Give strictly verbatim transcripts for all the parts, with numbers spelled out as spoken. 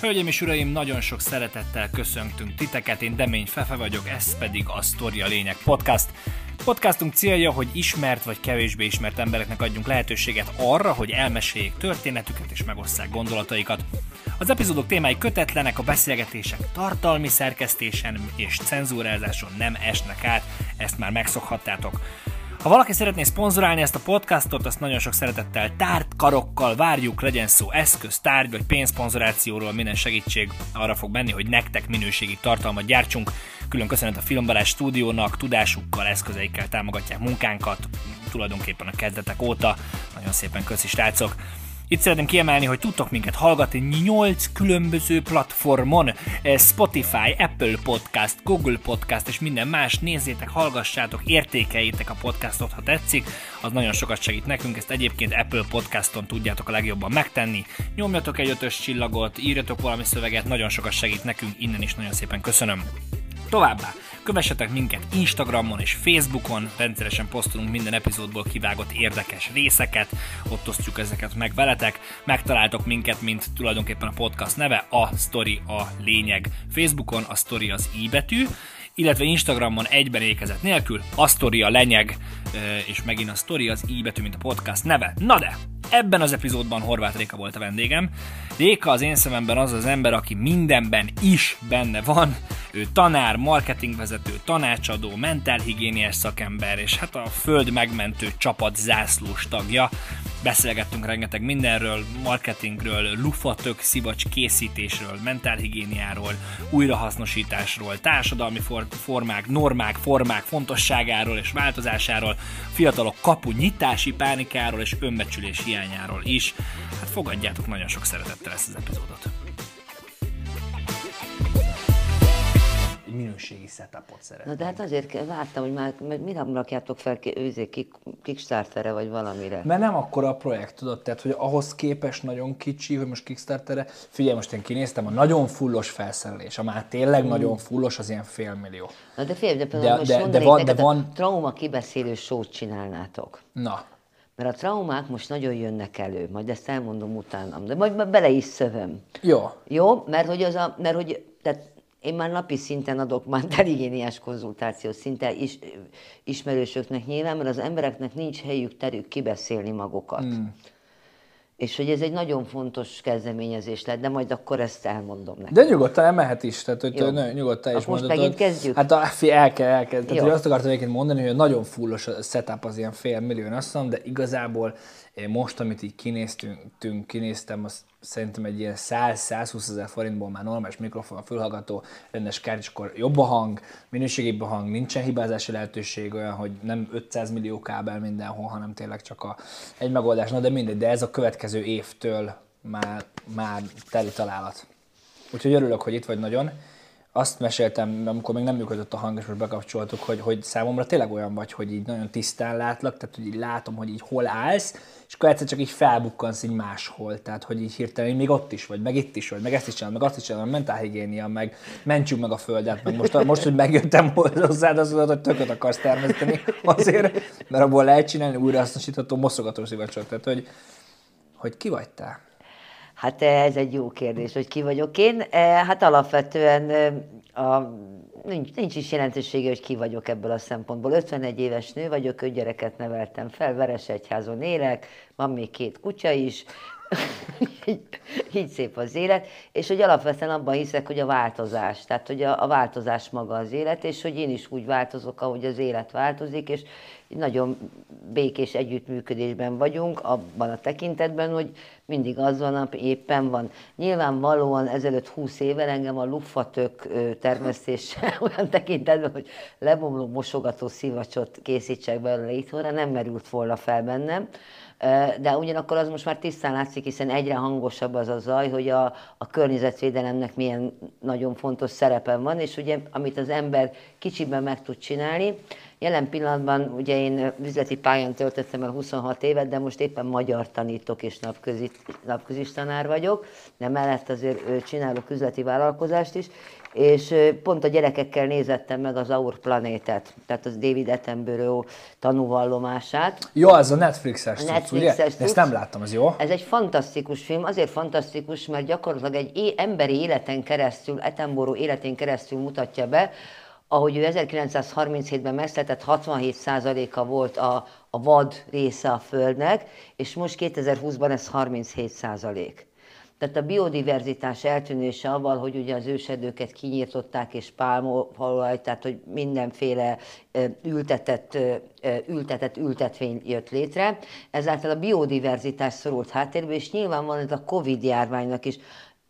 Hölgyeim és uraim, nagyon sok szeretettel köszöntünk titeket, én Demény Fefe vagyok, ez pedig a Sztori A Lényeg podcast. Podcastunk célja, hogy ismert vagy kevésbé ismert embereknek adjunk lehetőséget arra, hogy elmeséljék történetüket és megosszák gondolataikat. Az epizódok témái kötetlenek, a beszélgetések tartalmi szerkesztésen és cenzúrázáson nem esnek át, ezt már megszokhattátok. Ha valaki szeretné szponzorálni ezt a podcastot, azt nagyon sok szeretettel, tárt karokkal várjuk, legyen szó eszköz, tárgy vagy pénzszponzorációról, minden segítség arra fog menni, hogy nektek minőségi tartalmat gyártsunk. Külön köszönet a Filmbarát stúdiónak, tudásukkal, eszközeikkel támogatják munkánkat, tulajdonképpen a kezdetek óta. Nagyon szépen köszi, srácok! Itt szeretném kiemelni, hogy tudtok minket hallgatni nyolc különböző platformon, Spotify, Apple Podcast, Google Podcast és minden más. Nézzétek, hallgassátok, értékeljétek a podcastot, ha tetszik, az nagyon sokat segít nekünk, ezt egyébként Apple Podcaston tudjátok a legjobban megtenni. Nyomjatok egy ötös csillagot, írjatok valami szöveget, nagyon sokat segít nekünk, innen is nagyon szépen köszönöm. Továbbá, kövessetek minket Instagramon és Facebookon, rendszeresen posztolunk minden epizódból kivágott érdekes részeket, ott osztjuk ezeket meg veletek, megtaláltok minket, mint tulajdonképpen a podcast neve, a Sztori A Lényeg. Facebookon a Sztori az I betű, illetve Instagramon egyben ékezet nélkül a Sztori A Lényeg, és megint a Sztori az I betű, mint a podcast neve. Na de! Ebben az epizódban Horváth Réka volt a vendégem. Réka az én szememben az az ember, aki mindenben is benne van. Ő tanár, marketingvezető, tanácsadó, mentálhigiéniás szakember, és hát a föld megmentő csapat zászlós tagja. Beszélgettünk rengeteg mindenről, marketingről, luffatök szivacs készítésről, mentálhigiéniáról, újrahasznosításról, társadalmi formák, normák, formák fontosságáról és változásáról, fiatalok kapu nyitási pánikáról és önbecsülés hiányáról is. Hát fogadjátok nagyon sok szeretettel ezt az epizódot. Egy minőségi setupot szeretném. Na de hát azért vártam, hogy már mire rakjátok fel Kickstarterre vagy valamire. Mert nem akkora a projekt, tudod, tehát hogy ahhoz képest nagyon kicsi, hogy most Kickstarterre. Figyelj, most én kinéztem, a nagyon fullos felszerelés, a már tényleg mm. nagyon fullos, az ilyen félmillió. Na de félj, de például most mondanék, a trauma kibeszélő sót csinálnátok. Na. Mert a traumák most nagyon jönnek elő, majd ezt elmondom utánam, de majd bele is szövöm. Jó. Jó, mert hogy az a, mert hogy, tehát én már napi szinten adok mentálhigiéniás konzultáció szinten is, ismerősöknek nyilván, mert az embereknek nincs helyük, terük kibeszélni magukat. Mm. És hogy ez egy nagyon fontos kezdeményezés lett, de majd akkor ezt elmondom neked. De nyugodtan elmehet is, tehát hogy nyugodtan is mondod. Most megint kezdjük? Hát a, el kell, el kell. Tehát, hogy azt akartam egyébként mondani, hogy nagyon fullos a setup, az ilyen fél millió, azt mondom, de igazából most, amit így kinéztünk, kinéztem, az szerintem egy ilyen száz-százhúszezer forintból már normális mikrofon, fülhallgató, rendes kártyakor jobb a hang, minőségibb a hang, nincsen hibázási lehetőség olyan, hogy nem ötszáz millió kábel mindenhol, hanem tényleg csak a, egy megoldás. Na de mindegy, de ez a következő évtől már, már teli találat. Úgyhogy örülök, hogy itt vagy nagyon. Azt meséltem, amikor még nem működött a hang, és most bekapcsoltuk, hogy, hogy számomra tényleg olyan vagy, hogy így nagyon tisztán látlak, tehát hogy így látom, hogy így hol állsz, és akkor egyszer csak így felbukkansz így máshol, tehát hogy így hirtelen még ott is vagy, meg itt is vagy, meg ezt is csinálom, meg azt is csinálom, mentálhigiénia, meg mentsük meg a földet, meg most, most hogy megjöttem hozzád, azt mondod, hogy tököt akarsz termeszteni azért, mert abból lehet csinálni újrahasznosítható mosogatószivacsok, tehát hogy, hogy ki vagy te? Hát ez egy jó kérdés, hogy ki vagyok én. Hát alapvetően a, nincs, nincs is jelentősége, hogy ki vagyok ebből a szempontból. ötvenegy éves nő vagyok, öt gyereket neveltem fel, Veresegyházon élek, van még két kutya is, így, így szép az élet. És hogy alapvetően abban hiszek, hogy a változás, tehát hogy a, a változás maga az élet, és hogy én is úgy változok, ahogy az élet változik, és nagyon békés együttműködésben vagyunk, abban a tekintetben, hogy mindig az van, ami éppen van. Nyilvánvalóan ezelőtt húsz évvel engem a luffatök termesztése olyan tekintetben, hogy lebomló mosogatószivacsot készítsek belőle itthonra, nem merült volna fel bennem. De ugyanakkor az most már tisztán látszik, hiszen egyre hangosabb az a zaj, hogy a, a környezetvédelemnek milyen nagyon fontos szerepe van, és ugye, amit az ember kicsiben meg tud csinálni, Jelen pillanatban ugye én üzleti pályán töltöttem el huszonhat évet, de most éppen magyar tanítok és napközi, napközis tanár vagyok, de mellett azért csinálok üzleti vállalkozást is, és pont a gyerekekkel nézettem meg az Our Planet-et, tehát az David Attenborough tanúvallomását. Jó, ez a Netflixes cucc, ugye? Ezt nem láttam, az jó? Ez egy fantasztikus film, azért fantasztikus, mert gyakorlatilag egy emberi életen keresztül, Attenborough életén keresztül mutatja be, ahogy ő ezerkilencszázharminchétben megszületett, hatvanhét százaléka volt a, a vad része a Földnek, és most kétezer-húszban ez harminchét százalék. Tehát a biodiverzitás eltűnése avval, hogy ugye az ősedőket kinyírtották, és pálmaolaj, tehát hogy mindenféle ültetett, ültetett ültetvény jött létre, ezáltal a biodiverzitás szorult háttérbe, és nyilván van ez a Covid-járványnak is,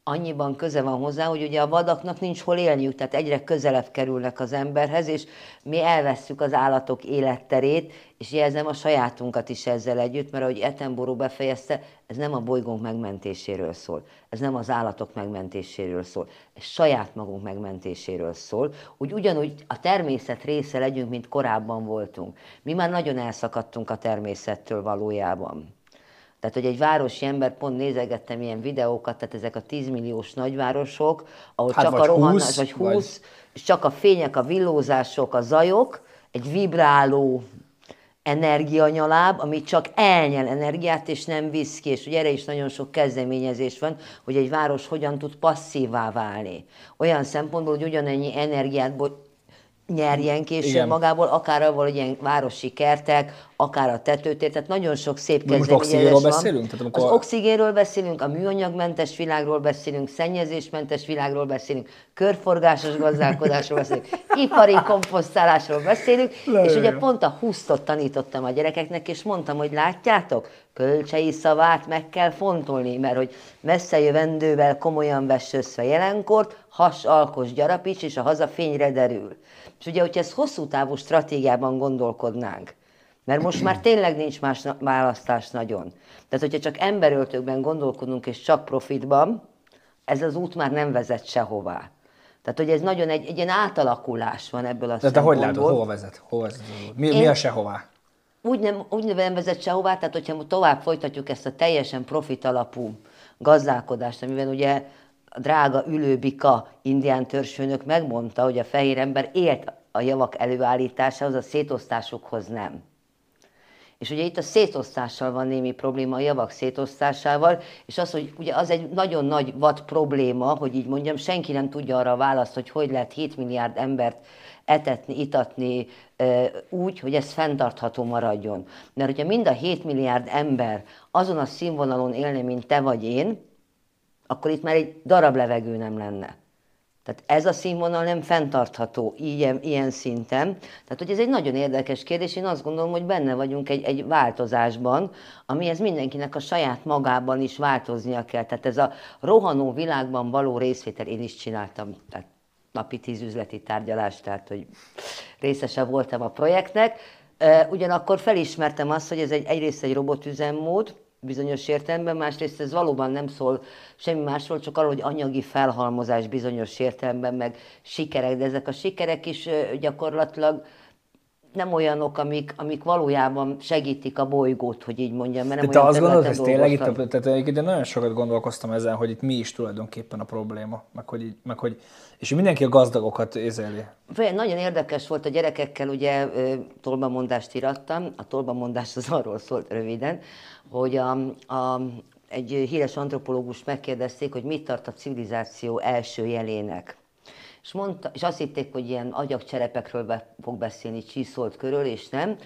annyiban köze van hozzá, hogy ugye a vadaknak nincs hol élniük, tehát egyre közelebb kerülnek az emberhez, és mi elvesszük az állatok életterét, és jelzem a sajátunkat is ezzel együtt, mert ahogy Attenborough befejezte, ez nem a bolygónk megmentéséről szól, ez nem az állatok megmentéséről szól, ez saját magunk megmentéséről szól, hogy ugyanúgy a természet része legyünk, mint korábban voltunk. Mi már nagyon elszakadtunk a természettől valójában. Tehát, hogy egy városi ember, pont nézegettem ilyen videókat, tehát ezek a tízmilliós nagyvárosok, ahol hát csak vagy a rohanás, vagy húsz, és csak a fények, a villózások, a zajok, egy vibráló energianyaláb, ami csak elnyel energiát, és nem visz ki. És ugye erre is nagyon sok kezdeményezés van, hogy egy város hogyan tud passzívvá válni. Olyan szempontból, hogy ugyanennyi energiát nyerjen később igen. magából, akár avval ilyen városi kertek, akár a tetőtér, tehát nagyon sok szép kezdeményezés van. Beszélünk? Tehát amikor... Az oxigénről beszélünk, a műanyagmentes világról beszélünk, szennyezésmentes világról beszélünk, körforgásos gazdálkodásról beszélünk, ipari komposztálásról beszélünk, le, és ugye pont a husztot tanítottam a gyerekeknek, és mondtam, hogy látjátok, Kölcsey szavát meg kell fontolni, mert hogy messze jövendővel komolyan vess össze jelenkort, has, alkos, gyarapíts, és a haza fényre derül. És ugye, hogyha ezt hosszú távú stratégiában gondolkodnánk, mert most már tényleg nincs más választás nagyon. Tehát, hogyha csak emberöltőkben gondolkodunk, és csak profitban, ez az út már nem vezet sehová. Tehát, hogy ez nagyon egy, egy ilyen átalakulás van ebből a szempontból. De te hogy látod, hol vezet? Hol vezet? Mi, Én... mi a sehová? Úgy nem, úgy nem vezet sehová, tehát, hogyha tovább folytatjuk ezt a teljesen profit alapú gazdálkodást, amiben ugye a drága ülőbika indián törzsfőnök megmondta, hogy a fehér ember élt a javak előállításához, a szétosztásukhoz nem. És ugye itt a szétosztással van némi probléma, a javak szétosztásával, és az, hogy ugye az egy nagyon nagy vad probléma, hogy így mondjam, senki nem tudja arra a választ, hogy hogy lehet hét milliárd embert etetni, itatni úgy, hogy ez fenntartható maradjon. Mert hogyha mind a hét milliárd ember azon a színvonalon élne, mint te vagy én, akkor itt már egy darab levegő nem lenne. Tehát ez a színvonal nem fenntartható ilyen, ilyen szinten. Tehát, hogy ez egy nagyon érdekes kérdés, én azt gondolom, hogy benne vagyunk egy, egy változásban, amihez mindenkinek a saját magában is változnia kell. Tehát ez a rohanó világban való részvétel, én is csináltam, tehát napi tíz üzleti tárgyalást, tehát hogy részese voltam a projektnek. Ugyanakkor felismertem azt, hogy ez egy, egyrészt egy robotüzemmód, bizonyos értelemben, másrészt ez valóban nem szól semmi másról, csak arról, hogy anyagi felhalmozás bizonyos értelemben, meg sikerek, de ezek a sikerek is gyakorlatilag nem olyanok, amik, amik valójában segítik a bolygót, hogy így mondjam, mert nem de olyan területen dolgoztam. Te azt gondolod, hogy tényleg itt, de nagyon sokat gondolkoztam ezen, hogy itt mi is tulajdonképpen a probléma, meg hogy, meg hogy és mindenki a gazdagokat ézeli. Nagyon érdekes volt a gyerekekkel, ugye tolbamondást írattam, a tolbamondás az arról szólt röviden, hogy a, a, egy híres antropológust megkérdezték, hogy mit tart a civilizáció első jelének. És, mondta, és azt hitték, hogy ilyen agyagcserepekről be, fog beszélni, csiszolt körül, és nem.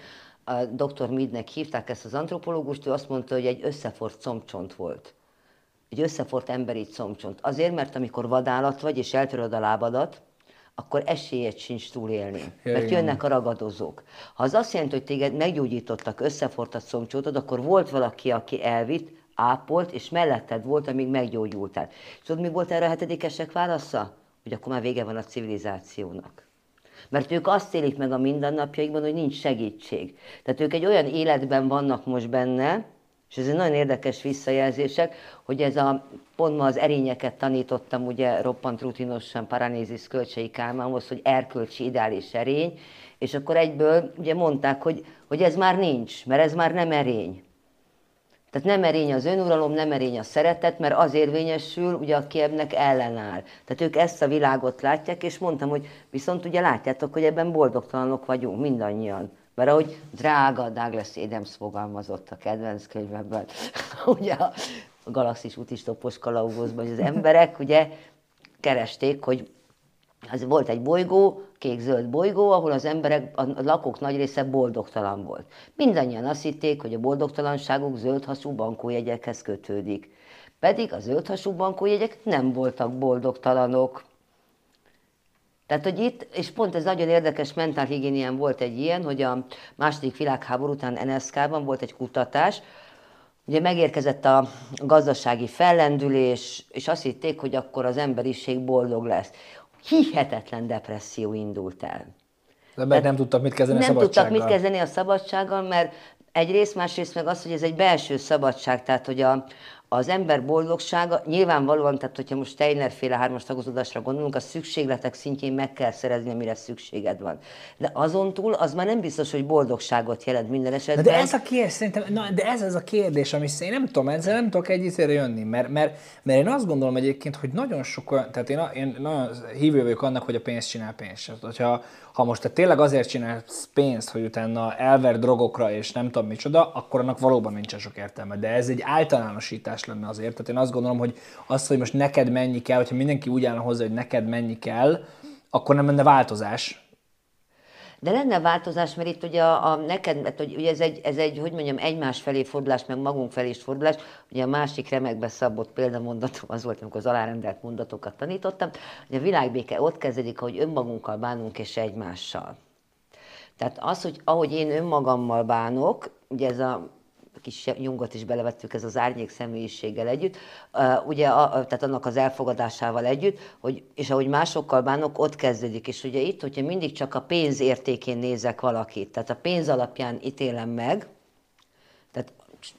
A doktor Midnek hívták ezt az antropológust, ő azt mondta, hogy egy összefort combcsont volt. Egy összefort emberi combcsont. Azért, mert amikor vadállat vagy, és eltöröd a lábadat, akkor esélyed sincs túlélni, mert jönnek a ragadozók. Ha az azt jelenti, hogy téged meggyógyítottak, összefort a combcsontod, akkor volt valaki, aki elvitt, ápolt, és melletted volt, amíg meggyógyultál. Tudod, mi volt erre a hetedikesek válasza? Hogy akkor már vége van a civilizációnak. Mert ők azt élik meg a mindennapjaikban, hogy nincs segítség. Tehát ők egy olyan életben vannak most benne, és ez egy nagyon érdekes visszajelzések, hogy ez a, pont ma az erényeket tanítottam, ugye roppant rutinosan Paranézis Kölcsey Kálmánhoz, hogy erkölcsi ideális erény, És akkor egyből ugye mondták, hogy, hogy ez már nincs, mert ez már nem erény. Tehát nem erény az önuralom, nem erény a szeretet, mert az érvényesül, ugye aki ennek ellenáll. Tehát ők ezt a világot látják, és mondtam, hogy viszont ugye látjátok, hogy ebben boldogtalanok vagyunk mindannyian. Mert ahogy drága Douglas Adams fogalmazott a kedvenc könyvemben, ugye a galaxis utistopos kalauzban, hogy az emberek ugye keresték, hogy az volt egy bolygó, kék-zöld bolygó, ahol az emberek, a lakók nagy része boldogtalan volt. Mindannyian azt hitték, hogy a boldogtalanságuk zöldhasú bankójegyekhez kötődik. Pedig a zöldhasú bankójegyek nem voltak boldogtalanok. Tehát, hogy itt, és pont ez nagyon érdekes, mentálhigiénián volt egy ilyen, hogy a második világháború után en es zé ká-ban volt egy kutatás, ugye megérkezett a gazdasági fellendülés, és azt hitték, hogy akkor az emberiség boldog lesz. Hihetetlen depresszió indult el. Az emberek nem tudtak mit kezdeni a szabadsággal. Nem tudtak mit kezdeni a szabadsággal, mert egyrészt, másrészt meg az, hogy ez egy belső szabadság, tehát hogy a, az ember boldogsága nyilvánvalóan, tehát hogyha most Steiner-féle hármas tagozódásra gondolunk, a szükségletek szintjén meg kell szerezni, amire szükséged van. De azon túl az már nem biztos, hogy boldogságot jelent minden esetben. De ez a kérdés, szerintem, na, de ez az a kérdés, amit én nem tudom, ezzel nem tudok egyszerre jönni, mert, mert, mert én azt gondolom egyébként, hogy nagyon sok olyan, tehát én, én nagyon hívő vagyok annak, hogy a pénz csinál pénzt. Hogyha, ha most te tényleg azért csinálsz pénzt, hogy utána elver drogokra és nem tudom micsoda, akkor annak valóban nincsen sok értelme. De ez egy általánosítás lenne azért. Tehát én azt gondolom, hogy azt, hogy most neked mennyi kell, hogyha mindenki úgy állna hozzá, hogy neked mennyi kell, akkor nem lenne változás. De lenne változás, mert itt ugye a, a neked, mert ugye ez egy, ez egy, hogy mondjam, egymás felé fordulás, meg magunk felé is fordulás. Ugye a másik remekbe szabott példamondatom az volt, amikor az alárendelt mondatokat tanítottam, hogy a világbéke ott kezdődik, hogy önmagunkkal bánunk és egymással. Tehát az, hogy ahogy én önmagammal bánok, ugye ez a kis nyungot is belevettük, ez az árnyék személyiséggel együtt, uh, ugye, a, tehát annak az elfogadásával együtt, hogy, és ahogy másokkal bánok, ott kezdődik. És ugye itt, hogyha mindig csak a pénz értékén nézek valakit, tehát a pénz alapján ítélem meg, tehát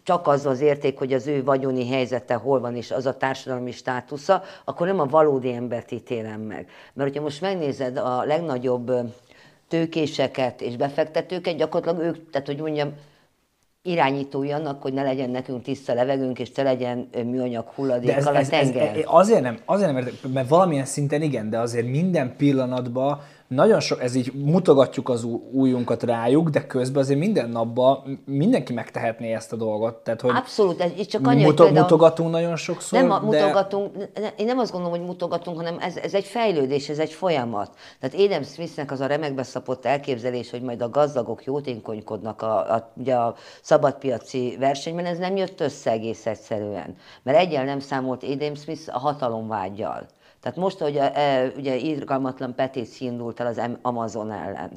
csak az az érték, hogy az ő vagyoni helyzete hol van, és az a társadalmi státusza, akkor nem a valódi embert ítélem meg. Mert hogyha most megnézed a legnagyobb tőkéseket és befektetőket, gyakorlatilag ők, tehát hogy mondjam, irányítói annak, hogy ne legyen nekünk tiszta levegőnk, és te legyen műanyag hulladékkal a tenger. Azért nem, azért nem értek, mert valamilyen szinten igen, de azért minden pillanatban nagyon sok, ez így mutogatjuk az újunkat rájuk, de közben azért minden napban mindenki megtehetné ezt a dolgot. Tehát, hogy abszolút, ez itt csak annyi, muto- mutogatunk nagyon sokszor. Nem a, de... mutogatunk, én nem azt gondolom, hogy mutogatunk, hanem ez, ez egy fejlődés, ez egy folyamat. Tehát Adam Smithnek az a remekbe szapott elképzelés, hogy majd a gazdagok jótékonykodnak a, a, ugye a szabadpiaci versenyben, ez nem jött össze egész egyszerűen. Mert egyel nem számolt Adam Smith a hatalomvágyjal. Tehát most, hogy a, e, ugye irgalmatlan petíció indult el az Amazon ellen.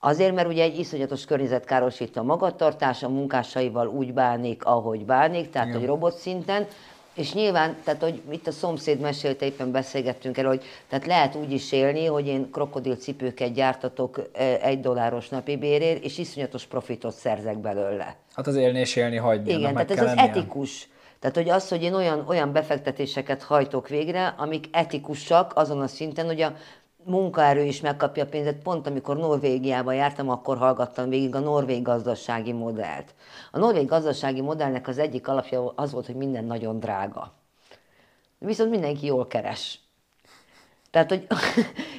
Azért, mert ugye egy iszonyatos környezetkárosító magatartás, a munkásaival úgy bánik, ahogy bánik, tehát igen, hogy robot szinten. És nyilván, tehát hogy itt a szomszéd mesélte, éppen beszélgettünk erről, hogy tehát lehet úgy is élni, hogy én krokodilcipőket gyártatok egy dolláros napi bérért, és iszonyatos profitot szerzek belőle. Hát az élni és élni hagyni. Igen, tehát ez az etikus. Tehát, hogy az, hogy én olyan, olyan befektetéseket hajtok végre, amik etikusak azon a szinten, hogy a munkaerő is megkapja a pénzet. Pont amikor Norvégiába jártam, akkor hallgattam végig a norvég gazdasági modellt. A norvég gazdasági modellnek az egyik alapja az volt, hogy minden nagyon drága. Viszont mindenki jól keres. Tehát, hogy,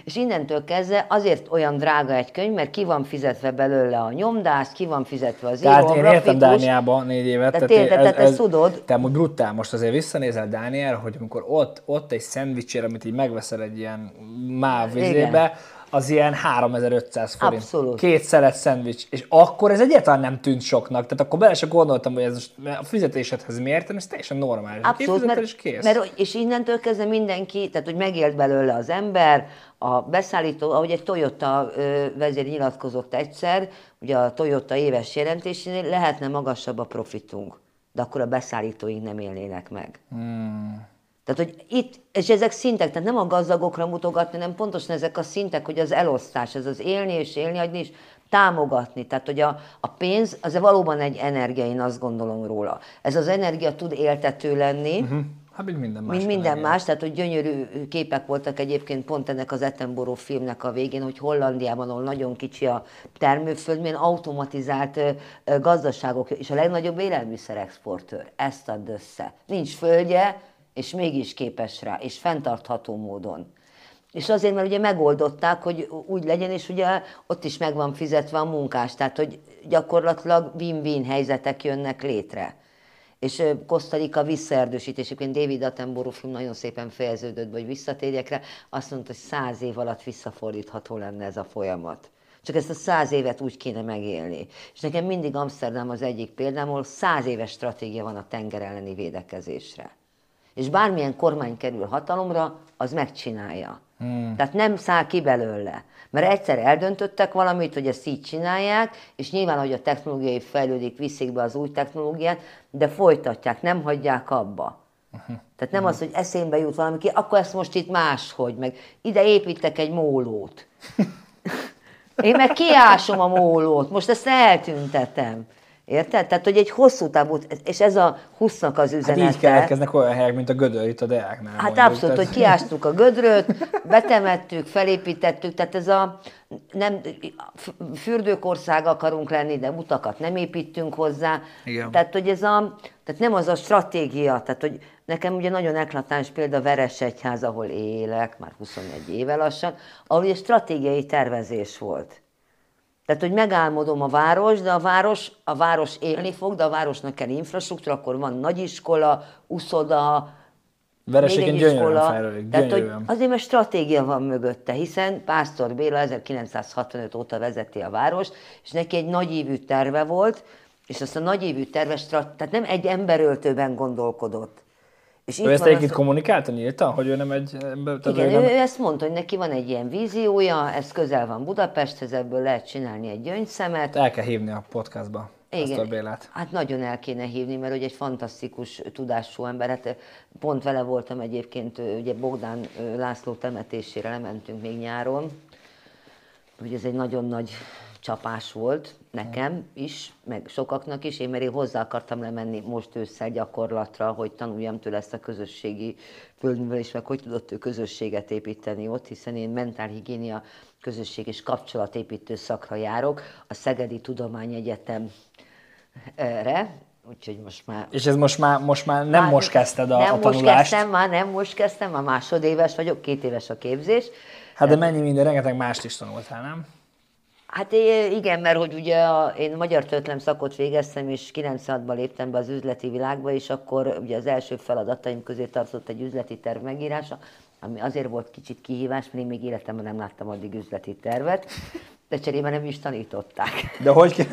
és innentől kezdve azért olyan drága egy könyv, mert ki van fizetve belőle a nyomdász, ki van fizetve az írógrafikus. Tehát én értem Dániában négy évet. Tehát, tehát, tehát ez, ez, ezt tudod. Te amúgy brutál, most azért visszanézel Dániára, hogy amikor ott, ott egy szendvicsér, amit így megveszel egy ilyen máv vizébe, az ilyen háromezer-ötszáz forint. Abszolút. Két szelet szendvics. És akkor ez egyáltalán nem tűnt soknak. Tehát akkor bele sem gondoltam, hogy ez a fizetésedhez miért, ez teljesen normális. Abszolút, mert, és kész. Mert, és innentől kezdve mindenki, tehát hogy megélt belőle az ember, a beszállító, ahogy egy Toyota vezér nyilatkozott egyszer, ugye a Toyota éves jelentésénél lehetne magasabb a profitunk, de akkor a beszállítóink nem élnének meg. Hmm. Tehát, hogy itt, és ezek szintek, tehát nem a gazdagokra mutogatni, hanem pontosan ezek a szintek, hogy az elosztás, ez az élni és élni, hagyni és támogatni. Tehát, hogy a, a pénz, az valóban egy energia, én azt gondolom róla. Ez az energia tud éltető lenni, uh-huh. Hát, mint minden más. Mint minden más, tehát hogy gyönyörű képek voltak egyébként pont ennek az Attenborough filmnek a végén, hogy Hollandiában, ahol nagyon kicsi a termőföld, milyen automatizált gazdaságok, és a legnagyobb élelmiszerexportőr, ezt ad össze. Nincs földje, és mégis képes rá, és fenntartható módon. És azért, mert ugye megoldották, hogy úgy legyen, és ugye ott is meg van fizetve a munkás, tehát hogy gyakorlatilag win-win helyzetek jönnek létre. És Costa Rica visszaerdősítéseként David Attenborough film nagyon szépen fejeződött be, hogy visszatérjek rá, azt mondta, hogy száz év alatt visszafordítható lenne ez a folyamat. Csak ezt a száz évet úgy kéne megélni. És nekem mindig Amszterdam az egyik példám, ahol száz éves stratégia van a tenger elleni védekezésre. És bármilyen kormány kerül hatalomra, az megcsinálja. Hmm. Tehát nem száll ki belőle. Mert egyszer eldöntöttek valamit, hogy ezt így csinálják, és nyilván, hogy a technológiai fejlődik, viszik be az új technológiát, de folytatják, nem hagyják abba. Uh-huh. Tehát nem uh-huh. az, hogy eszénbe jut valami ki, akkor ezt most itt máshogy, meg ide építek egy mólót. Én meg kiásom a mólót, most ezt eltüntetem. Érted? Tehát, hogy egy hosszú távú, és ez a húsznak az üzenete. Hát így keletkeznek olyan helyek, mint a gödör itt a Deáknál. Hát mondjuk, abszolút, tehát... hogy kiástuk a gödröt, betemettük, felépítettük, tehát ez a nem, fürdőkország akarunk lenni, de utakat nem építünk hozzá. Igen. Tehát, hogy ez a, tehát nem az a stratégia, tehát, hogy nekem ugye nagyon eklatáns példa Veresegyház, ahol élek, már huszonegy éve lassan, ahol ugye stratégiai tervezés volt. Tehát, hogy megálmodom a város, de a város, a város élni fog, de a városnak kell infrastruktúra, akkor van nagyiskola, uszoda, Vereségen még egy iskola. Gyönyörűen. Tehát, hogy azért, mert stratégia van mögötte, hiszen Pásztor Béla ezerkilencszázhatvanöt óta vezeti a várost, és neki egy nagyívű terve volt, és azt a nagyívű terve, tehát nem egy emberöltőben gondolkodott. És ő ezt egyébként az... kommunikálta nyíltan, hogy ő nem egy... Igen, ő, nem... ő ezt mondta, hogy neki van egy ilyen víziója, ez közel van Budapesthez, ebből lehet csinálni egy gyöngyszemet. El kell hívni a podcastba ezt a Bélát. Hát nagyon el kéne hívni, mert ugye egy fantasztikus tudású ember, hát pont vele voltam egyébként, ugye Bogdán László temetésére lementünk még nyáron, ugye ez egy nagyon nagy csapás volt nekem is, meg sokaknak is, én mert én hozzá akartam lemenni most ősszel gyakorlatra, hogy tanuljam tőle ezt a közösségi földművelést, meg hogy tudott ő közösséget építeni ott, hiszen én mentálhigiénia közösség és kapcsolatépítő szakra járok a Szegedi Tudományegyetemre, úgyhogy most már... És ez most már, most már nem már most kezdted a, nem a tanulást? Nem most kezdtem, már nem most kezdtem, már másodéves vagyok, két éves a képzés. Hát de mennyi minden, rengeteg mást is tanultál, nem? Hát igen, mert hogy ugye a, én magyar történelem szakot végeztem, és kilencvenhatban léptem be az üzleti világba, és akkor ugye az első feladataim közé tartott egy üzleti terv megírása, ami azért volt kicsit kihívás, mert én még életemben nem láttam addig üzleti tervet, de cserébe nem is tanították. De hogy ki?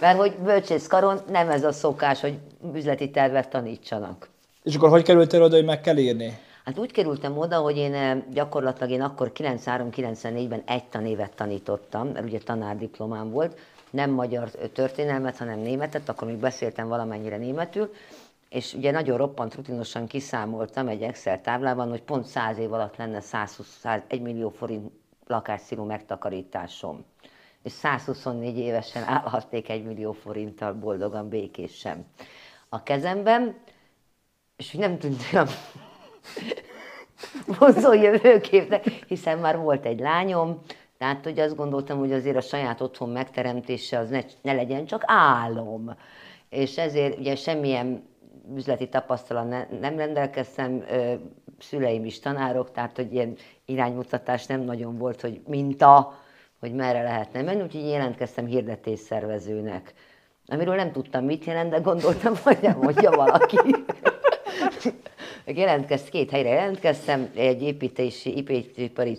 Mert hogy bölcsészkaron nem ez a szokás, hogy üzleti tervet tanítsanak. És akkor hogy kerültél oda, hogy meg kell írni? Hát úgy kerültem oda, hogy én gyakorlatilag én akkor kilencvenhárom kilencvennégyben egy tanévet tanítottam, mert ugye tanárdiplomám volt, nem magyar történelmet, hanem németet, akkor még beszéltem valamennyire németül, és ugye nagyon roppant rutinosan kiszámoltam egy Excel táblában, hogy pont száz év alatt lenne egy millió forint lakásszívú megtakarításom. És százhuszonnégy évesen állhatnék egy millió forinttal boldogan, békésen a kezemben, és úgy nem tudtam... vonzó jövőképnek, hiszen már volt egy lányom, tehát hogy azt gondoltam, hogy azért a saját otthon megteremtése az ne, ne legyen csak álom. És ezért ugye semmilyen üzleti tapasztalat ne, nem rendelkeztem, ö, szüleim is tanárok, tehát hogy ilyen iránymutatás nem nagyon volt, hogy minta, hogy merre lehetne menni, úgyhogy jelentkeztem hirdetésszervezőnek, amiről nem tudtam mit jelent, de gondoltam, hogy nem mondja valaki. Jelentkezt, két helyre jelentkeztem, egy építési, építőipari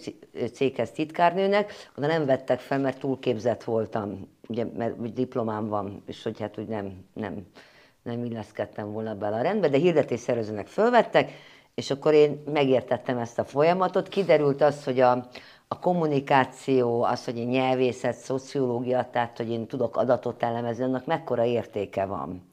céghez titkárnőnek, oda nem vettek fel, mert túlképzett voltam, ugye, mert diplomám van, és hogy hát úgy nem, nem, nem illeszkedtem volna bele a rendbe, de hirdetésszervezőnek fölvettek, és akkor én megértettem ezt a folyamatot. Kiderült az, hogy a, a kommunikáció, az, hogy én nyelvészet, szociológia, tehát, hogy én tudok adatot elemezni, annak mekkora értéke van.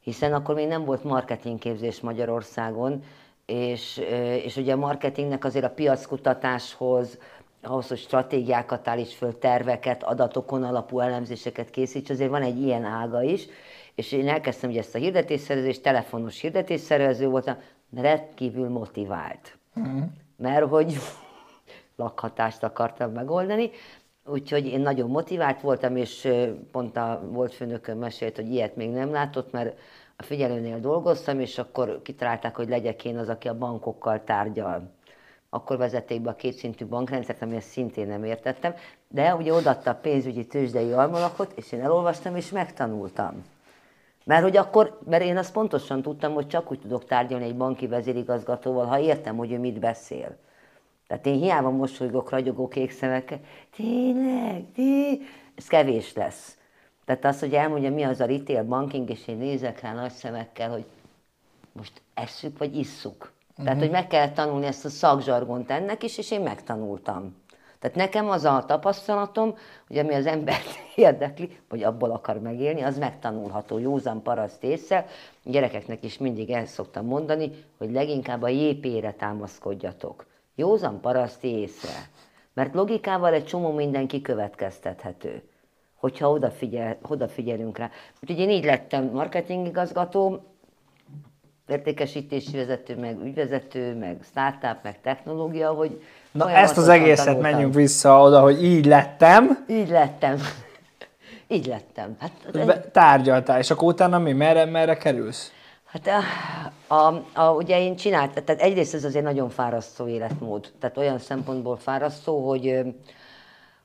Hiszen akkor még nem volt marketingképzés Magyarországon, és, és ugye a marketingnek azért a piackutatáshoz, ahhoz, hogy stratégiákat állíts föl, terveket, adatokon alapú elemzéseket készíts, azért van egy ilyen ága is, És én elkezdtem ugye ezt a hirdetésszerzést, telefonos hirdetésszerző voltam, rendkívül motivált. Mm. Mert hogy lakhatást akartam megoldani, úgyhogy én nagyon motivált voltam, és pont a volt főnököm mesélt, hogy ilyet még nem látott, mert a figyelőnél dolgoztam, és akkor kitalálták, hogy legyek én az, aki a bankokkal tárgyal. Akkor vezették be a kétszintű bankrendszert, amit szintén nem értettem, de ugye odaadta a pénzügyi tőzsdei almanakot, és én elolvastam, és megtanultam. Mert hogy akkor, mert én azt pontosan tudtam, hogy csak úgy tudok tárgyalni egy banki vezérigazgatóval, ha értem, hogy ő mit beszél. Tehát én hiába mosolygok, ragyogok, kék szemekkel, tényleg, tényleg, ez kevés lesz. Tehát az, hogy elmondja, mi az a retail banking, és én nézek rá nagy szemekkel, hogy most esszük vagy isszuk. Uh-huh. Tehát, hogy meg kell tanulni ezt a szakzsargont ennek is, és én megtanultam. Tehát nekem az a tapasztalatom, hogy ami az embert érdekli, vagy abból akar megélni, az megtanulható józan paraszt ésszel. Gyerekeknek is mindig el szoktam mondani, hogy leginkább a jé pére támaszkodjatok. Józan paraszt észre. Mert logikával egy csomó minden kikövetkeztethető, hogyha odafigyel, odafigyelünk rá. Úgyhogy én így lettem marketingigazgató, értékesítési vezető, meg ügyvezető, meg startup, meg technológia, hogy... Na ezt az egészet tanultam. Menjünk vissza oda, hogy így lettem. Így lettem. Így lettem. Hát, ez... Tárgyaltál, és akkor utána mi? Merre, merre kerülsz? Hát a, a, a, ugye én csináltam, tehát egyrészt ez azért nagyon fárasztó életmód. Tehát olyan szempontból fárasztó, hogy,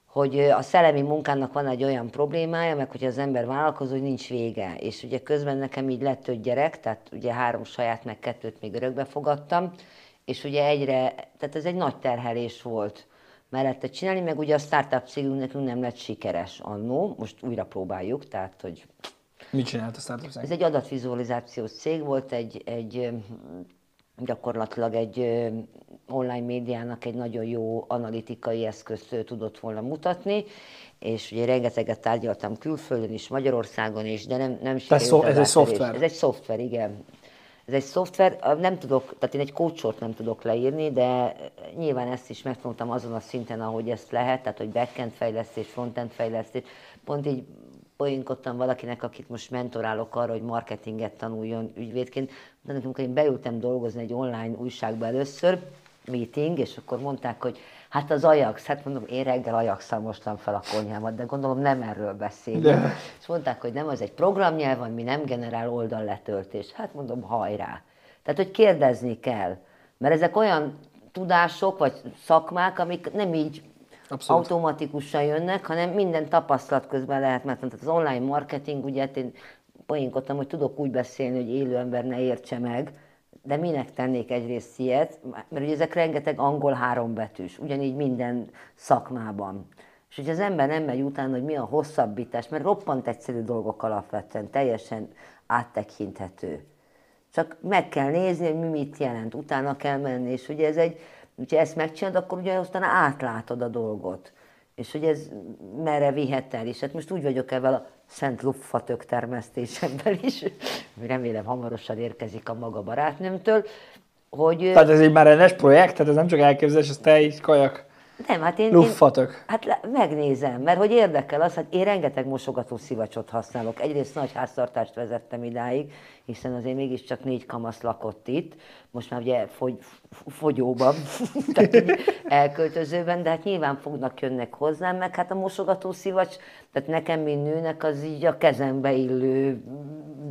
hogy a szellemi munkának van egy olyan problémája, meg hogyha az ember vállalkozó, hogy nincs vége. És ugye közben nekem így lett öt gyerek, tehát ugye három saját, meg kettőt még örökbe fogadtam, és ugye egyre, tehát ez egy nagy terhelés volt mellette csinálni, meg ugye a startup cégünk nekünk nem lett sikeres annó, most újra próbáljuk, tehát hogy... Mit csinált a startup cég? Ez egy adatvizualizációs cég volt, egy, egy, gyakorlatilag egy online médiának egy nagyon jó analitikai eszközt tudott volna mutatni, és ugye rengeteget tárgyaltam külföldön is, Magyarországon is, de nem, nem sikerült. Szó, ez egy szoftver? Ez egy szoftver, igen. Ez egy szoftver, nem tudok, tehát én egy kócsort nem tudok leírni, de nyilván ezt is megtanultam azon a szinten, ahogy ezt lehet, tehát hogy backend fejlesztés, frontend fejlesztés, pont így poénkodtam valakinek, akit most mentorálok arra, hogy marketinget tanuljon ügyvédként. De nekem, amikor én beültem dolgozni egy online újságba először, meeting, és akkor mondták, hogy hát az Ajax, hát mondom, én reggel Ajax-szal mostam fel a konyhámat, de gondolom nem erről beszélünk. De. És mondták, hogy nem, az egy programnyelv, ami nem generál oldalletöltést. Hát mondom, hajrá. Tehát, hogy kérdezni kell, mert ezek olyan tudások, vagy szakmák, amik nem így abszolút automatikusan jönnek, hanem minden tapasztalat közben lehet, mert az online marketing, ugye én poénkodtam, hogy tudok úgy beszélni, hogy élő ember ne értse meg, de minek tennék egyrészt ilyet, mert ugye ezek rengeteg angol hárombetűs, ugyanígy minden szakmában. És hogy az ember nem megy utána, hogy mi a hosszabbítás, mert roppant egyszerű dolgok alapvetően, teljesen áttekinthető. Csak meg kell nézni, hogy mi mit jelent, utána kell menni, és ugye ez egy... Úgyhogy ezt megcsinálod, akkor ugye aztán átlátod a dolgot. És hogy ez merre vihet el is. Hát most úgy vagyok ebben a szent luffatök termesztésemben is, remélem hamarosan érkezik a maga barátnőmtől, hogy... Tehát ez így már rendes projekt? Tehát ez nem csak elképzelés, ez tej, kajak, nem, hát én, luffatök? Én, hát megnézem, mert hogy érdekel az, hát én rengeteg mosogatószivacsot használok. Egyrészt nagy háztartást vezettem idáig, hiszen azért mégiscsak négy kamasz lakott itt. Most már ugye fogy, fogyóban, tehát elköltözőben, de hát nyilván fognak, jönnek hozzám, meg hát a mosogatószivacs, tehát nekem, mint nőnek, az így a kezembe illő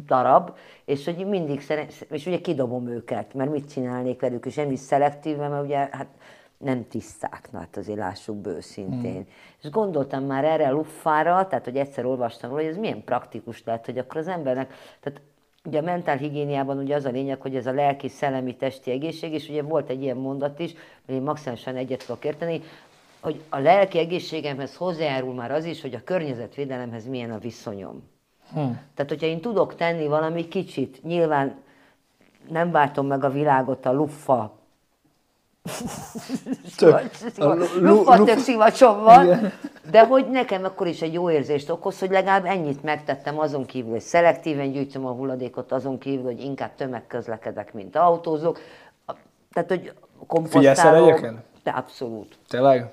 darab, és hogy mindig szere- és ugye kidobom őket, mert mit csinálnék velük, és nem is szelektíven, mert ugye hát nem tiszták, na, hát azért lássuk bőszintén. Hmm. És gondoltam már erre a luffára, tehát hogy egyszer olvastam róla, hogy ez milyen praktikus lehet, hogy akkor az embernek, tehát ugye a mentálhigiéniában ugye az a lényeg, hogy ez a lelki, szellemi, testi egészség, és ugye volt egy ilyen mondat is, hogy én maximálisan egyet tudok érteni, hogy a lelki egészségemhez hozzájárul már az is, hogy a környezetvédelemhez milyen a viszonyom. Hmm. Tehát hogyha én tudok tenni valami kicsit, nyilván nem váltom meg a világot a luffa, luffatök szivacsom van, de hogy nekem akkor is egy jó érzést okoz, hogy legalább ennyit megtettem, azon kívül, hogy szelektíven gyűjtöm a hulladékot, azon kívül, hogy inkább tömegközlekedek, mint autózok. Tehát, hogy komposztálom. Figyelsz De abszolút. Tényleg?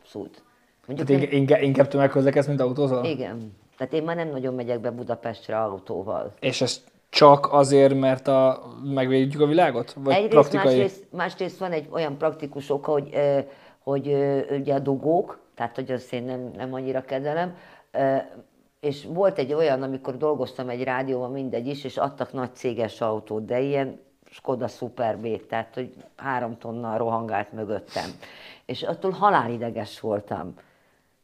Abszolút. Mondjuk, hát inkább, inkább tömegközlekedsz, mint autózol? Igen. Tehát én már nem nagyon megyek be Budapestre autóval. És ez csak azért, mert a, megvédjük a világot? Vagy egyrészt, praktikai? Másrészt, másrészt van egy olyan praktikus oka, hogy, hogy ugye a dugók, tehát hogy azt én nem, nem annyira kezelem, és volt egy olyan, amikor dolgoztam egy rádióban, mindegy is, és adtak nagy céges autót, de ilyen Skoda Super B, tehát hogy három tonnal rohangált mögöttem. És attól halálideges voltam.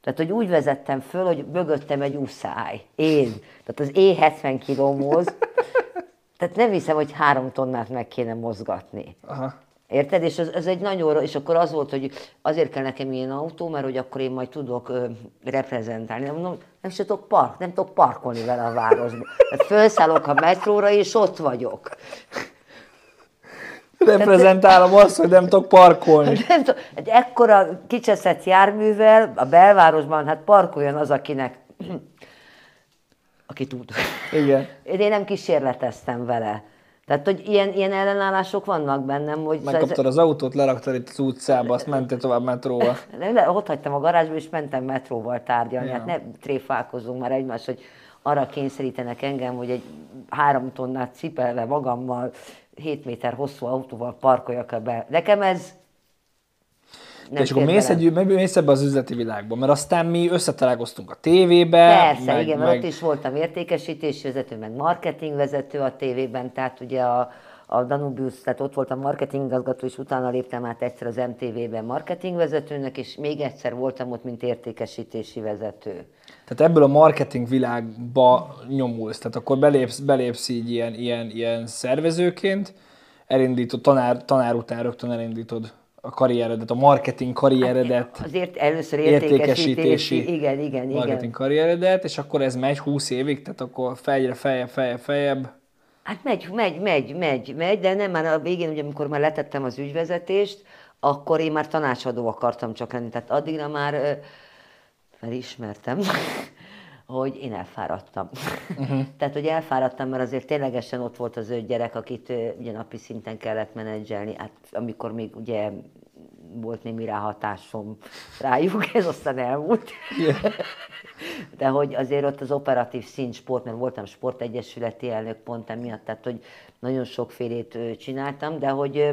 Tehát, hogy úgy vezettem föl, hogy mögöttem egy úszáj. Én. Tehát az én hetven kilómhoz. Tehát nem hiszem, hogy három tonnát meg kéne mozgatni. Aha. Érted? És az, az egy nagyon... És akkor az volt, hogy azért kell nekem ilyen autó, mert hogy akkor én majd tudok ö, reprezentálni. Nem, nem, nem se tudok park, nem tudok parkolni vele a városban. Tehát fölszállok a metróra, és ott vagyok. Reprezentálom azt, hogy nem tudok parkolni. Nem tudok. Egy ekkora kicseszett járművel a belvárosban, hát parkoljon az, akinek, aki tud. Igen. Én nem kísérleteztem vele. Tehát, hogy ilyen, ilyen ellenállások vannak bennem, hogy... Megkaptad az autót, leraktad itt az utcába, azt mentél tovább metróval. Ott hagytam a garázsba, és mentem metróval tárgyalni. Ja. Hát ne tréfálkozunk már egymást, hogy arra kényszerítenek engem, hogy egy három tonnát cipelve magammal, hét méter hosszú autóval parkoljak be. Nekem ez nem. És akkor mész, egy, mész ebbe az üzleti világba, mert aztán mi összetalálkoztunk a tévébe. Persze, meg, igen, meg... ott is voltam értékesítésvezető, meg marketingvezető a tévében, tehát ugye a, a Danubius, tehát ott voltam marketingigazgató, és utána léptem át egyszer az em té vében marketingvezetőnek, és még egyszer voltam ott, mint értékesítési vezető. Tehát ebből a marketing világba nyomulsz, tehát akkor belépsz, belépsz így ilyen, ilyen, ilyen szervezőként, elindítod, tanár, tanár után rögtön elindítod a karrieredet, a marketing karrieredet. Hát, azért először értékesítési, igen, igen, marketing igen. karrieredet, és akkor ez megy húsz évig, tehát akkor feljebb, feljebb, feljebb, feljebb. Hát megy, megy, megy, megy, megy, de nem, már a végén, ugye, amikor már letettem az ügyvezetést, akkor én már tanácsadó akartam csak lenni, tehát addigra már... felismertem, hogy én elfáradtam. Uh-huh. Tehát, hogy elfáradtam, mert azért ténylegesen ott volt az öt gyerek, akit ugye napi szinten kellett menedzselni, hát amikor még ugye volt némi ráhatásom rájuk, ez aztán elmúlt. Yeah. De hogy azért ott az operatív szint sport, mert voltam sportegyesületi elnök pont emiatt, tehát hogy nagyon sokfélét csináltam, de hogy...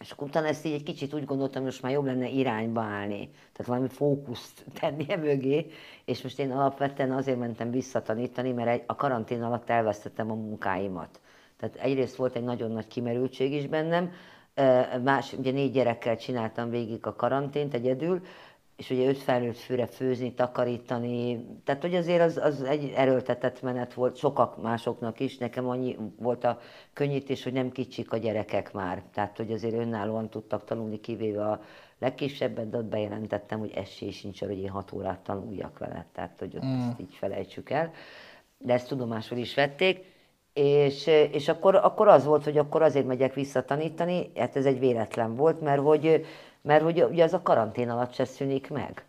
És akkor utána ezt így egy kicsit úgy gondoltam, hogy most már jobb lenne irányba állni. Tehát valami fókuszt tenni e mögé. És most én alapvetően azért mentem visszatanítani, mert a karantén alatt elvesztettem a munkáimat. Tehát egyrészt volt egy nagyon nagy kimerültség is bennem. Más, ugye négy gyerekkel csináltam végig a karantént egyedül, és ugye öt felnőtt főre főzni, takarítani. Tehát hogy azért az, az egy erőltetett menet volt, sokak másoknak is. Nekem annyi volt a könnyítés, hogy nem kicsik a gyerekek már. Tehát hogy azért önállóan tudtak tanulni, kivéve a legkisebbet, de ott bejelentettem, hogy esély sincs arra, hogy én hat órát tanuljak vele. Tehát hogy ott mm. ezt így felejtsük el. De ezt tudomásul is vették. És, és akkor, akkor az volt, hogy akkor azért megyek visszatanítani. Hát ez egy véletlen volt, mert hogy... Mert hogy ugye az a karantén alatt se szűnik meg.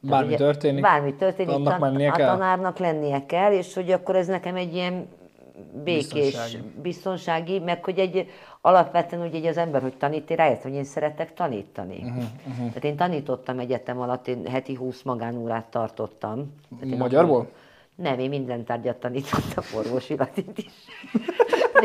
Bármi ugye, történik, bármi történik annak tan- a tanárnak lennie kell, és hogy akkor ez nekem egy ilyen békés, biztonsági, biztonsági meg hogy egy alapvetően ugye egy az ember, hogy tanít, én rájött, hogy én szeretek tanítani. Uh-huh, uh-huh. Tehát én tanítottam egyetem alatt, én heti húsz magánórát tartottam. Magyarból? Akkor, nem, én minden tárgyat tanítottam, orvosi latit is.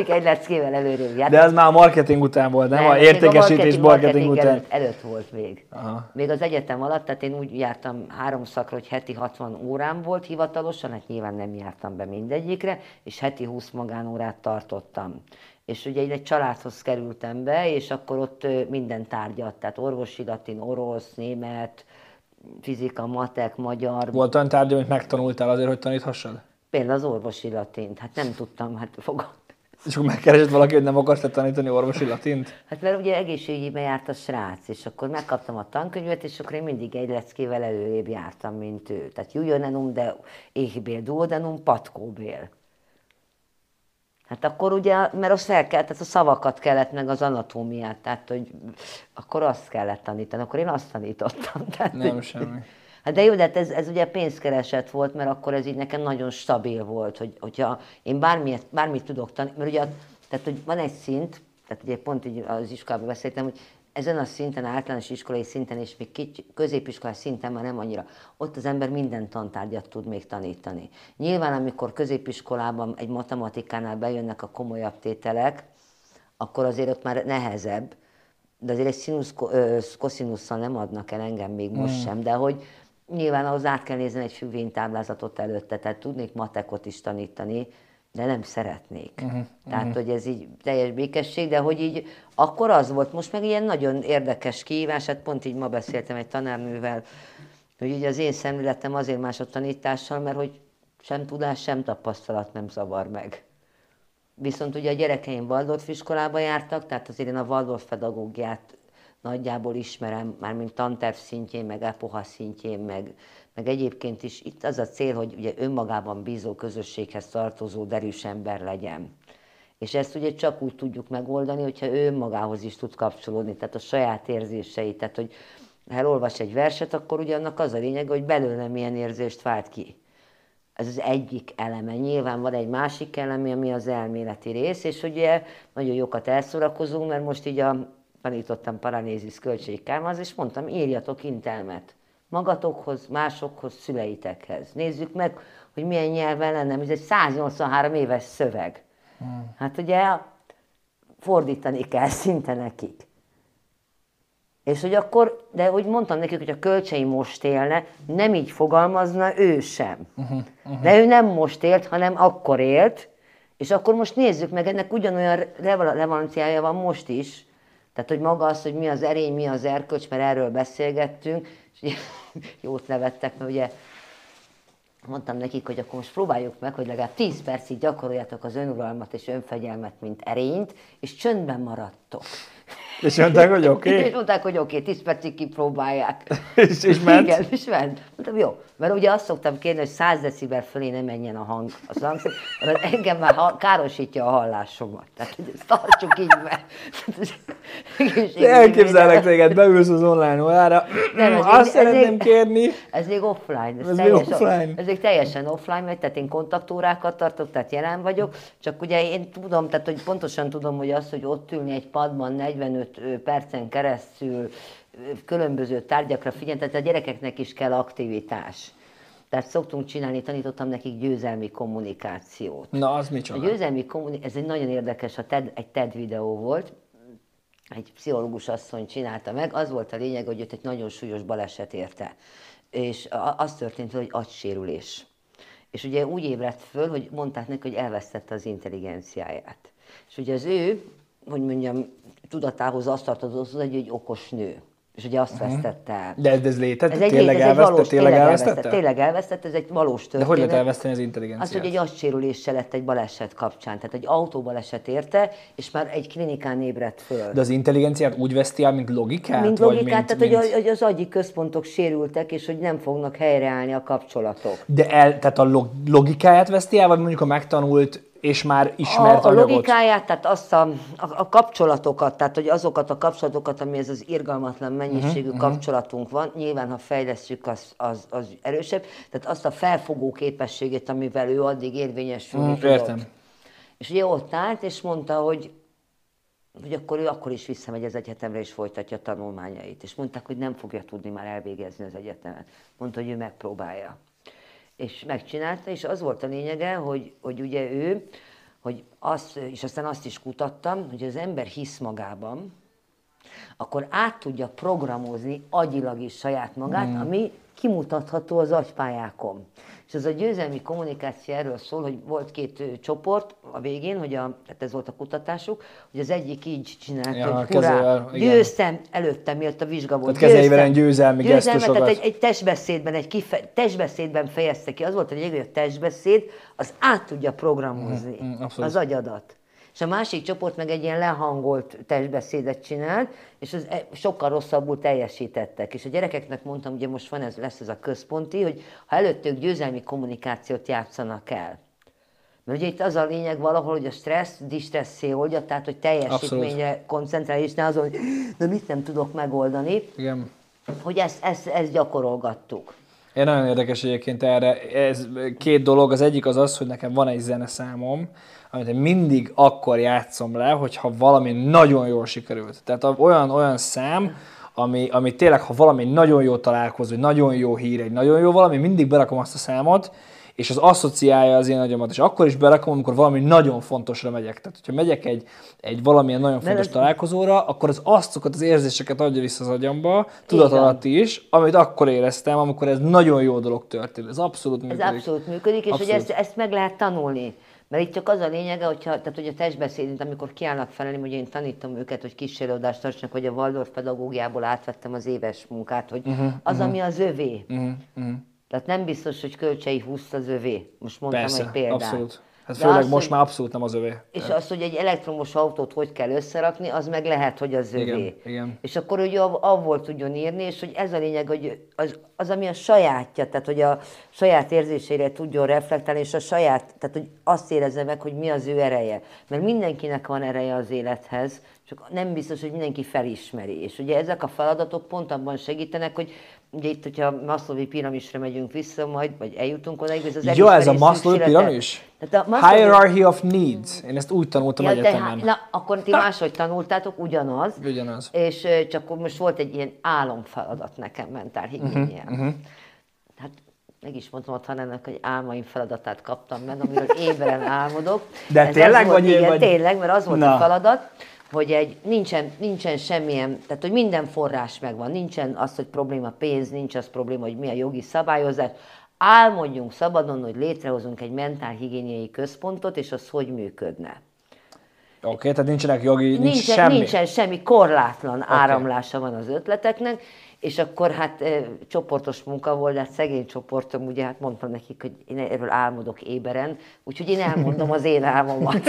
Egy leckével előrébb járt. De ez már a marketing után volt, nem? nem a értékesítés, a marketing, marketing, marketing után. Előtt, előtt volt még. Aha. Még az egyetem alatt, tehát én úgy jártam három szakra, hogy heti hatvan órám volt hivatalosan, hát nyilván nem jártam be mindegyikre, és heti húsz magánórát tartottam. És ugye egy családhoz kerültem be, és akkor ott minden tárgyat, tehát orvosi, latin, orosz, német, fizika, matek, magyar. Volt olyan tárgy, amit megtanultál azért, hogy taníthassad? Például az orvosi latint, hát nem tudtam, hát fogalmam. És akkor megkeresett valaki, hogy nem akarsz tanítani orvosi latint? Hát mert ugye egészségügyben járt a srác, és akkor megkaptam a tankönyvet, és akkor én mindig egy leckével előrébb jártam, mint ő. Tehát Jújönenum, de éhibél, duodenum, patkóbél. Hát akkor ugye, mert azt fel kellett, tehát a szavakat kellett, meg az anatómiát, tehát hogy akkor azt kellett tanítani, akkor én azt tanítottam. Tehát, nem hogy... semmi. Hát de jó, de ez, ez ugye pénzkereset volt, mert akkor ez így nekem nagyon stabil volt, hogy, hogyha én bármilyet, bármit tudok tanítani, mert ugye tehát, hogy van egy szint, tehát ugye pont így az iskolában beszéltem, hogy ezen a szinten, általános iskolai szinten és még kicsi, középiskolás szinten már nem annyira. Ott az ember minden tantárgyat tud még tanítani. Nyilván, amikor középiskolában egy matematikánál bejönnek a komolyabb tételek, akkor azért ott már nehezebb, de azért egy színusz, koszinusszal nem adnak el engem még most mm. sem, de hogy nyilván ahhoz át kell nézni egy függvénytáblázatot előtte, tehát tudnék matekot is tanítani, de nem szeretnék. Uh-huh, Tehát, uh-huh. hogy ez így teljes békesség, de hogy így akkor az volt, most meg ilyen nagyon érdekes kihívás, hát pont így ma beszéltem egy tanárnővel, hogy így az én szemléletem azért más a tanítással, mert hogy sem tudás, sem tapasztalat nem zavar meg. Viszont ugye a gyerekeim Waldorf iskolába jártak, tehát azért én a Waldorf pedagógiát nagyjából ismerem, mármint tanterv szintjén, meg epoha szintjén, meg, meg egyébként is. Itt az a cél, hogy ugye önmagában bízó közösséghez tartozó derűs ember legyen. És ezt ugye csak úgy tudjuk megoldani, hogyha ő önmagához is tud kapcsolódni, tehát a saját érzéseit. Tehát, hogy ha elolvas egy verset, akkor ugye annak az a lényeg, hogy belőle milyen érzést vált ki. Ez az egyik eleme. Nyilván van egy másik eleme, ami az elméleti rész, és ugye nagyon jókat elszórakozunk, mert most így a tanítottam Paranézis Kölcsey Kálmánhoz, és mondtam, írjatok intelmet magatokhoz, másokhoz, szüleitekhez. Nézzük meg, hogy milyen nyelven lenne. Ez egy száznyolcvanhárom éves szöveg. Hmm. Hát ugye fordítani kell szinte nekik. És hogy akkor, de úgy mondtam nekik, hogy a Kölcsey most élne, nem így fogalmazna ő sem. Uh-huh, uh-huh. De ő nem most élt, hanem akkor élt, és akkor most nézzük meg, ennek ugyanolyan relevanciája van most is. Tehát, hogy maga az, hogy mi az erény, mi az erkölcs, mert erről beszélgettünk, és ugye, jót nevettek, mert ugye mondtam nekik, hogy akkor most próbáljuk meg, hogy legalább tíz percig gyakoroljátok az önuralmat és önfegyelmet, mint erényt, és csöndben maradtok. És mondták, hogy oké? Okay. És mondták, hogy oké, okay, tíz percig kipróbálják. és, és ment? Igen, és ment. Mondtam, jó, mert ugye azt szoktam kérni, hogy száz decibel fölé ne menjen a hang, az hangszor, mert engem már ha- károsítja a hallásomat. Tehát, hogy ezt tartsuk így meg. Elképzelek téged, beülsz az online órára, azt szeretném kérni. Ez még offline. Ez, ez még teljesen offline. Ez még teljesen offline, mert tehát én kontaktórákat tartok, tehát jelen vagyok, csak ugye én tudom, tehát hogy pontosan tudom, hogy az, hogy ott ülni egy padban negyvenöt percen keresztül különböző tárgyakra figyelni, tehát a gyerekeknek is kell aktivitás. Tehát szoktunk csinálni, tanítottam nekik győzelmi kommunikációt. Na, az micsoda? A győzelmi kommunikáció, ez egy nagyon érdekes, a TED, egy TED videó volt, egy pszichológus asszony csinálta meg, az volt a lényeg, hogy őt egy nagyon súlyos baleset érte. És az történt, hogy agysérülés. És ugye úgy ébredt föl, hogy mondták neki, hogy elvesztette az intelligenciáját. És ugye az ő, hogy mondjam, tudatához azt tartozott, hogy egy okos nő. És ugye azt vesztette el. De ez létezett? Ez tényleg elvesztett? Tényleg elvesztette? Tényleg elvesztette, ez egy valós történet. De hogy lehet elveszteni az intelligenciát? Az, hogy egy agysérüléssel lett egy baleset kapcsán. Tehát egy autóbaleset érte, és már egy klinikán ébredt föl. De az intelligenciát úgy veszti el, mint logikát? Mint logikát, tehát mint... hogy az agyi központok sérültek, és hogy nem fognak helyreállni a kapcsolatok. De el, tehát a logikáját veszti el, vagy mondjuk a megtanult... és már ismert a, a logikáját, tehát azt a, a, a kapcsolatokat, tehát hogy azokat a kapcsolatokat, ami ez az irgalmatlan mennyiségű uh-huh, kapcsolatunk uh-huh. van, nyilván, ha fejlesztjük, az, az, az erősebb, tehát azt a felfogó képességét, amivel ő addig érvényesülni uh, tudott. Értem. És ugye ott állt, és mondta, hogy, hogy akkor ő akkor is visszamegy az egyetemre, és folytatja a tanulmányait. És mondták, hogy nem fogja tudni már elvégezni az egyetemet. Mondta, hogy ő megpróbálja. És megcsinálta, és az volt a lényege, hogy, hogy ugye ő, hogy azt, és aztán azt is kutattam, hogy az ember hisz magában, akkor át tudja programozni agyilag is saját magát, mm. ami kimutatható az agypályákon. És az a győzelmi kommunikáció erről szól, hogy volt két csoport a végén, hogy a, tehát ez volt a kutatásuk, hogy az egyik így csinált, ja, hogy hurrá, győztem, előttem, miatt a vizsga volt, tehát győztem, győzelmi gesztusokat. Tehát egy, egy testbeszédben, egy kife, testbeszédben fejezte ki, az volt a lényeg, hogy a testbeszéd, az át tudja programozni mm, mm, az agyadat. És a másik csoport meg egy ilyen lehangolt testbeszédet csinált, és az sokkal rosszabbul teljesítettek. És a gyerekeknek mondtam, ugye most van ez, lesz ez a központi, hogy ha előttük győzelmi kommunikációt játszanak el. Mert ugye itt az a lényeg valahol, hogy a stressz distresszé oldja, tehát hogy teljesítményre Abszolút. koncentrálj, és ne azon, hogy na mit nem tudok megoldani, Igen. hogy ezt, ezt, ezt gyakorolgattuk. Én nagyon érdekes egyébként erre. Ez két dolog. Az egyik az az, hogy nekem van egy zeneszámom, amit én mindig akkor játszom le, hogyha valami nagyon jól sikerült. Tehát olyan, olyan szám, ami, ami tényleg, ha valami nagyon jó találkozó, nagyon jó hír, egy nagyon jó valami, mindig berakom azt a számot, és az asszociálja az én agyamat, és akkor is berakom, amikor valami nagyon fontosra megyek. Tehát, hogyha megyek egy, egy valamilyen nagyon fontos De találkozóra, akkor az azokat az érzéseket adja vissza az agyamba, tudat alatt is, amit akkor éreztem, amikor ez nagyon jó dolog történt. Ez abszolút működik. Ez abszolút működik, és abszolút. Hogy ezt, ezt meg lehet tanulni. Mert itt csak az a lényege, hogyha, tehát, hogy a testbeszédint, amikor kiállnak felelni, hogy én tanítom őket, hogy kísérőadást tartsanak, hogy a Waldorf pedagógiából átvettem az éves munkát, hogy uh-huh, az, uh-huh. ami az övé. Uh-huh, uh-huh. Tehát nem biztos, hogy Kölcsey húsz az övé. Most mondtam Persze, egy példát. Abszolút. Hát főleg az, most már abszolút nem az övé. És az, hogy egy elektromos autót hogy kell összerakni, az meg lehet, hogy az övé. Igen, igen. És akkor ugye avval tudjon írni, és hogy ez a lényeg, hogy az, az, ami a sajátja, tehát hogy a saját érzésére tudjon reflektálni, és a saját, tehát hogy azt érezze meg, hogy mi az ő ereje. Mert mindenkinek van ereje az élethez, csak nem biztos, hogy mindenki felismeri. És ugye ezek a feladatok pont abban segítenek, hogy ugye itt, hogyha a maszlovi piramisra megyünk vissza majd, vagy eljutunk oda, ez az Jó, ez a maszlovi piramis? A maszlovi... Hierarchy of needs. Én ezt úgy tanultam ja, egyetemen. De, na, akkor ti máshogy tanultátok, ugyanaz. Ugyanaz. És csak most volt egy ilyen álomfeladat nekem mentálhigiénián. Uh-huh, uh-huh. Hát meg is mondtam ott Hanennek, hogy álmaim feladatát kaptam meg, amiről ébren álmodok. De ez tényleg volt, vagy igen, vagy... tényleg, mert az volt na. a feladat, hogy egy, nincsen, nincsen semmilyen, tehát hogy minden forrás megvan, nincsen az, hogy probléma pénz, nincs az probléma, hogy mi a jogi szabályozás. Álmodjunk szabadon, hogy létrehozunk egy mentálhigiéniai központot, és az hogy működne. Oké, okay, tehát nincsenek jogi, nincs nincsen, semmi? Nincsen semmi, korlátlan okay. áramlása van az ötleteknek, és akkor hát e, csoportos munka volt, de hát szegény csoportom, ugye hát mondtam nekik, hogy én erről álmodok éberen, úgyhogy én elmondom az én álmomat.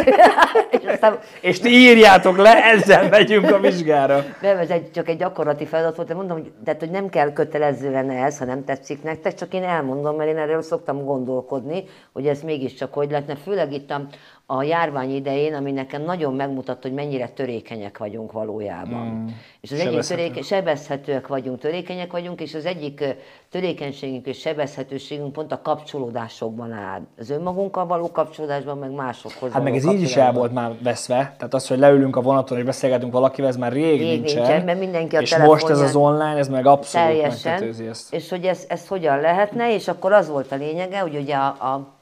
és, aztán... és ti írjátok le, ezzel megyünk a vizsgára. Nem, ez egy, csak egy gyakorlati feladat volt, de mondom, hogy, de, hogy nem kell kötelezően ez, ha nem tetszik nektek, csak én elmondom, mert én erről szoktam gondolkodni, hogy ez mégiscsak hogy lehetne, főleg itt a, a járvány idején, ami nekem nagyon megmutatta, hogy mennyire törékenyek vagyunk valójában. Mm, és az egyik töréke, sebezhetőek vagyunk, törékenyek vagyunk, és az egyik törékenységünk és sebezhetőségünk pont a kapcsolódásokban áll. Az önmagunkkal való kapcsolódásban, meg másokhoz. Hát meg ez így is el volt már veszve, tehát az, hogy leülünk a vonaton és beszélgetünk valakivel, ez már rég, rég nincsen, nincsen mert mindenki a és most ez az online, ez meg abszolút megkötőzi ezt. És hogy ez, ez hogyan lehetne, és akkor az volt a lényege, hogy ugye a, a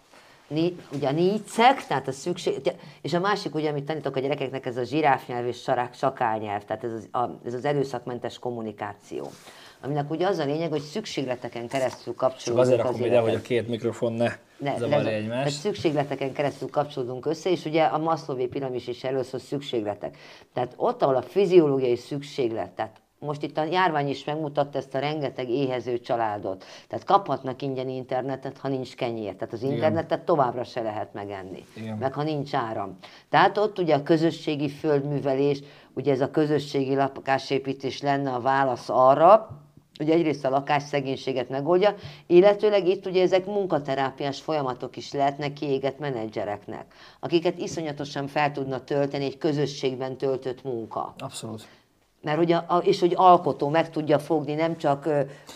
ugye a nígyszek, tehát a szükség, és a másik, ugye, amit tanítok a gyerekeknek, ez a zsiráfnyelv és sakálnyelv, tehát ez az, a, ez az erőszakmentes kommunikáció, aminek ugye az a lényeg, hogy szükségleteken keresztül kapcsolódunk. Csak azért rakom ide, hogy a két mikrofon ne, ne zavarja egymást. Tehát szükségleteken keresztül kapcsolódunk össze, és ugye a maszlovi piramis is először szükségletek. Tehát ott, ahol a fiziológiai szükséglet, tehát most itt a járvány is megmutatta ezt a rengeteg éhező családot. Tehát kaphatnak ingyen internetet, ha nincs kenyér. Tehát az internetet Igen. továbbra se lehet megenni, Igen. meg ha nincs áram. Tehát ott ugye a közösségi földművelés, ugye ez a közösségi lakásépítés lenne a válasz arra, hogy egyrészt a lakásszegénységet megoldja, illetőleg itt ugye ezek munkaterápiás folyamatok is lehetnek kiégett menedzsereknek, akiket iszonyatosan fel tudna tölteni egy közösségben töltött munka. Abszolút. Mert hogy a, és hogy alkotó meg tudja fogni, nem csak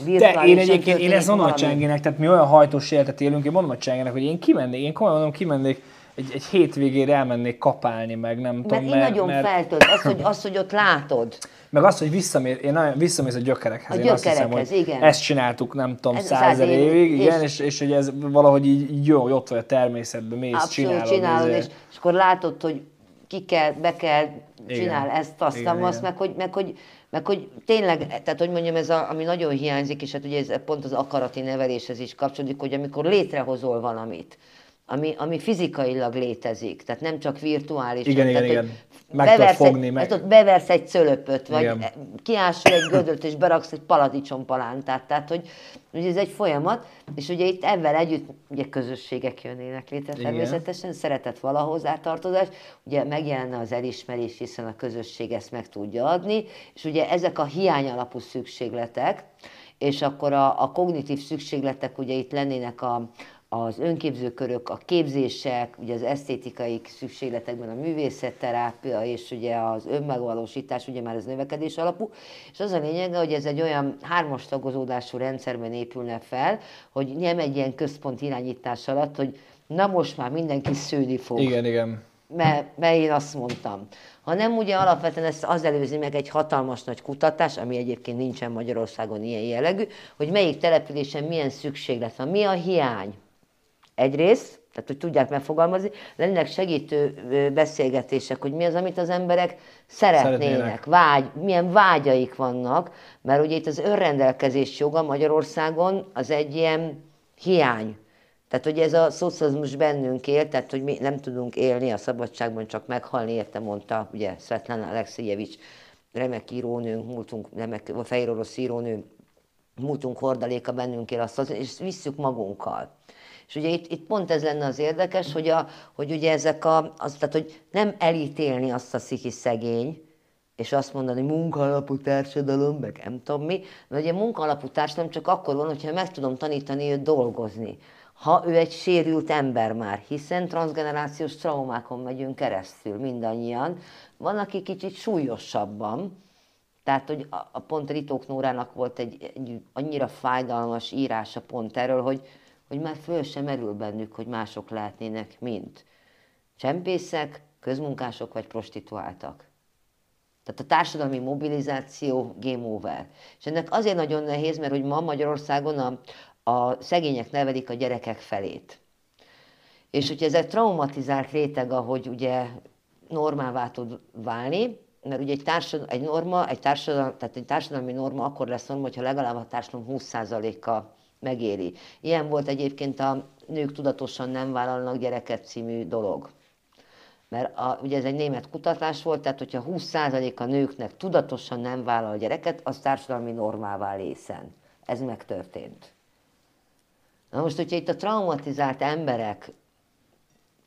virtuálisan. De én egyébként, én ezt mondom a Csengének, tehát mi olyan hajtós életet élünk, én mondom a Csengének, hogy én kimennék, én komolyan mondom, kimennék, egy, egy hétvégére elmennék kapálni, meg nem mert tudom. Én mert én nagyon mert... feltölt, az hogy, az, hogy ott látod. Meg az, hogy visszamér, én nagyon, visszamész a gyökerekhez. A én gyökerekhez, hiszem, hogy igen. Ezt csináltuk, nem tudom, százezer évig, és, igen, és, és hogy ez valahogy így jó, hogy ott vagy a természetben, mész, abszolút csinálod. És, és akkor látod, hogy ki kell, be kell, csinál igen. ezt, azt, igen, azt igen. Meg, hogy, meg, hogy, meg hogy tényleg, tehát hogy mondjam, ez a, ami nagyon hiányzik, és hát ugye ez pont az akarati neveléshez is kapcsolódik, hogy amikor létrehozol valamit, ami, ami fizikailag létezik, tehát nem csak virtuális. Igen, tehát, igen, igen. Meg beversz tud fogni, egy, meg... Tehát, beversz egy cölöpöt, vagy igen. kiásul egy gödröt, és beraksz egy paladicsompalántát, tehát hogy, hogy ez egy folyamat, és ugye itt ebben együtt ugye közösségek jönnének létre természetesen, szeretet vala hozzátartozás, ugye megjelenne az elismerés, hiszen a közösség ezt meg tudja adni, és ugye ezek a hiányalapú szükségletek, és akkor a, a kognitív szükségletek ugye itt lennének a A, az önképzőkörök, a képzések, ugye az esztétikai szükségletekben a művészetterápia, és ugye az önmegvalósítás, ugye már ez növekedés alapú, és az a lényege, hogy ez egy olyan hármas tagozódású rendszerben épülne fel, hogy nem egy ilyen központi irányítás alatt, hogy na most már mindenki szőni fog. Igen, igen. Mert, mert én azt mondtam. Hanem ugye alapvetően ezt az előzi meg egy hatalmas nagy kutatás, ami egyébként nincsen Magyarországon ilyen jellegű, hogy melyik településen milyen szükséglet van, mi a hiány. Egyrészt, tehát hogy tudják megfogalmazni, lennének segítő beszélgetések, hogy mi az, amit az emberek szeretnének, szeretnének. Vágy, milyen vágyaik vannak, mert ugye itt az önrendelkezés joga Magyarországon az egy ilyen hiány. Tehát, hogy ez a szocializmus bennünk él, tehát, hogy mi nem tudunk élni a szabadságban, csak meghalni, érte mondta, ugye, Szvetlana Alexijevics, remek írónőnk, múltunk, remek, fehér orosz írónő, múltunk hordaléka bennünk él, azt, és visszük magunkkal. És ugye itt, itt pont ez lenne az érdekes, hogy, a, hogy ugye ezek a, az, tehát, hogy nem elítélni azt a szichi szegény, és azt mondani, hogy munkaalapú társadalom, meg nem tudom mi, mert ugye munkaalapú társadalom csak akkor van, hogyha meg tudom tanítani őt dolgozni. Ha ő egy sérült ember már, hiszen transzgenerációs traumákon megyünk keresztül mindannyian. Van, aki kicsit súlyosabban, tehát, hogy a, a pont Ritók Nórának volt egy, egy annyira fájdalmas írása pont erről, hogy, hogy már föl sem merül bennük, hogy mások lehetnének, mint csempészek, közmunkások vagy prostituáltak. Tehát a társadalmi mobilizáció game over. És ennek azért nagyon nehéz, mert hogy ma Magyarországon a a szegények nevelik a gyerekek felét. És hogyha ez egy traumatizált réteg, ahogy ugye normává tud válni, mert ugye egy, társadal, egy, norma, egy, társadal, tehát egy társadalmi norma akkor lesz norma, hogyha legalább a társadalom húsz százaléka megéli. Ilyen volt egyébként a Nők tudatosan nem vállalnak gyereket című dolog. Mert a, ugye ez egy német kutatás volt, tehát hogyha húsz százaléka nőknek tudatosan nem vállal gyereket, az társadalmi normává lészen. Ez megtörtént. Na most, hogyha itt a traumatizált emberek,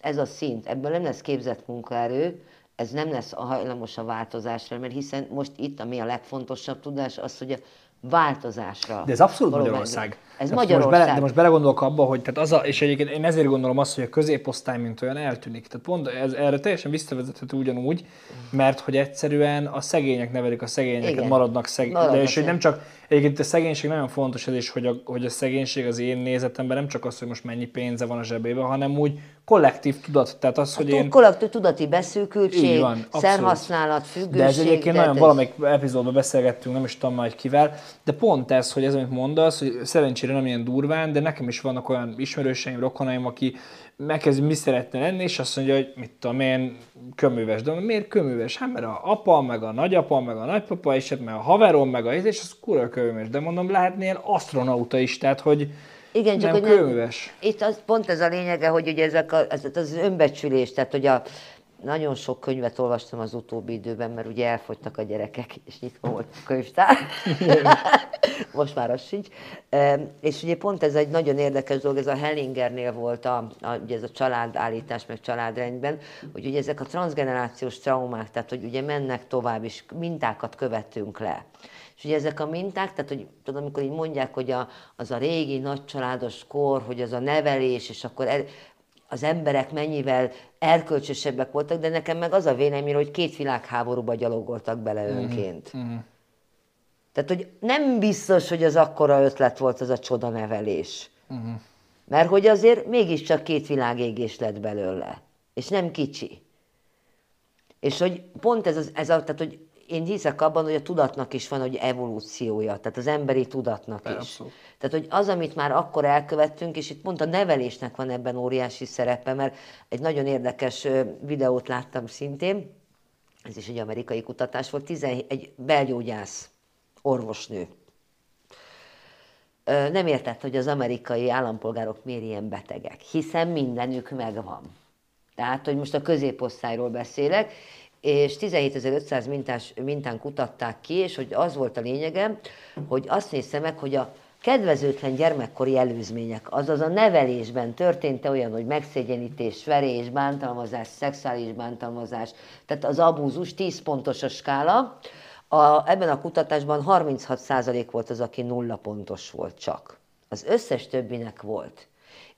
ez a szint, ebből nem lesz képzett munkaerő, ez nem lesz hajlamos a változásra, mert hiszen most itt, ami a legfontosabb tudás, az, hogy a változásra. De ez abszolút Magyarország. Ez Magyarország. Most bele, de most belegondolok abba, hogy tehát az a, és egyébként én ezért gondolom azt, hogy a középosztály mint olyan eltűnik. Tehát pont ez, erre teljesen visszavezethető ugyanúgy, mert hogy egyszerűen a szegények nevelik a szegényeket, igen, maradnak szegények. De és hogy nem csak, egyébként a szegénység nagyon fontos ez is, hogy a, hogy a szegénység az én nézetemben nem csak az, hogy most mennyi pénze van a zsebében, hanem úgy kollektív tudat. Tehát az, hogy én... kollektív tudati beszűkültség, van, szerhasználat, függőség. De ez egyébként nagyon ez... valamelyik epizódban beszélgettünk, nem is tudom már, hogy kivel, de pont ez, hogy ez, amit mondasz, hogy szerencsére nem ilyen durván, de nekem is vannak olyan ismerőseim, rokonaim, aki megkezd, mi szeretne lenni, és azt mondja, hogy mit tudom én, köműves. De miért köműves? Hát mert a apa, meg a nagyapa, meg a nagypapa, és hát meg a haverom, meg a íz, és az kurva köműves. De mondom, lehetne ilyen astronauta is, tehát hogy igen, csak nem köműves. Nem, itt az, pont ez a lényege, hogy ugye ezek a, ez az önbecsülés, tehát hogy a nagyon sok könyvet olvastam az utóbbi időben, mert ugye elfogytak a gyerekek, és nyitva volt a könyvtár. Most már az sincs. És ugye pont ez egy nagyon érdekes dolog, ez a Hellingernél volt a, a, ugye ez a családállítás, meg családrendben, hogy ugye ezek a transzgenerációs traumák, tehát hogy ugye mennek tovább, és mintákat követünk le. És ugye ezek a minták, tehát hogy tudom, amikor így mondják, hogy a, az a régi nagycsaládos kor, hogy az a nevelés, és akkor... El, az emberek mennyivel erkölcsösebbek voltak, de nekem meg az a véleményem, hogy két világháborúba gyalogoltak bele önként. Mm-hmm. Tehát, hogy nem biztos, hogy az akkora ötlet volt az a csodanevelés. Mm-hmm. Mert hogy azért mégiscsak két világégés lett belőle. És nem kicsi. És hogy pont ez, az, ez a... Tehát, hogy én hiszek abban, hogy a tudatnak is van egy evolúciója, tehát az emberi tudatnak is. Abszolút. Tehát, hogy az, amit már akkor elkövettünk, és itt pont a nevelésnek van ebben óriási szerepe, mert egy nagyon érdekes videót láttam szintén, ez is egy amerikai kutatás volt, tizenhét egy belgyógyász, orvosnő. Nem értett, hogy az amerikai állampolgárok miért ilyen betegek, hiszen mindenük megvan. Tehát, hogy most a középosztályról beszélek, és tizenhétezer-ötszáz mintás, mintán kutatták ki, és hogy az volt a lényege, hogy azt nézze meg, hogy a kedvezőtlen gyermekkori előzmények, azaz a nevelésben történt-e olyan, hogy megszégyenítés, verés, bántalmazás, szexuális bántalmazás, tehát az abúzus, tíz pontos a skála. A, ebben a kutatásban harminchat százalék volt az, aki nulla pontos volt csak. Az összes többinek volt.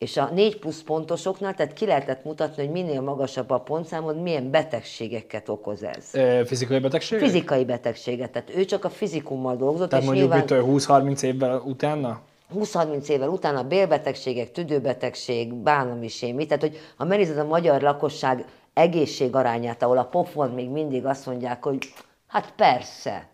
És a négy plusz pontosoknál, tehát ki lehetett mutatni, hogy minél magasabb a pontszámod, milyen betegségeket okoz ez. E, fizikai betegséget? Fizikai betegséget. Tehát ő csak a fizikummal dolgozott. Tehát és mondjuk nyilván... húsz-harminc évvel utána? húsz-harminc évvel utána bélbetegségek, tüdőbetegség, bálnamisémi. Tehát, hogy ha megnézed a magyar lakosság egészségarányát, ahol a pofon még mindig azt mondják, hogy hát persze.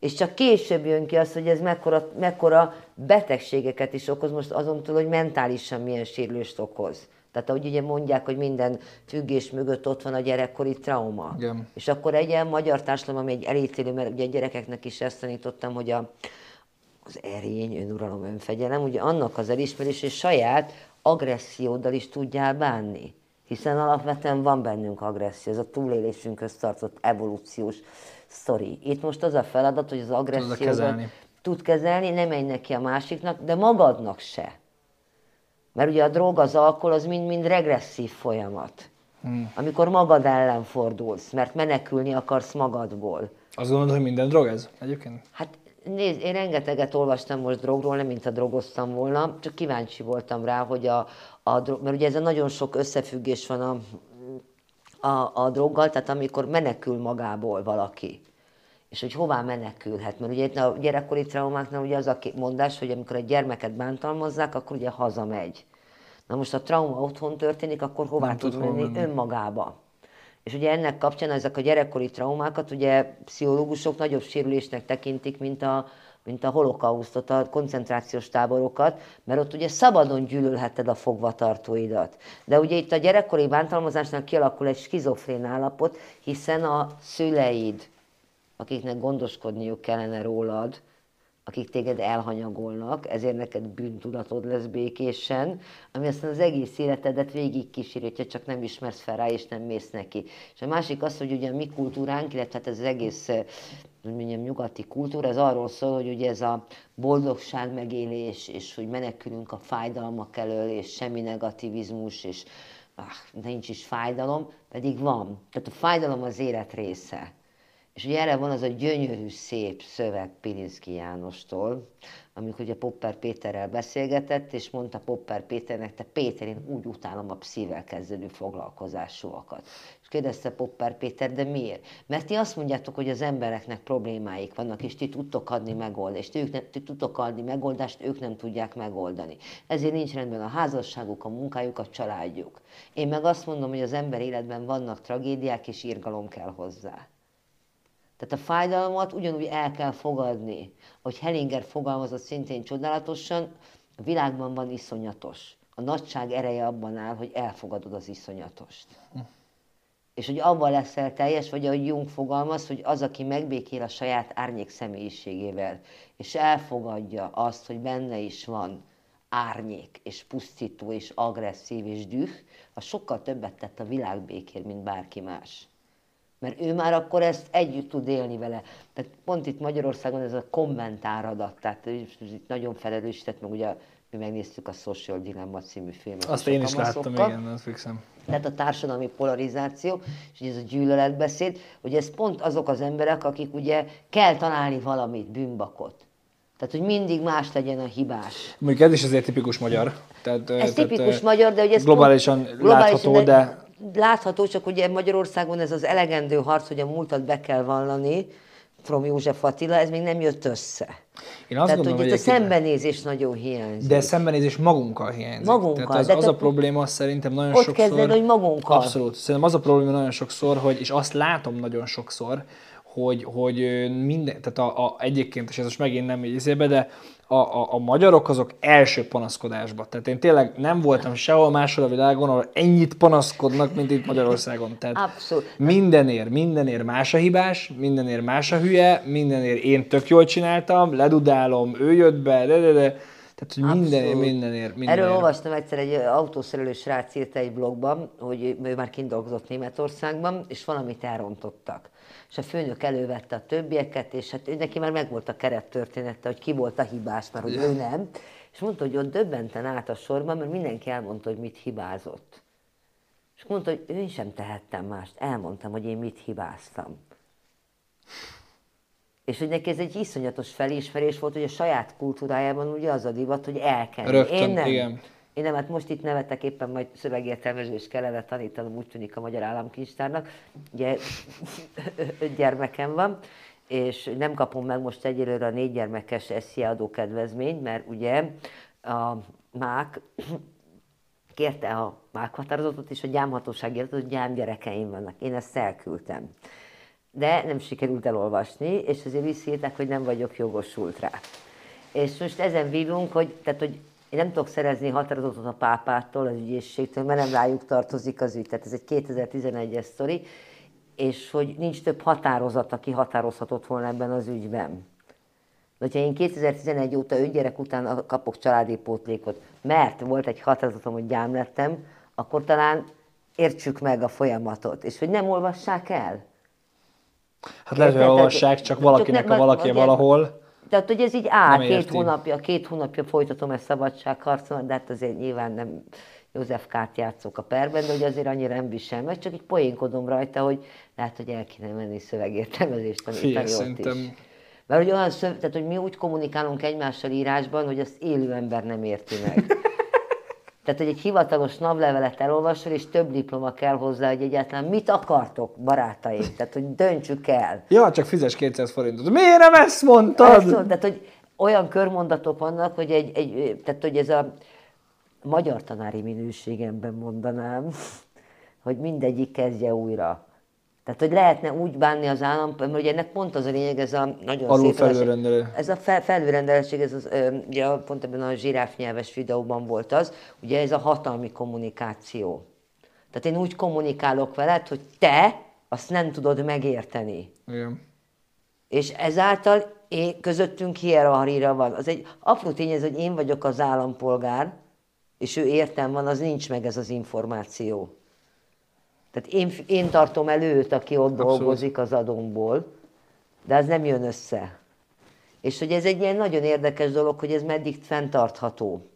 És csak később jön ki az, hogy ez mekkora, mekkora betegségeket is okoz, most azon túl, hogy mentálisan milyen sérülést okoz. Tehát ahogy ugye mondják, hogy minden függés mögött ott van a gyerekkori trauma. Igen. És akkor egy ilyen magyar társadalom, ami egy elítélő, mert ugye a gyerekeknek is ezt tanítottam, hogy a, az erény, önuralom, önfegyelem, ugye annak az elismerés, hogy saját agresszióddal is tudjál bánni. Hiszen alapvetően van bennünk agresszió, ez a túlélésünkhöz tartott evolúciós sztori. Itt most az a feladat, hogy az agressziót tud kezelni, nem menj neki a másiknak, de magadnak se. Mert ugye a drog, az alkohol, az mind-mind regresszív folyamat. Hmm. Amikor magad ellen fordulsz, mert menekülni akarsz magadból. Azt gondolod, hogy minden drog ez egyébként? Hát nézd, én rengeteget olvastam most drogról, nem mint a drogoztam volna, csak kíváncsi voltam rá, hogy a, a drog, mert ugye ez a nagyon sok összefüggés van a A, a droggal, tehát amikor menekül magából valaki, és hogy hová menekülhet. Mert ugye itt a gyerekkori traumáknál ugye az a mondás, hogy amikor egy gyermeket bántalmazzák, akkor ugye hazamegy. Na most a trauma otthon történik, akkor hová nem tud menni? menni? Önmagába. És ugye ennek kapcsán ezek a gyerekkori traumákat ugye pszichológusok nagyobb sérülésnek tekintik, mint a, mint a holokausztot, a koncentrációs táborokat, mert ott ugye szabadon gyűlölheted a fogvatartóidat. De ugye itt a gyerekkori bántalmazásnál kialakul egy skizofrén állapot, hiszen a szüleid, akiknek gondoskodniuk kellene rólad, akik téged elhanyagolnak, ezért neked bűntudatod lesz békésen, ami aztán az egész életedet végig kíséri, hogyha csak nem ismersz fel rá, és nem mész neki. És a másik az, hogy ugye a mi kultúránk, illetve hát ez az egész mondjam, nyugati kultúra, ez arról szól, hogy ugye ez a boldogság megélés, és hogy menekülünk a fájdalmak elől, és semmi negativizmus, és ah, nincs is fájdalom, pedig van. Tehát a fájdalom az élet része. És ugye erre van az a gyönyörű, szép szöveg Pilinszky Jánostól, amikor ugye Popper Péterrel beszélgetett, és mondta Popper Péternek, te Péter, én úgy utálom a pszichvel kezdődő foglalkozásúakat. És kérdezte Popper Péter, de miért? Mert ti azt mondjátok, hogy az embereknek problémáik vannak, és ti tudtok adni megoldást, ők nem, ti tudtok adni megoldást, ők nem tudják megoldani. Ezért nincs rendben a házasságuk, a munkájuk, a családjuk. Én meg azt mondom, hogy az ember életben vannak tragédiák, és írgalom kell hozzá. Tehát a fájdalmat ugyanúgy el kell fogadni, hogy Hellinger fogalmazott szintén csodálatosan, a világban van iszonyatos. A nagyság ereje abban áll, hogy elfogadod az iszonyatost. Hm. És hogy abban leszel teljes, vagy ahogy Jung fogalmaz, hogy az, aki megbékél a saját árnyék személyiségével, és elfogadja azt, hogy benne is van árnyék, és pusztító, és agresszív, és düh, az sokkal többet tett a világbékéért, mint bárki más. Mert ő már akkor ezt együtt tud élni vele. Tehát pont itt Magyarországon ez a kommentáradat, tehát itt nagyon felelősített, meg ugye mi megnéztük a Social Dilemma című filmet. Azt én is láttam, igen, azt fixem. Tehát a társadalmi polarizáció, és ez a gyűlöletbeszéd, hogy ez pont azok az emberek, akik ugye kell találni valamit, bűnbakot. Tehát, hogy mindig más legyen a hibás. Mondjuk ez is azért tipikus magyar. Tehát, ez tehát, tipikus magyar, de hogy ez globálisan pont, látható, de... de... Látható, csak ugye Magyarországon ez az elegendő harc, hogy a múltat be kell vallani, from József Attila, ez még nem jött össze. Én azt Tehát, gondolom, hogy itt a szembenézés nagyon hiányzik. De szembenézés magunkkal hiányzik. Magunkkal. Tehát az, az te a probléma szerintem nagyon ott sokszor... Ott kezded, hogy magunkkal. Abszolút. Szerintem az a probléma nagyon sokszor, hogy, és azt látom nagyon sokszor, hogy, hogy minden, tehát a, a, egyébként, és ez most megint nem így észébe, de a, a, a magyarok azok első panaszkodásban. Tehát én tényleg nem voltam sehol máshol a világon, ahol ennyit panaszkodnak, mint itt Magyarországon. Tehát abszolút. Mindenért, mindenért más a hibás, mindenért más a hülye, mindenért én tök jól csináltam, ledudálom, ő jött be, de, de, de. Tehát, hogy mindenért, mindenért, mindenért. Erről olvastam egyszer, egy autószerelő srác írta egy blogban, hogy ő már kint dolgozott Németországban, és valamit elrontottak. És a főnök elővette a többieket, és hát neki már megvolt a kerettörténete, hogy ki volt a hibás, mert hogy ő nem. És mondta, hogy ott döbbenten állt a sorban, mert mindenki elmondta, hogy mit hibázott. És mondta, hogy én sem tehettem mást, elmondtam, hogy én mit hibáztam. És hogy neki ez egy iszonyatos felismerés volt, hogy a saját kultúrájában ugye az a divat, hogy elkenni. Rögtön, én nem, igen. Én nem, hát most itt nevetek, éppen majd szövegértelmező is kellene tanítanom, úgy tűnik a Magyar Államkincstárnak. Ugye öt gyermekem van, és nem kapom meg most egyelőre a négy gyermekes es zé á adókedvezményt, mert ugye a MÁK kérte a MÁK határozatot, és a gyámhatóság írta, hogy gyámgyerekeim vannak. Én ezt elküldtem. De nem sikerült elolvasni, és azért visszírták, hogy nem vagyok jogosult rá. És most ezen vívunk, hogy, tehát, hogy én nem tudok szerezni határozatot a pápától, az ügyészségtől, mert nem rájuk tartozik az ügy. Tehát ez egy kétezer-tizenegyes sztori, és hogy nincs több határozat, aki határozhatott volna ebben az ügyben. De ha én kétezer-tizenegy óta öt gyerek után kapok családi pótlékot, mert volt egy határozatom, hogy gyám lettem, akkor talán értsük meg a folyamatot, és hogy nem olvassák el. Hát lehet, hogy olvassák, csak valakinek, ha valaki valahol. Tehát, hogy ez így áll, két hónapja, két hónapja folytatom ezt szabadságharcomat, de hát azért nyilván nem József K-t játszok a perben, de hogy azért annyira nem visel meg, csak így poénkodom rajta, hogy lehet, hogy el kéne menni szövegértelmezést tanítani ott is. Mert hogy olyan szöv, tehát, hogy mi úgy kommunikálunk egymással írásban, hogy azt élő ember nem érti meg. Tehát, hogy egy hivatalos naplevelet elolvasol, és több diploma kell hozzá, hogy egyáltalán mit akartok, barátaim? Tehát, hogy döntsük el. Ja, csak fizes kétszáz forintot. Miért nem ezt mondtad? Ezt mondtad, tehát, hogy olyan körmondatok vannak, hogy, egy, egy, tehát, hogy ez a magyar tanári minőségemben mondanám, hogy mindegyik kezdje újra. Tehát, hogy lehetne úgy bánni az állam, mert ugye ennek pont az a lényeg, ez a nagyon alul szép... Ez a fel, felülrendelesség, ez az, ugye pont ebben a zsiráfnyelves videóban volt az, ugye ez a hatalmi kommunikáció. Tehát én úgy kommunikálok veled, hogy te azt nem tudod megérteni. Igen. És ezáltal én, közöttünk hierarchia van. Az egy apró tény, ez, hogy én vagyok az állampolgár, és ő értem van, az nincs meg ez az információ. Tehát én, én tartom előt, aki ott abszolút dolgozik az adomból, de az nem jön össze. És hogy ez egy ilyen nagyon érdekes dolog, hogy ez meddig fenntartható.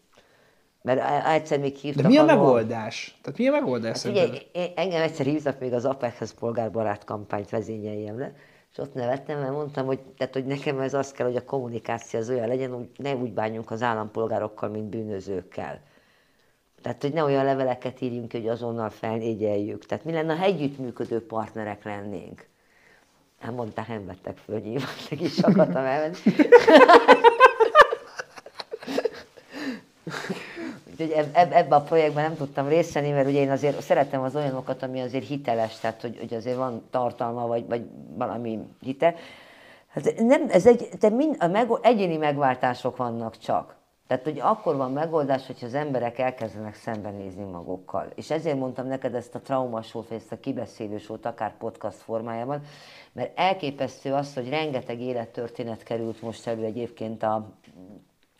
Mert egyszer még hívtak... De mi a annól... megoldás? Tehát mi a megoldás? Hát ugye, engem egyszer hívtak még az Apekhez polgárbarát kampányt vezényeljem le, és ott nevettem, mert mondtam, hogy, tehát, hogy nekem ez az kell, hogy a kommunikáció az olyan legyen, hogy ne úgy bánjunk az állampolgárokkal, mint bűnözőkkel. Tehát, hogy ne olyan leveleket írjunk, hogy azonnal felnégyeljük. Tehát mi lenne, ha együttműködő partnerek lennénk? Hát mondtál, nem vettek föl, nyilván, meg is akartam elvenni. Úgyhogy eb- ebben a projektben nem tudtam részt venni, mert ugye én azért szeretem az olyanokat, ami azért hiteles, tehát hogy, hogy azért van tartalma, vagy, vagy valami hite. Hát nem, ez egy, te mind, a meg, egyéni megváltások vannak csak. Tehát, hogy akkor van megoldás, hogyha az emberek elkezdenek szembenézni magukkal. És ezért mondtam neked ezt a traumasót, vagy ezt a kibeszélősót, akár podcast formájában, mert elképesztő az, hogy rengeteg élettörténet került most elő egyébként a,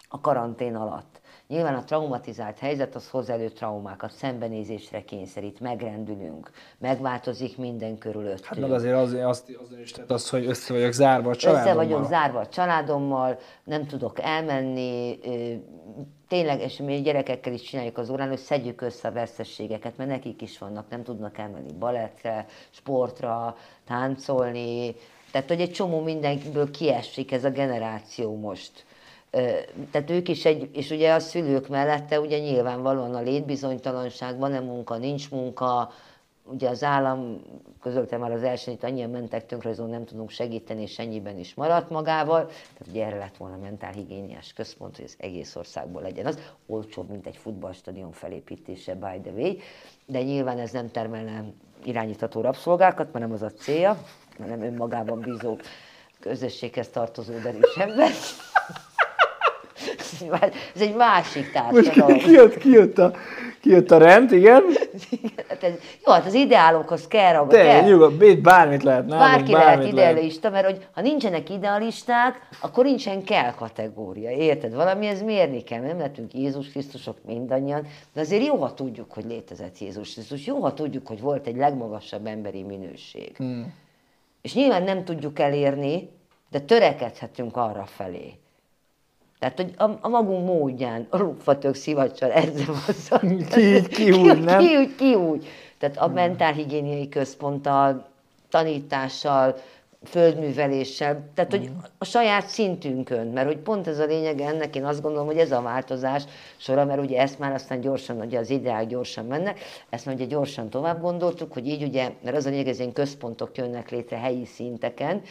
a karantén alatt. Nyilván a traumatizált helyzet az hoz elő traumákat, szembenézésre kényszerít, megrendülünk, megváltozik minden körülöttünk. Hát meg azért az, az, az is tett az, hogy össze vagyok zárva a családommal. Össze vagyok zárva a családommal, nem tudok elmenni, tényleg, és mi gyerekekkel is csináljuk az órán, hogy szedjük össze a vesztességeket, mert nekik is vannak, nem tudnak elmenni balettre, sportra, táncolni, tehát hogy egy csomó mindenből kiesik ez a generáció most. Tehát ők is egy, és ugye a szülők mellette ugye nyilvánvalóan a létbizonytalanság, van-e munka, nincs munka, ugye az állam, közölte már az elsőnyit, annyian mentek tönkre, azon nem tudunk segíteni, és ennyiben is maradt magával. Tehát ugye erre lett volna mentálhigiéniás központ, hogy az egész országból legyen az. Olcsóbb, mint egy futballstadion felépítése, by the way. De nyilván ez nem termelne irányítható rabszolgákat, mert nem az a célja, hanem önmagában bízó közösséghez tartozó derűs ember. Ez egy másik társadalom. Most kijött, kijött, a, kijött a rend, igen. Hát ez, jó, hát az ideálokhoz kell ragad. De, nyugodt, bármit lehet nálunk, bárki lehet idealista, mert hogy, ha nincsenek idealisták, akkor nincsen kell kategória, érted? Valamihez mérni kell, nem lettünk Jézus Krisztusok mindannyian, de azért jó, ha tudjuk, hogy létezett Jézus Krisztus, jó, ha tudjuk, hogy volt egy legmagasabb emberi minőség. Hmm. És nyilván nem tudjuk elérni, de törekedhetünk arra felé. Tehát, hogy a, a magunk módján, a luffatök szivacsal, ezzel van ki, ki úgy, nem? Ki úgy, ki úgy. Tehát a mentálhigiéniai központtal, tanítással, földműveléssel, tehát hogy a saját szintünkön, mert hogy pont ez a lényeg ennek, én azt gondolom, hogy ez a változás sora, mert ugye ezt már aztán gyorsan, ugye az ideák gyorsan mennek, ezt már ugye gyorsan tovább gondoltuk, hogy így ugye, mert az a lényeg, hogy központok jönnek létre helyi szinteken.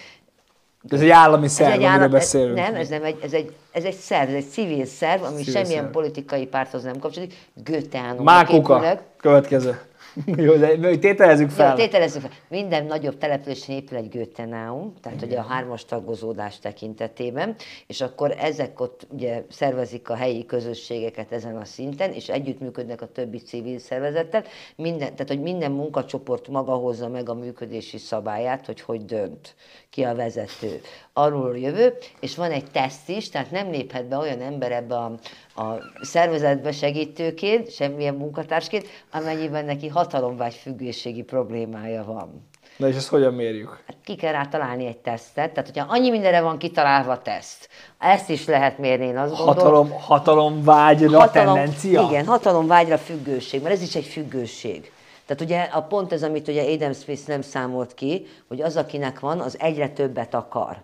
Ez egy állami szerv, amiről állam, beszélünk. Ez, nem, ez, nem egy, ez, egy, ez egy szerv, ez egy civil szerv, ami civil semmilyen szerv. Politikai párthoz nem kapcsolódik. Goetheanum. Mákuka, következő. Jó, de tételezzük fel. Jó, tételezzük fel. Minden nagyobb településen épül egy Goetheanum, tehát ugye a hármas tagozódás tekintetében, és akkor ezek ott ugye szervezik a helyi közösségeket ezen a szinten, és együttműködnek a többi civil szervezettel. Minden, tehát, hogy minden munkacsoport maga hozza meg a működési szabályát, hogy hogy dönt ki a vezető. Arról jövő, és van egy teszt is, tehát nem léphet be olyan ember ebbe a, a szervezetbe segítőként, semmilyen munkatársként, amennyiben neki hatalomvágy függőségi problémája van. Na és ezt hogyan mérjük? Hát ki kell rá találni egy tesztet, tehát hogyha annyi mindenre van kitalálva a teszt, ezt is lehet mérni, én azt gondolom. Hatalomvágyra hatalom, tendencia? Igen, hatalomvágyra függőség, mert ez is egy függőség. Tehát ugye a pont ez, amit ugye Adam Smith nem számolt ki, hogy az, akinek van, az egyre többet akar.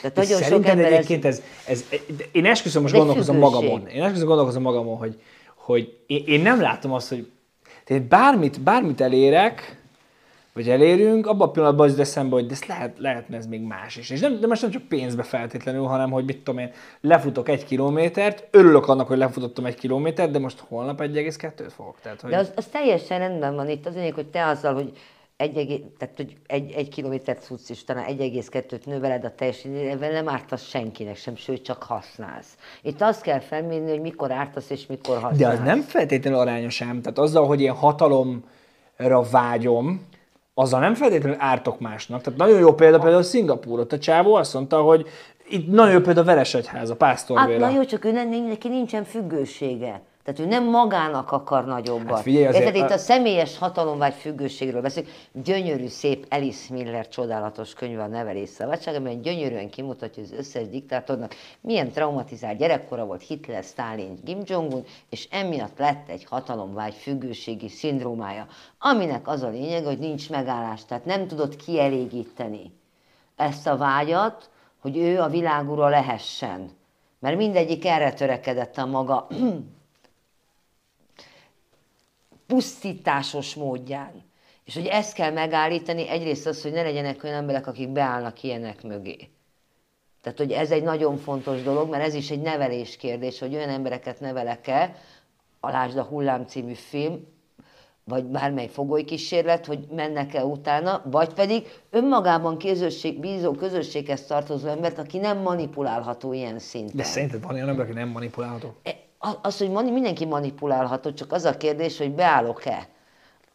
Tehát nagyon sok ember egyébként ez... ez, ez én esküszöm most gondolkozom függőség. magamon. Én esküszöm gondolkozom magamon, hogy, hogy én, én nem látom azt, hogy tehát bármit, bármit elérek, vagy elérünk, abban a pillanatban az eszembe, hogy ezt lehet, lehetne ez még más is. És nem, de most nem csak pénzbe feltétlenül, hanem hogy mit tudom én, lefutok egy kilométert, örülök annak, hogy lefutottam egy kilométert, de most holnap egy egész kettőt fogok. Tehát, hogy... De az, az teljesen rendben van itt, az lényeg, hogy te azzal, hogy egy, tehát, hogy egy, egy kilométert futsz, és talán egy egész kettőt növeled a teljesítményedben, nem ártasz senkinek sem, sőt, csak használsz. Itt azt kell felmérni, hogy mikor ártasz és mikor használsz. De az nem feltétlenül arányos ám. Tehát azzal, hogy én hatalomra vágyom, azzal nem feltétlenül ártok másnak. Tehát nagyon jó példa például Szingapúr, a csávó azt mondta, hogy itt nagyon jó példa a Veresegyház, a Pásztor Béla. Hát na jó, csak ő nem, neki nincsen függősége. Tehát ő nem magának akar nagyobbat. Hát figyelj, azért... Itt a személyes hatalomvágy függőségről beszélünk. Gyönyörű, szép Alice Miller csodálatos könyve, a Nevelés szabadság, amiben gyönyörűen kimutatja, hogy az összes diktátornak milyen traumatizált gyerekkora volt Hitler, Sztálin, Kim Jong-un, és emiatt lett egy hatalomvágy függőségi szindrómája, aminek az a lényeg, hogy nincs megállás, tehát nem tudod kielégíteni ezt a vágyat, hogy ő a világura lehessen. Mert mindegyik erre törekedett a maga... pusztításos módján. És hogy ezt kell megállítani, egyrészt az, hogy ne legyenek olyan emberek, akik beállnak ilyenek mögé. Tehát, hogy ez egy nagyon fontos dolog, mert ez is egy nevelés kérdés, hogy olyan embereket nevelek-e, lásd a Hullám című film, vagy bármely fogolykísérlet, hogy mennek-e utána, vagy pedig önmagában közösség, bízó közösséghez tartozó embert, aki nem manipulálható ilyen szinten. De szerinted van olyan ember, aki nem manipulálható? E- Az, hogy mindenki manipulálható, csak az a kérdés, hogy beállok-e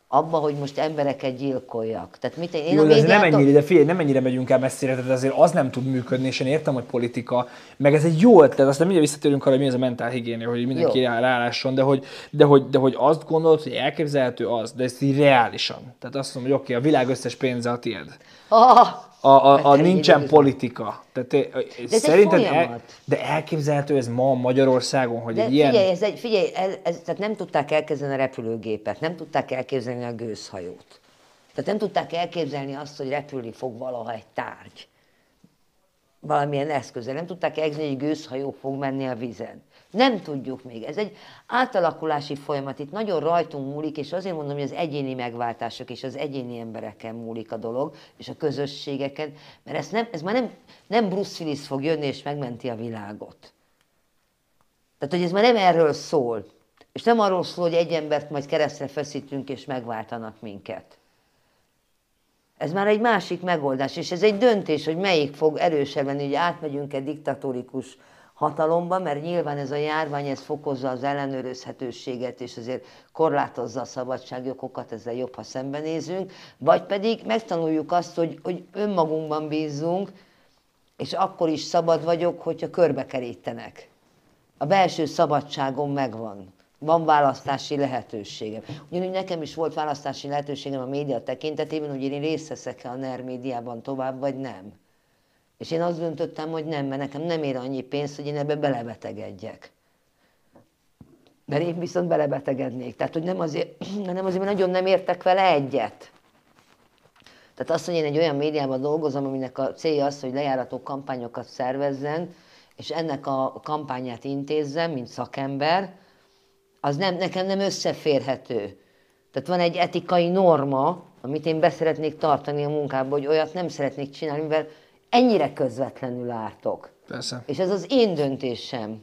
abba, hogy most embereket gyilkoljak. Tehát mit én, én jó, a médiától... nem ennyire, de figyelj, nem ennyire megyünk el messzire, tehát azért az nem tud működni, és én értem, hogy politika, meg ez egy jó ötlet, aztán mindjárt visszatérünk arra, hogy mi ez a mentálhigiénia, hogy mindenki rálásson, de hogy, de, hogy, de hogy azt gondolod, hogy elképzelhető az, de ezt így reálisan. Tehát azt mondom, hogy oké, okay, a világ összes pénze a tiéd. Oh! A, a, a nincsen politika. Tehát, de szerinted el, de elképzelhető ez ma Magyarországon, hogy de egy figyelj, ilyen... Ez egy, figyelj, ez, tehát nem tudták elképzelni a repülőgépet, nem tudták elképzelni a gőzhajót. Tehát nem tudták elképzelni azt, hogy repülni fog valaha egy tárgy. Valamilyen eszközzel. Nem tudták elképzelni, hogy gőzhajó fog menni a vízen. Nem tudjuk még. Ez egy átalakulási folyamat. Itt nagyon rajtunk múlik, és azért mondom, hogy az egyéni megváltások és az egyéni embereken múlik a dolog, és a közösségeken, mert ez, nem, ez már nem, nem Bruce Willis fog jönni, és megmenti a világot. Tehát, hogy ez már nem erről szól. És nem arról szól, hogy egy embert majd keresztre feszítünk, és megváltanak minket. Ez már egy másik megoldás, és ez egy döntés, hogy melyik fog erősebb lenni, hogy átmegyünk-e diktatórikus hatalomba, mert nyilván ez a járvány, ez fokozza az ellenőrözhetőséget, és azért korlátozza a szabadságjogokat, ezzel jobb, ha szembenézünk, vagy pedig megtanuljuk azt, hogy, hogy önmagunkban bízzunk, és akkor is szabad vagyok, hogyha körbekerítenek. A belső szabadságom megvan. Van választási lehetőségem. Ugyanúgy nekem is volt választási lehetőségem a média tekintetében, hogy én részt veszek-e a NER médiában tovább, vagy nem. És én azt döntöttem, hogy nem, mert nekem nem ér annyi pénzt, hogy én ebbe belebetegedjek. Mert én viszont belebetegednék. Tehát, hogy nem azért, nem azért, mert nagyon nem értek vele egyet. Tehát azt, hogy én egy olyan médiában dolgozom, aminek a célja az, hogy lejárató kampányokat szervezzen, és ennek a kampányát intézzem, mint szakember, az nem, nekem nem összeférhető. Tehát van egy etikai norma, amit én beszeretnék tartani a munkába, hogy olyat nem szeretnék csinálni, mivel ennyire közvetlenül látok. Persze. És ez az én döntésem.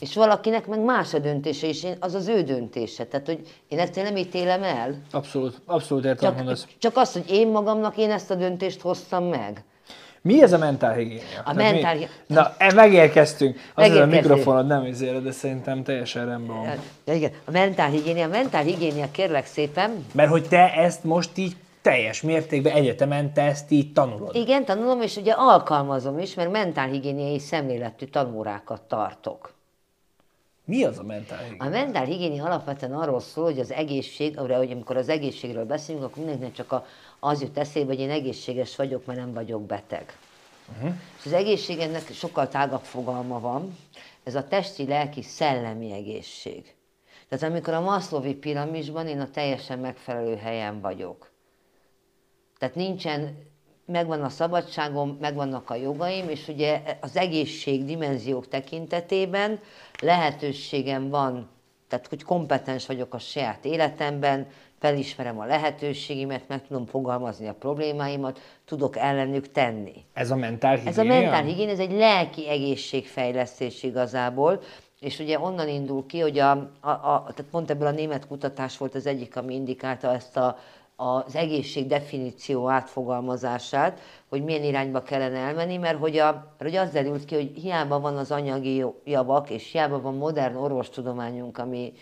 És valakinek meg más a döntése, és az az ő döntése. Tehát, hogy én ezt én nem ítélem el. Abszolút, abszolút értem, mondasz. Csak, csak az, hogy én magamnak én ezt a döntést hoztam meg. Mi ez a mentálhigiénia? A mentálhigiénia. Na, megérkeztünk. Azért a mikrofonod nem izére, de szerintem teljesen rendben van. Ja, igen. A mentálhigiénia, a mentálhigiénia, kérlek szépen. Mert hogy te ezt most így teljes mértékben egyetemen te ezt így tanulod. Igen, tanulom, és ugye alkalmazom is, mert mentálhigiéniai szemléletű tanórákat tartok. Mi az a mentálhigiénia? A mentálhigiénia alapvetően arról szól, hogy az egészség, amikor az egészségről beszélünk, akkor mindenkinek csak a, az jut eszébe, hogy én egészséges vagyok, mert nem vagyok beteg. Uh-huh. És az egészségemnek sokkal tágabb fogalma van, ez a testi, lelki, szellemi egészség. Tehát amikor a maszlovi piramisban én a teljesen megfelelő helyen vagyok. Tehát nincsen, megvan a szabadságom, megvannak a jogaim, és ugye az egészség dimenziók tekintetében lehetőségem van, tehát hogy kompetens vagyok a saját életemben, felismerem a lehetőségimet, meg tudom fogalmazni a problémáimat, tudok ellenük tenni. Ez a mentálhigiénia? Ez a mentálhigiénia, ez egy lelki egészségfejlesztés igazából, és ugye onnan indul ki, hogy a, a, a, tehát pont ebből a német kutatás volt az egyik, ami indikálta ezt a az egészség definíció átfogalmazását, hogy milyen irányba kellene elmenni, mert hogy, a, hogy az derült ki, hogy hiába van az anyagi javak, és hiába van modern orvostudományunk, ami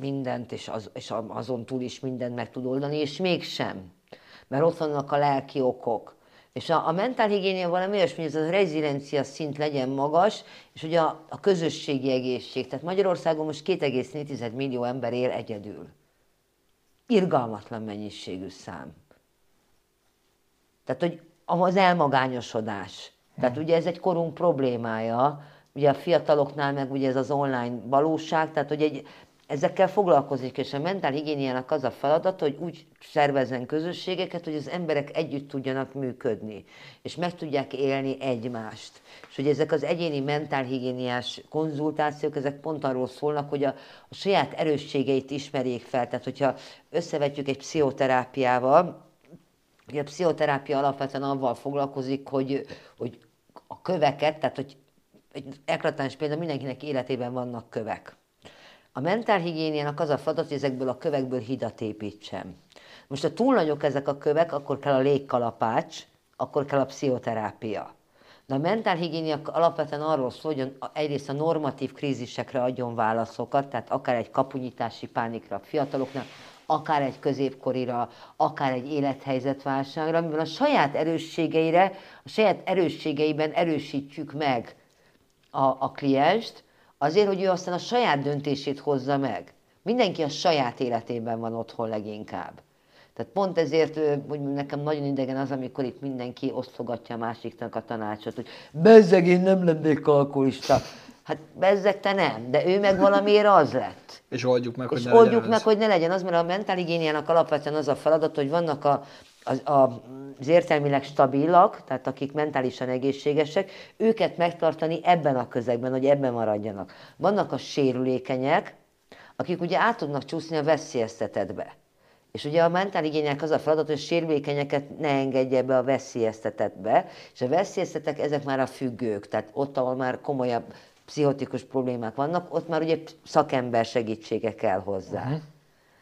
mindent, és, az, és azon túl is mindent meg tud oldani, és mégsem. Mert ott vannak a lelki okok. És a, a mentálhigiénia valami olyasmi, hogy ez a reziliencia szint legyen magas, és ugye a, a közösségi egészség. Tehát Magyarországon most két egész négy millió ember él egyedül. Irgalmatlan mennyiségű szám. Tehát, hogy az elmagányosodás. Tehát ugye ez egy korunk problémája, ugye a fiataloknál meg ugye ez az online valóság, tehát hogy egy, ezekkel foglalkozik, és a mentálhigiéniának az a feladata, hogy úgy szervezzen közösségeket, hogy az emberek együtt tudjanak működni, és meg tudják élni egymást. És hogy ezek az egyéni mentálhigiéniás konzultációk, ezek pont arról szólnak, hogy a, a saját erősségeit ismerjék fel. Tehát, hogyha összevetjük egy pszichoterápiával, ugye a pszichoterápia alapvetően avval foglalkozik, hogy, hogy a köveket, tehát hogy egy eklatáns példa, mindenkinek életében vannak kövek. A mentálhigiéniának az a feladat, hogy ezekből a kövekből hidat építsem. Most, ha túl nagyok ezek a kövek, akkor kell a légkalapács, akkor kell a pszichoterápia. De a mentálhigiénia alapvetően arról szól, hogy egyrészt a normatív krízisekre adjon válaszokat, tehát akár egy kapunyítási pánikra a fiataloknak, akár egy középkorira, akár egy élethelyzetválságra, amiben a saját erősségeire, a saját erősségeiben erősítjük meg a, a klienst, azért, hogy ő aztán a saját döntését hozza meg. Mindenki a saját életében van otthon leginkább. Tehát pont ezért, hogy nekem nagyon idegen az, amikor itt mindenki osztogatja a másiknak a tanácsot, hogy bezzeg, én nem lennék alkoholista. Hát bezzeg, te nem, de ő meg valamiért az lett. És oldjuk meg, és hogy, ne oldjuk meg hogy ne legyen az, mert a mentálhigiéniának alapvetően az a feladat, hogy vannak a, az, a, az értelmileg stabilak, tehát akik mentálisan egészségesek, őket megtartani ebben a közegben, hogy ebben maradjanak. Vannak a sérülékenyek, akik ugye át tudnak csúszni a veszélyeztetetbe. És ugye a mentálhigiéniának az a feladat, hogy a sérülékenyeket ne engedje be a veszélyeztetetbe, és a veszélyeztetek ezek már a függők, tehát ott, ahol már komolyabb pszichotikus problémák vannak, ott már ugye szakember segítsége kell hozzá. Uh-huh.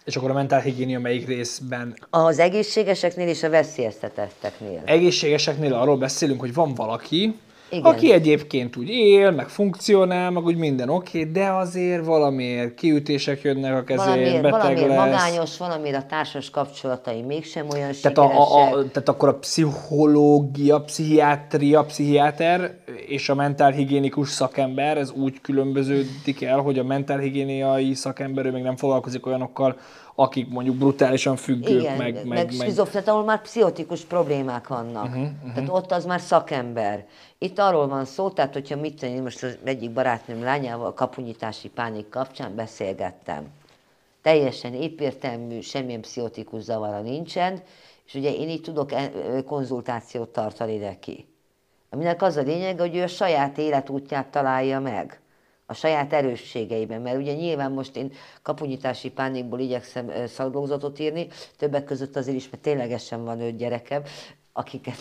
És akkor a mentálhigiénia melyik részben? Az egészségeseknél és a veszélyeztetetteknél. Egészségeseknél arról beszélünk, hogy van valaki, igen, aki egyébként úgy él, meg funkcionál, meg úgy minden oké, okay, de azért valamiért kiütések jönnek a kezén, valamiért, beteg valamiért lesz. Valamiért magányos, valamiért a társas kapcsolatai mégsem olyan tehát sikeresek. A, a, a, tehát akkor a pszichológia, pszichiátria, pszichiáter és a mentálhigiénikus szakember, ez úgy különböződik el, hogy a mentálhigiéniai szakember még nem foglalkozik olyanokkal, akik mondjuk brutálisan függők, igen, meg... meg, meg szizofrenia, meg... ahol már pszichotikus problémák vannak. Uh-huh, uh-huh. Tehát ott az már szakember. Itt arról van szó, tehát hogyha mit tenni, most az egyik barátnőm lányával a kapunyítási pánik kapcsán beszélgettem. teljesen épértelmű, semmilyen pszichotikus zavara nincsen, és ugye én így tudok konzultációt tartani neki. Aminek az a lényeg, hogy ő a saját életútját találja meg, a saját erősségeiben, mert ugye nyilván most én kapunyítási pánikból igyekszem szakdolgozatot írni, többek között azért is, mert ténylegesen van öt gyerekem, akiket...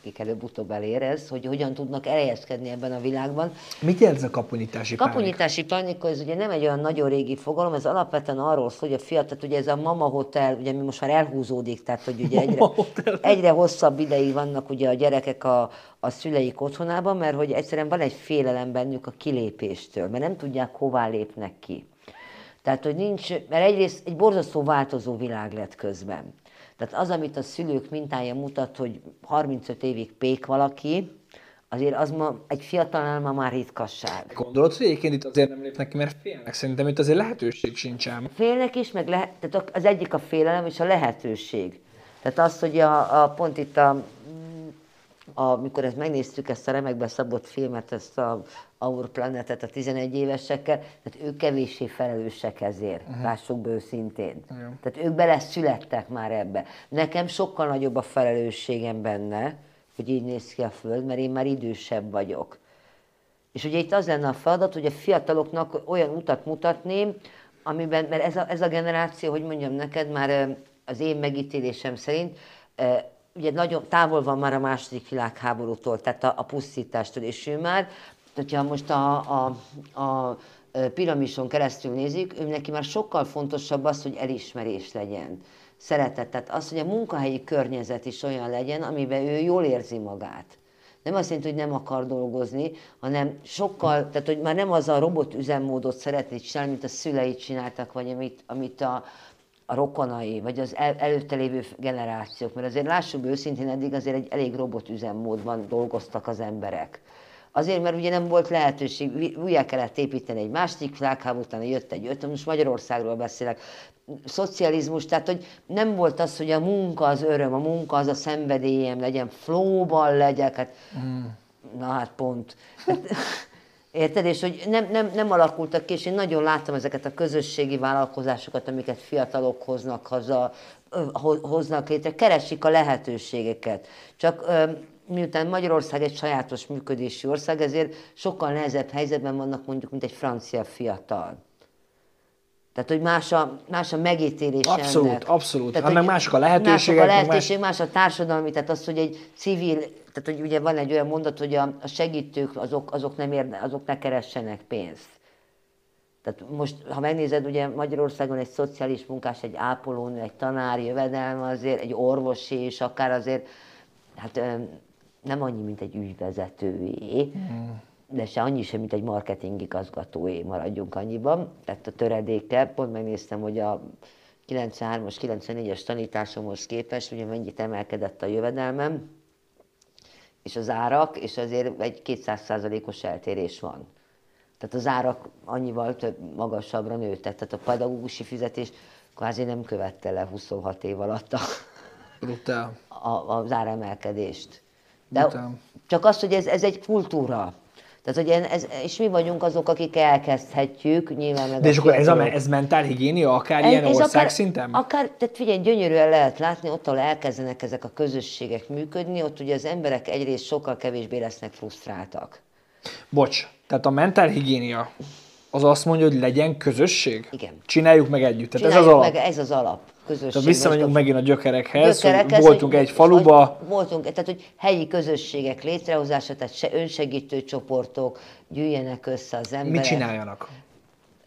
akik előbb-utóbb elérez, hogy hogyan tudnak elhelyezkedni ebben a világban. Mit jelent ez a kapunyítási pánik? Kapunyítási pánik, ez ugye nem egy olyan nagyon régi fogalom, ez alapvetően arról szól, hogy a fiatal, ugye ez a mama hotel, ugye mi most már elhúzódik, tehát hogy ugye egyre, egyre hosszabb ideig vannak ugye a gyerekek a, a szüleik otthonában, mert hogy egyszerűen van egy félelem bennük a kilépéstől, mert nem tudják, hová lépnek ki. Tehát, hogy nincs, mert egyrészt egy borzasztó változó világ lett közben. Tehát az, amit a szülők mintája mutat, hogy harmincöt évig pék valaki, azért az ma egy fiatalnál ma már ritkasság. Gondolod, hogy egyébként itt azért nem lépnek ki, mert félnek? Szerintem itt azért lehetőség sincs ám. Félnek is, meg lehet, tehát az egyik a félelem és a lehetőség. Tehát az, hogy a, a pont itt a, a, amikor ezt megnéztük, ezt a remekbe szabott filmet, ezt a Our Planetet a tizenegy évesekkel, tehát ők kevéssé felelősek ezért, uh-huh. lássuk be őszintén. Uh-huh. Tehát ők bele születtek már ebbe. Nekem sokkal nagyobb a felelősségem benne, hogy így néz ki a Föld, mert én már idősebb vagyok. És ugye itt az lenne a feladat, hogy a fiataloknak olyan utat mutatni, amiben, mert ez a, ez a generáció, hogy mondjam neked, már az én megítélésem szerint, ugye nagyon távol van már a második világháborútól, tehát a, a pusztítástól, és ő már, hogyha most a, a, a piramison keresztül nézik, ő neki már sokkal fontosabb az, hogy elismerés legyen, szeretet. Tehát az, hogy a munkahelyi környezet is olyan legyen, amiben ő jól érzi magát. Nem azt jelenti, hogy nem akar dolgozni, hanem sokkal, tehát hogy már nem az a robot üzemmódot szeretné csinálni, mint a szüleit csináltak, vagy amit, amit a, a rokonai, vagy az el, előtte lévő generációk. Mert azért lássuk őszintén, eddig azért egy elég robot üzemmódban dolgoztak az emberek. Azért, mert ugye nem volt lehetőség, újjá kellett építeni egy másik világháború, utána jött egy ötöm, most Magyarországról beszélek, szocializmus, tehát hogy nem volt az, hogy a munka az öröm, a munka az a szenvedélyem legyen, flóban legyek, hát, mm. na hát pont. Érted? És hogy nem, nem, nem alakultak ki, és én nagyon láttam ezeket a közösségi vállalkozásokat, amiket fiatalok hoznak haza, hoznak létre, keresik a lehetőségeket. Csak... miután Magyarország egy sajátos működési ország, ezért sokkal nehezebb helyzetben vannak mondjuk, mint egy francia fiatal. Tehát, hogy más a, más a megítélés ennek. Abszolút, abszolút. Tehát, annak mások a lehetőségek. Mások a lehetőség, más... más a társadalmi, tehát az, hogy egy civil, tehát hogy ugye van egy olyan mondat, hogy a, a segítők, azok, azok, nem érne, azok ne keressenek pénzt. Tehát most, ha megnézed, ugye Magyarországon egy szociális munkás, egy ápolónő, egy tanár jövedelme azért, egy orvosi és akár azért, hát nem annyi, mint egy ügyvezetőé, de se annyi sem, mint egy marketing igazgatóé, maradjunk annyiban. Tehát a töredéke, pont megnéztem, hogy a kilencvenhármas, kilencvennégyes tanításomhoz képest, ugye mennyit emelkedett a jövedelmem, és az árak, és azért egy kétszáz százalékos eltérés van. Tehát az árak annyival több, magasabbra nőttek, tehát a pedagógusi fizetés kvázi nem követte le huszonhat év alatt a... Brutál. A, az áremelkedést. De Brutál. Csak az, hogy ez, ez egy kultúra. Tehát, hogy ez, és mi vagyunk azok, akik elkezdhetjük, nyilván meg. De és akkor ez, a, ez mentálhigiénia, akár ez, ilyen ez ország akár, szinten? Akár, tehát figyelj, gyönyörűen lehet látni, ott, ahol elkezdenek ezek a közösségek működni, ott ugye az emberek egyrészt sokkal kevésbé lesznek frusztráltak. Bocs, tehát a mentálhigiénia az azt mondja, hogy legyen közösség? Igen. Csináljuk meg együtt. Tehát Csináljuk ez az meg, alap. ez az alap. Tehát visszamegyünk megint a gyökerekhez, gyökerekhez hogy voltunk hogy, egy faluba. Hogy voltunk, tehát hogy helyi közösségek létrehozása, tehát se önsegítő csoportok, gyűjjenek össze az emberek. Mit csináljanak?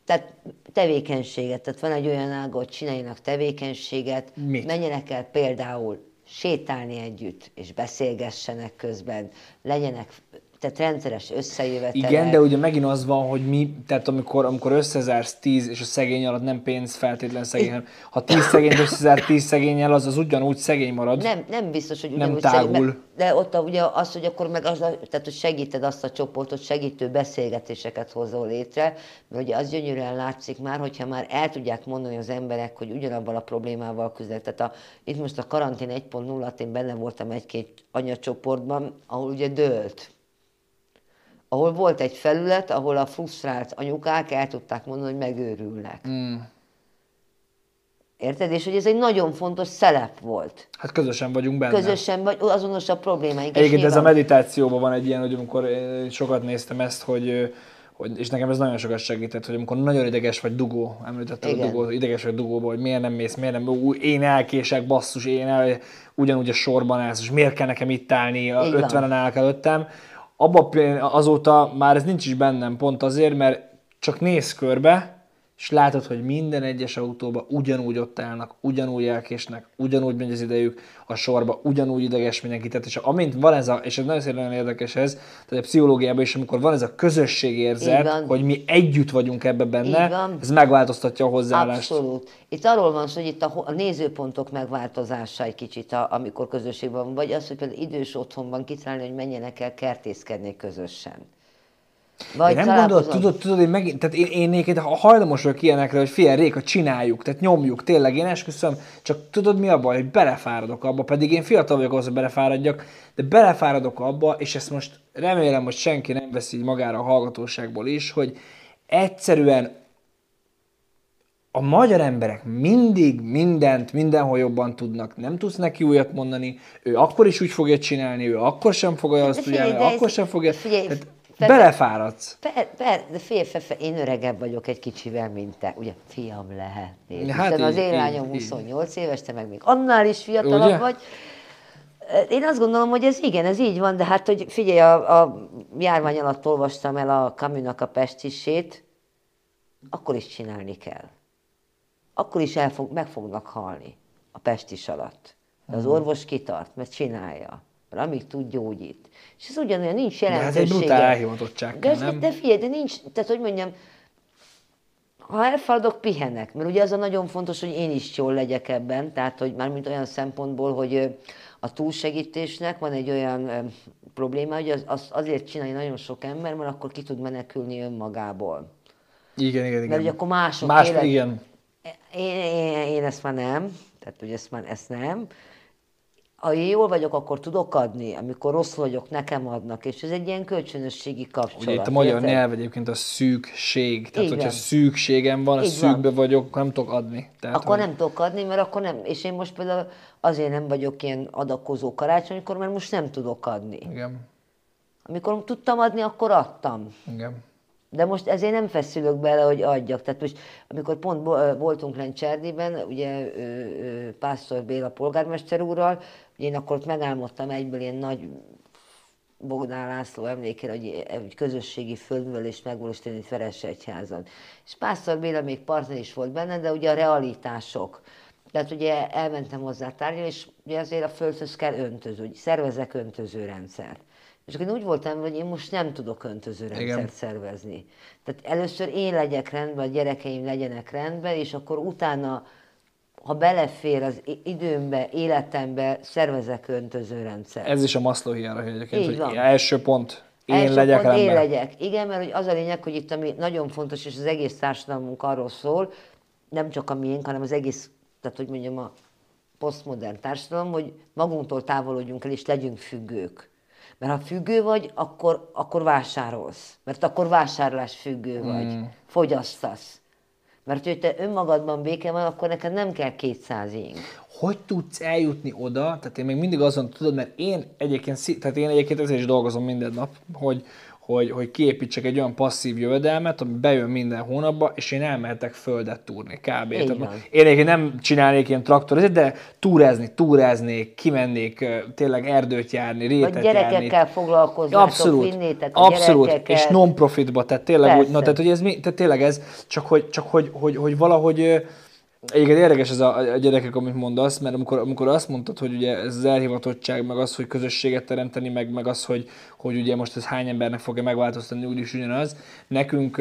Tehát tevékenységet, tehát van egy olyan ága, hogy csináljanak tevékenységet. Mit? Menjenek el például sétálni együtt, és beszélgessenek közben, legyenek... Tehát rendszeres összejövetelek. Igen, de ugye megint az van, hogy mi, tehát amikor, amikor összezársz tíz, és a szegény alatt nem pénz feltétlen szegény, hanem ha tíz szegényt összezár tíz szegénnyel, az az ugyanúgy szegény marad. Nem, nem biztos, hogy ugyanúgy nem tágul. Szegény, de ott a, ugye az, hogy akkor meg az, tehát hogy segíted azt a csoportot, segítő beszélgetéseket hozol létre, mert ugye az gyönyörűen látszik már, hogyha már el tudják mondani az emberek, hogy ugyanabban a problémával küzdek. Tehát a, itt most a karantén egy pont nulla-at én benne voltam egy-két anyacsoportban, ahol ugye dőlt. Ahol volt egy felület, ahol a frusztrált anyukák el tudták mondani, hogy megőrülnek. Mm. Érted? És hogy ez egy nagyon fontos szelep volt. Hát közösen vagyunk benne. Közösen vagy, azonos a problémáink. Egyébként ez a meditációban van egy ilyen, hogy amikor sokat néztem ezt, hogy, hogy és nekem ez nagyon sokat segített, hogy amikor nagyon ideges vagy dugó, említettem a dugó, ideges vagy dugóban, hogy miért nem mész, miért nem, úgy, én elkések, basszus, én el, ugyanúgy a sorban állsz, és miért kell nekem itt állni, ötvenen állok előttem. Abban azóta már ez nincs is bennem pont azért, mert csak néz körbe, és látod, hogy minden egyes autóban ugyanúgy ott állnak, ugyanúgy elkésnek, ugyanúgy megy az idejük a sorba, ugyanúgy ideges mindenki. Tehát, és amint van ez a, és ez nagyon, nagyon érdekes ez, tehát a pszichológiában is, amikor van ez a közösségérzet, hogy mi együtt vagyunk ebbe benne, ez megváltoztatja a hozzáállást. Abszolút. Itt arról van szó, hogy itt a nézőpontok megváltozása egy kicsit, a, amikor közösségben van, vagy az, hogy például idős otthonban kitalálni, hogy menjenek el kertészkedni közösen. Vagy nem gondolod, tudod, tudod, én megint, tehát én, én hajlamos vagyok ilyenekre, hogy figyelj Réka, csináljuk, tehát nyomjuk, tényleg én esküszöm, csak tudod mi a baj, hogy belefáradok abba, pedig én fiatal vagyok ahhoz, hogy belefáradjak, de belefáradok abba, és ezt most remélem, hogy senki nem veszi magára a hallgatóságból is, hogy egyszerűen a magyar emberek mindig mindent, mindenhol jobban tudnak, nem tudsz neki újat mondani, ő akkor is úgy fogja csinálni, ő akkor sem fogja azt tudni, akkor sem fogja... Belefáradsz. Per, per, de figyelj, Fefe, én öregebb vagyok egy kicsivel, mint te. Ugye, fiam lehetnél. Hát hiszen így, az én lányom huszonnyolc így. éves, te meg még annál is fiatalabb ugye? Vagy. Én azt gondolom, hogy ez igen, ez így van, de hát, hogy figyelj, a, a járvány alatt olvastam el a Camus-nak a pestisét, akkor is csinálni kell. Akkor is el fog, meg fognak halni a pestis alatt. De az orvos kitart, mert csinálja. Amíg tud, gyógyít. És ez ugyanolyan, nincs jelentősége. De ez egy brutál elhivatottság, de, nem? De figyelj, de nincs, tehát hogy mondjam, ha elfáradok, pihenek, mert ugye az a nagyon fontos, hogy én is jól legyek ebben, tehát hogy már mint olyan szempontból, hogy a túlsegítésnek van egy olyan probléma, hogy az, az azért csinálja nagyon sok ember, mert akkor ki tud menekülni önmagából. Igen, igen, igen. Mert ugye akkor mások Más, élet... igen. Én, én, én ezt már nem, tehát ugye ezt már ezt nem. Ha én jól vagyok, akkor tudok adni, amikor rosszul vagyok, nekem adnak, és ez egy ilyen kölcsönösségi kapcsolat. Ugye itt a magyar nyelv egyébként a szűkség, tehát hogyha szükségem van, a szűkbe vagyok, nem tudok adni. Tehát, akkor hogy... nem tudok adni, mert akkor nem, és én most például azért nem vagyok ilyen adakozó karácsonykor, mert most nem tudok adni. Igen. Amikor tudtam adni, akkor adtam. Igen. De most ezért nem feszülök bele, hogy adjak. Tehát most, amikor pont voltunk lent Cserdiben, ugye Pásztor Béla polgármester úrral, én akkor ott megálmodtam egyből ilyen nagy Bogdán László emlékére, hogy egy közösségi földművelést megvalósítani itt Veresegyházon. És Pásztor Béla még partner is volt benne, de ugye a realitások. Tehát ugye elmentem hozzá tárgyalni, és ugye azért a földhöz kell öntöző, szervezek öntözőrendszert. És akkor én úgy voltam, hogy én most nem tudok öntözőrendszert szervezni. Tehát először én legyek rendben, a gyerekeim legyenek rendben, és akkor utána, ha belefér az időmbe, életembe, szervezek öntözőrendszert. Ez is a Maszlov hierarchia egyébként, így hogy van. Első pont, én első legyek pont rendben. Én legyek. Igen, mert hogy az a lényeg, hogy itt ami nagyon fontos, és az egész társadalmunk arról szól, nem csak a miénk, hanem az egész, tehát hogy mondjam, a posztmodern társadalom, hogy magunktól távolodjunk el, és legyünk függők. Mert ha függő vagy, akkor, akkor vásárolsz. Mert akkor vásárlás függő vagy. Mm. Fogyasztasz. Mert hogy te önmagadban béke van, akkor neked nem kell kétszázig. Hogy tudsz eljutni oda? Tehát én még mindig azon tudod, mert én egyébként, tehát én egyébként ezért is dolgozom minden nap, hogy, hogy, hogy kiépítsek egy olyan passzív jövedelmet, ami bejön minden hónapba, és én elmehetek földet túrni, kb. Én egyébként nem csinálnék ilyen traktor, de túrázni, túráznék, kimennék, tényleg erdőt járni, rétet járni. Vagy gyerekekkel járni. Foglalkoznátok, abszolút, vinnétek a abszolút, gyerekeket. És non-profitba, tehát tényleg, úgy, na, tehát, hogy ez, mi, tehát tényleg ez, csak hogy, csak hogy, hogy, hogy valahogy... Egyébként érdekes ez a, a gyerekek, amit mondasz, mert amikor, amikor azt mondtad, hogy ugye ez az elhivatottság, meg az, hogy közösséget teremteni, meg, meg az, hogy, hogy ugye most ez hány embernek fogja megváltoztatni, úgyis ugyanaz. Nekünk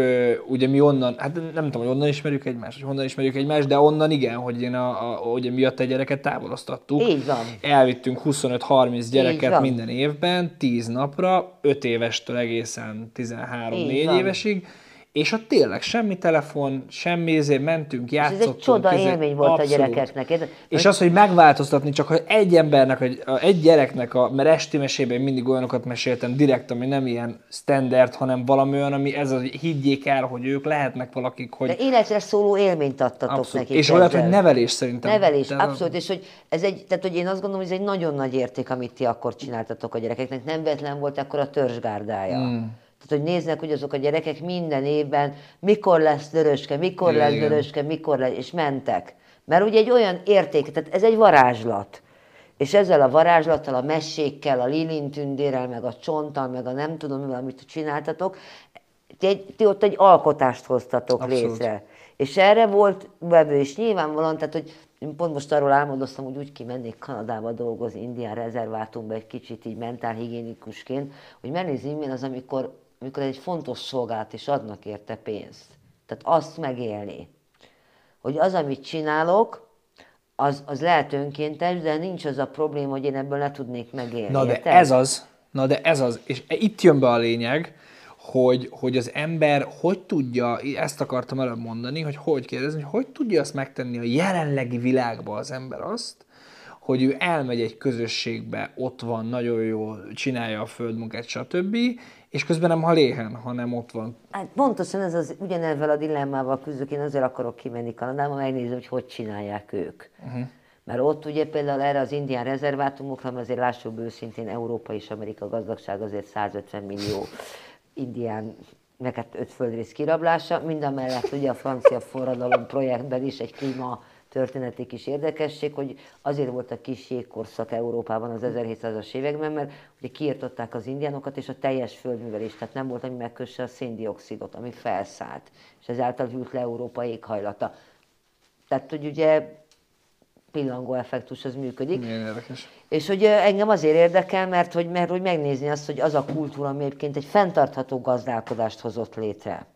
ugye mi onnan, hát nem tudom, hogy onnan ismerjük egymást, hogy honnan ismerjük egymást, de onnan igen, hogy én a, a, ugye mi a te gyereket távoloztattuk. Így van. Elvittünk huszonöt-harminc gyereket minden évben, tíz napra, öt évestől egészen tizenhárom-négy évesig. És ott tényleg semmi telefon, semmi, ezért mentünk, játszottunk. És ez egy csoda közé. Élmény volt abszolút. A gyerekeknek. Én... És az, hogy megváltoztatni, csak hogy egy embernek, egy gyereknek, a, mert esti mesében mindig olyanokat meséltem direkt, ami nem ilyen standard, hanem valami olyan, ami ez az, hogy higgyék el, hogy ők lehetnek valakik, hogy... De életre szóló élményt adtatok abszolút. Nekik. És olyat, hogy nevelés szerintem. Nevelés, de... abszolút. És hogy, ez egy, tehát, hogy én azt gondolom, hogy ez egy nagyon nagy érték, amit ti akkor csináltatok a gyerekeknek. Nem véletlen volt akkor a törzsgárdája. Hmm. Tehát, hogy néznek, hogy azok a gyerekek minden évben, mikor lesz döröske, mikor igen. lesz döröske, mikor lesz, és mentek. Mert ugye egy olyan érték, tehát ez egy varázslat. És ezzel a varázslattal, a mesékkel, a lilintündérrel, meg a csonttal, meg a nem tudom mivel, amit csináltatok, ti, ti ott egy alkotást hoztatok abszolút. Létre. És erre volt vevő, és nyilvánvalóan, tehát, hogy én pont most arról álmodoztam, hogy úgy kimennék Kanadába dolgozni, Indián rezervátumba egy kicsit így mentálhigiénikusként, hogy megnézni, milyen az, amikor amikor egy fontos szolgált és adnak érte pénzt. Tehát azt megélni, hogy az, amit csinálok, az, az lehet önkéntes, de nincs az a probléma, hogy én ebből ne tudnék megélni. Na de ez az, na de ez az, és itt jön be a lényeg, hogy, hogy az ember hogy tudja, ezt akartam előbb mondani, hogy hogy kérdezni, hogy, hogy tudja azt megtenni a jelenlegi világban az ember azt, hogy ő elmegy egy közösségbe, ott van, nagyon jól csinálja a földmunkát, stb., és közben nem haléhen, hanem ott van. Hát pontosan ez az, ugyanezzel a dilemmával küzdök, én azért akarok kimenni Kanadába, megnézni, hogy hogy csinálják ők. Uh-huh. Mert ott ugye például erre az indián rezervátumokra, mert azért lássuk őszintén, Európa és Amerika gazdagság azért százötven millió indián, meg hát öt földrész kirablása, mindamellett ugye a francia forradalom projektben is egy klíma, történeti kis érdekesség, hogy azért volt a kis jégkorszak Európában az ezerhétszázas években, mert ugye kiirtották az indiánokat és a teljes földművelés, tehát nem volt, ami megkösse a széndioxidot, ami felszállt, és ezáltal hűlt le Európa éghajlata. Tehát, hogy ugye pillangó effektus az működik. Milyen érdekes. És hogy engem azért érdekel, mert hogy, mert hogy megnézni azt, hogy az a kultúra, ami egyébként egy fenntartható gazdálkodást hozott létre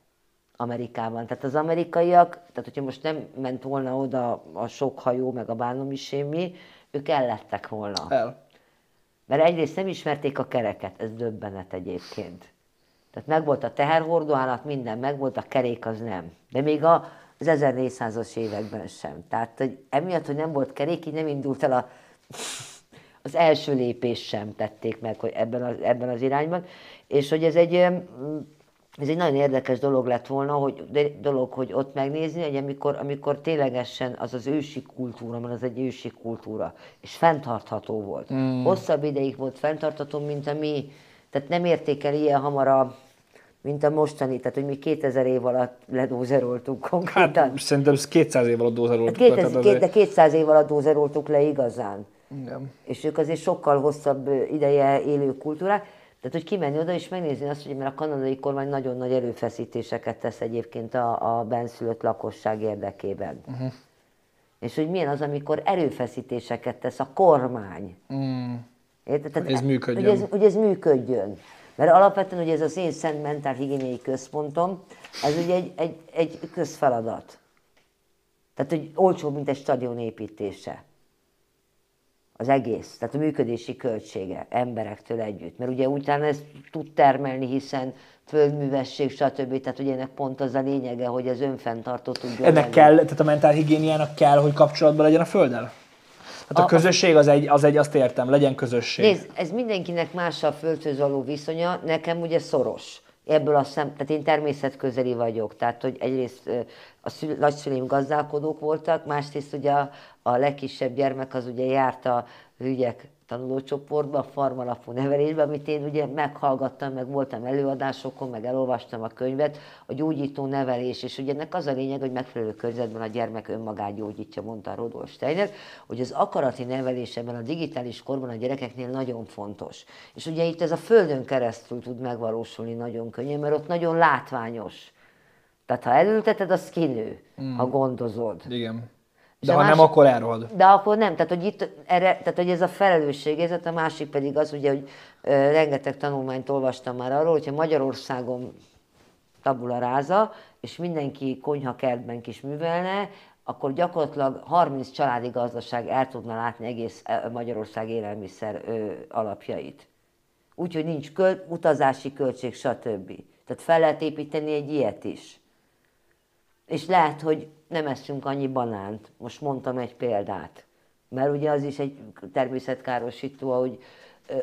Amerikában. Tehát az amerikaiak, tehát hogyha most nem ment volna oda a sok hajó, meg a bánom is semmi, ők ellettek volna. El. Mert egyrészt nem ismerték a kereket, ez döbbenet egyébként. Tehát megvolt a teherhordóállat, minden megvolt, a kerék az nem. De még az ezernégyszázas években sem. Tehát hogy emiatt, hogy nem volt kerék, így nem indult el a... az első lépés sem tették meg, hogy ebben az, ebben az irányban. És hogy ez egy... Ez egy nagyon érdekes dolog lett volna, hogy, dolog, hogy ott megnézni, hogy amikor, amikor ténylegesen az az ősi kultúra, mert az egy ősi kultúra, és fenntartható volt. Mm. Hosszabb ideig volt fenntartható, mint a mi, tehát nem értékel ilyen hamar a, mint a mostani, tehát hogy mi kétezer év alatt ledózeroltuk konkrétan. Hát szerintem kétszáz év alatt dózeroltuk hát kétezer, le. Azért... De kétszáz év alatt dózeroltuk le igazán. Igen. És ők azért sokkal hosszabb ideje élő kultúrák. Tehát, hogy kimenni oda és megnézni azt, hogy mert a kanadai kormány nagyon nagy erőfeszítéseket tesz egyébként a, a benszülött lakosság érdekében. Uh-huh. És hogy milyen az, amikor erőfeszítéseket tesz a kormány. Mm. Érted? Tehát, ez működjön. Hogy ez, hogy ez működjön. Mert alapvetően ugye ez az én szent mentálhigiéniai központom, ez ugye egy, egy, egy közfeladat. Tehát, hogy olcsóbb, mint egy stadion építése. Az egész, tehát a működési költsége emberektől együtt. Mert ugye utána ezt tud termelni, hiszen földművesség, stb. Tehát ugye ennek pont az a lényege, hogy az önfenntartó tudjon. Ennek lenni. Kell, tehát a mentálhigiéniának kell, hogy kapcsolatban legyen a földdel? Hát a, a közösség az egy, az egy, azt értem, legyen közösség. Nézd, ez mindenkinek más a földhöz való viszonya, nekem ugye szoros. Ebből azt hiszem, tehát én természetközeli vagyok, tehát hogy egyrészt a szül, nagyszüleim gazdálkodók voltak, másrészt ugye a, a legkisebb gyermek az ugye járt a hügyek tanulócsoportba, a farmalapú nevelésbe, amit én ugye meghallgattam, meg voltam előadásokon, meg elolvastam a könyvet, a gyógyító nevelés, és ugye ennek az a lényeg, hogy megfelelő körzetben a gyermek önmagát gyógyítja, mondta Rudolf Steiner, hogy az akarati nevelés ebben a digitális korban a gyerekeknél nagyon fontos. És ugye itt ez a földön keresztül tud megvalósulni nagyon könnyen, mert ott nagyon látványos. Tehát ha elülteted, az kinő, mm. ha gondozod. Igen. De ha más... nem, akkor elrohad. De akkor nem. Tehát, hogy, itt erre, tehát, hogy ez a felelősségérzet, a másik pedig az, ugye, hogy ö, rengeteg tanulmányt olvastam már arról, hogyha Magyarországon tabula rasa, és mindenki konyhakertben kis művelne, akkor gyakorlatilag harminc családi gazdaság el tudna látni egész Magyarország élelmiszer ö, alapjait. Úgyhogy nincs köl, utazási költség, stb. Tehát fel lehet építeni egy ilyet is. És lehet, hogy nem eszünk annyi banánt. Most mondtam egy példát. Mert ugye az is egy természetkárosító, ahogy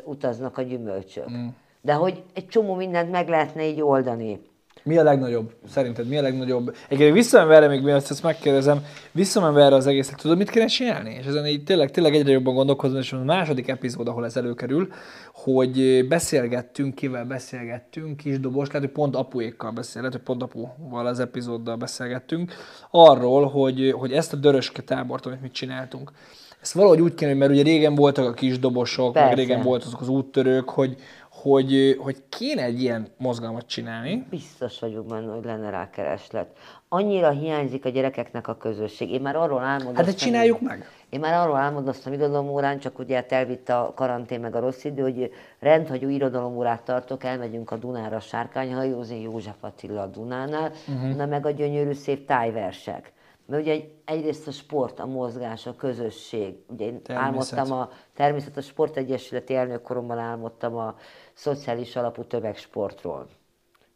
utaznak a gyümölcsök. Mm. De hogy egy csomó mindent meg lehetne így oldani. Mi a legnagyobb? Szerinted mi a legnagyobb? Egyébként visszamenve erre, még mielőtt ezt megkérdezem, visszamenve erre az egészet, tudod, mit kéne csinálni? És ezen így tényleg, tényleg egyre jobban gondolkozom, és a második epizód, ahol ez előkerül, hogy beszélgettünk, kivel beszélgettünk, Kisdobos, lehet, hogy pont apuékkal beszél, lehet, hogy pont apuval az epizóddal beszélgettünk, arról, hogy, hogy ezt a döröske tábort, amit mi csináltunk. Ezt valahogy úgy kéne, mert ugye régen voltak a kisdobosok, meg régen voltak azok az úttörők, hogy Hogy, hogy kéne egy ilyen mozgalmat csinálni. Biztos vagyok benne, hogy lenne rá kereslet. Annyira hiányzik a gyerekeknek a közösség. Én már arról álmodoztam... Hát de csináljuk én, meg! Én már arról álmodoztam irodalomórán, csak ugye elvitt a karantén meg a rossz idő, hogy rendhagyó irodalomórát tartok, elmegyünk a Dunára sárkányhajózni, József Attila a Dunánál, uh-huh. Na meg a gyönyörű szép tájversek. Mert ugye egyrészt a sport, a mozgás, a közösség. Ugye én álmodtam a természet, a sportegyesületi elnökkoromban álmodtam a szociális alapú tömegsportról.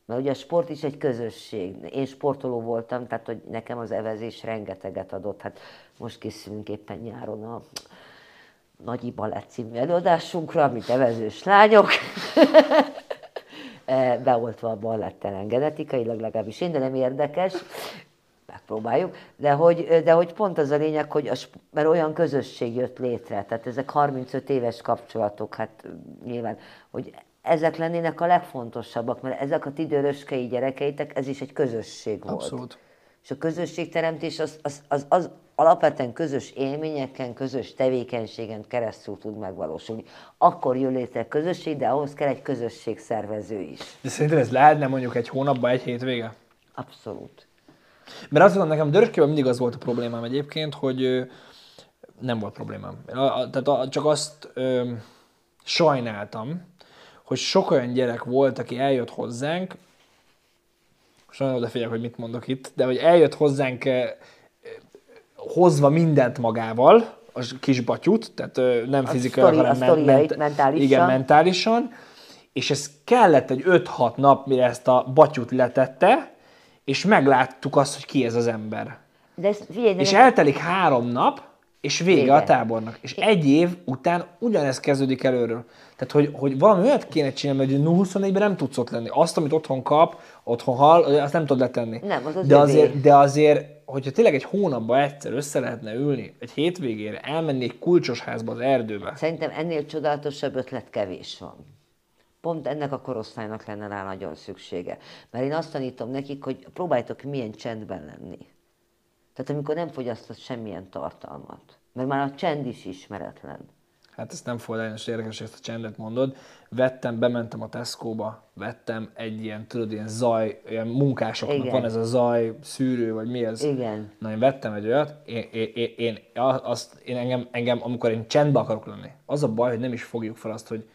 Mert ugye a sport is egy közösség. Én sportoló voltam, tehát hogy nekem az evezés rengeteget adott. Hát most készülünk éppen nyáron a Nagyi Balett című előadásunkra, mint evezős lányok. Beoltva a ballettelen genetikailag, legalábbis én, de nem érdekes. Megpróbáljuk, de hogy, de hogy pont az a lényeg, hogy a, mert olyan közösség jött létre, tehát ezek harmincöt éves kapcsolatok, hát nyilván, hogy ezek lennének a legfontosabbak, mert ezek a ti döröskei gyerekeitek, ez is egy közösség volt. Abszolút. És a közösségteremtés az, az, az, az alapvetően közös élményeken, közös tevékenységen keresztül tud megvalósulni. Akkor jön létre közösség, de ahhoz kell egy közösségszervező is. De szerintem ez lehetne mondjuk egy hónapban, egy hétvége? Abszolút. Mert azt mondom, nekem döröskében mindig az volt a problémám egyébként, hogy nem volt problémám. Tehát csak azt ö, sajnáltam, hogy sok olyan gyerek volt, aki eljött hozzánk, most nagyon odafigyelek, hogy mit mondok itt, de hogy eljött hozzánk ö, hozva mindent magával, a kis batyut, tehát ö, nem fizikailag, hanem ment, ment, mentálisan. Igen, mentálisan, és ez kellett egy öt-hat nap, mire ezt a batyut letette, és megláttuk azt, hogy ki ez az ember. De ezt, figyelj, és eltelik három nap, és vége, vége a tábornak. És egy év után ugyanez kezdődik előről. Tehát, hogy, hogy valami olyat kéne csinálni, hogy huszonnégyben nem tudsz ott lenni. Azt, amit otthon kap, otthon hal, azt nem tudod letenni. Nem, az az de, azért, de azért, hogyha tényleg egy hónapban egyszer össze lehetne ülni, egy hétvégére elmenni egy kulcsos házba az erdőbe. Szerintem ennél csodálatosabb ötlet kevés van. Pont ennek a korosztálynak lenne rá nagyon szüksége. Mert én azt tanítom nekik, hogy próbáljátok milyen csendben lenni. Tehát amikor nem fogyasztott semmilyen tartalmat. Mert már a csend is ismeretlen. Hát ezt nem fordáljon, és érdekes, ezt a csendet mondod. Vettem, bementem a Tesco-ba, vettem egy ilyen, tudod, ilyen zaj, ilyen munkásoknak igen. Van ez a zaj, szűrő, vagy mi ez? Igen. Na én vettem egy olyat, én, én, én, azt, én engem, engem, amikor én csendbe akarok lenni, az a baj, hogy nem is fogjuk fel azt, hogy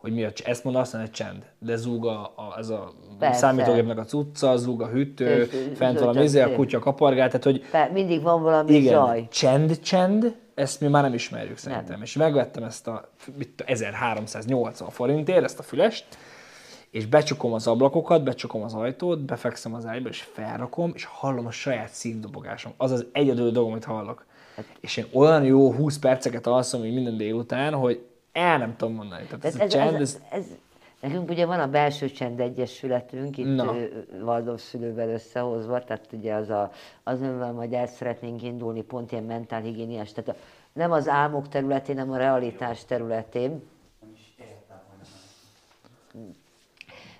hogy mi a, ezt mondom, aztán egy csend, de zúg a, a, ez a számítógépnek a cucca, zúg a hűtő, és fent van a mizé, a kutya kapargál, tehát hogy... Be, mindig van valami igen, zaj. Csend, csend, ezt mi már nem ismerjük szerintem. Nem. És megvettem ezt a ezerháromszáznyolcvan forintért, ezt a fülest, és becsukom az ablakokat, becsukom az ajtót, befekszem az ágyba, és felrakom, és hallom a saját szívdobogásom. Az az egyedül dolog, amit hallok. Hát. És én olyan jó húsz perceket alszom így minden délután, hogy el nem tudom mondani. Tehát ez, ez, csend, ez, ez, ez, nekünk ugye van a belső csendegyesületünk, itt no. Waldorf szülővel összehozva, tehát ugye az a, az önvel majd el szeretnénk indulni, pont ilyen mentálhigiéniás, tehát a, nem az álmok területén, hanem a realitás területén.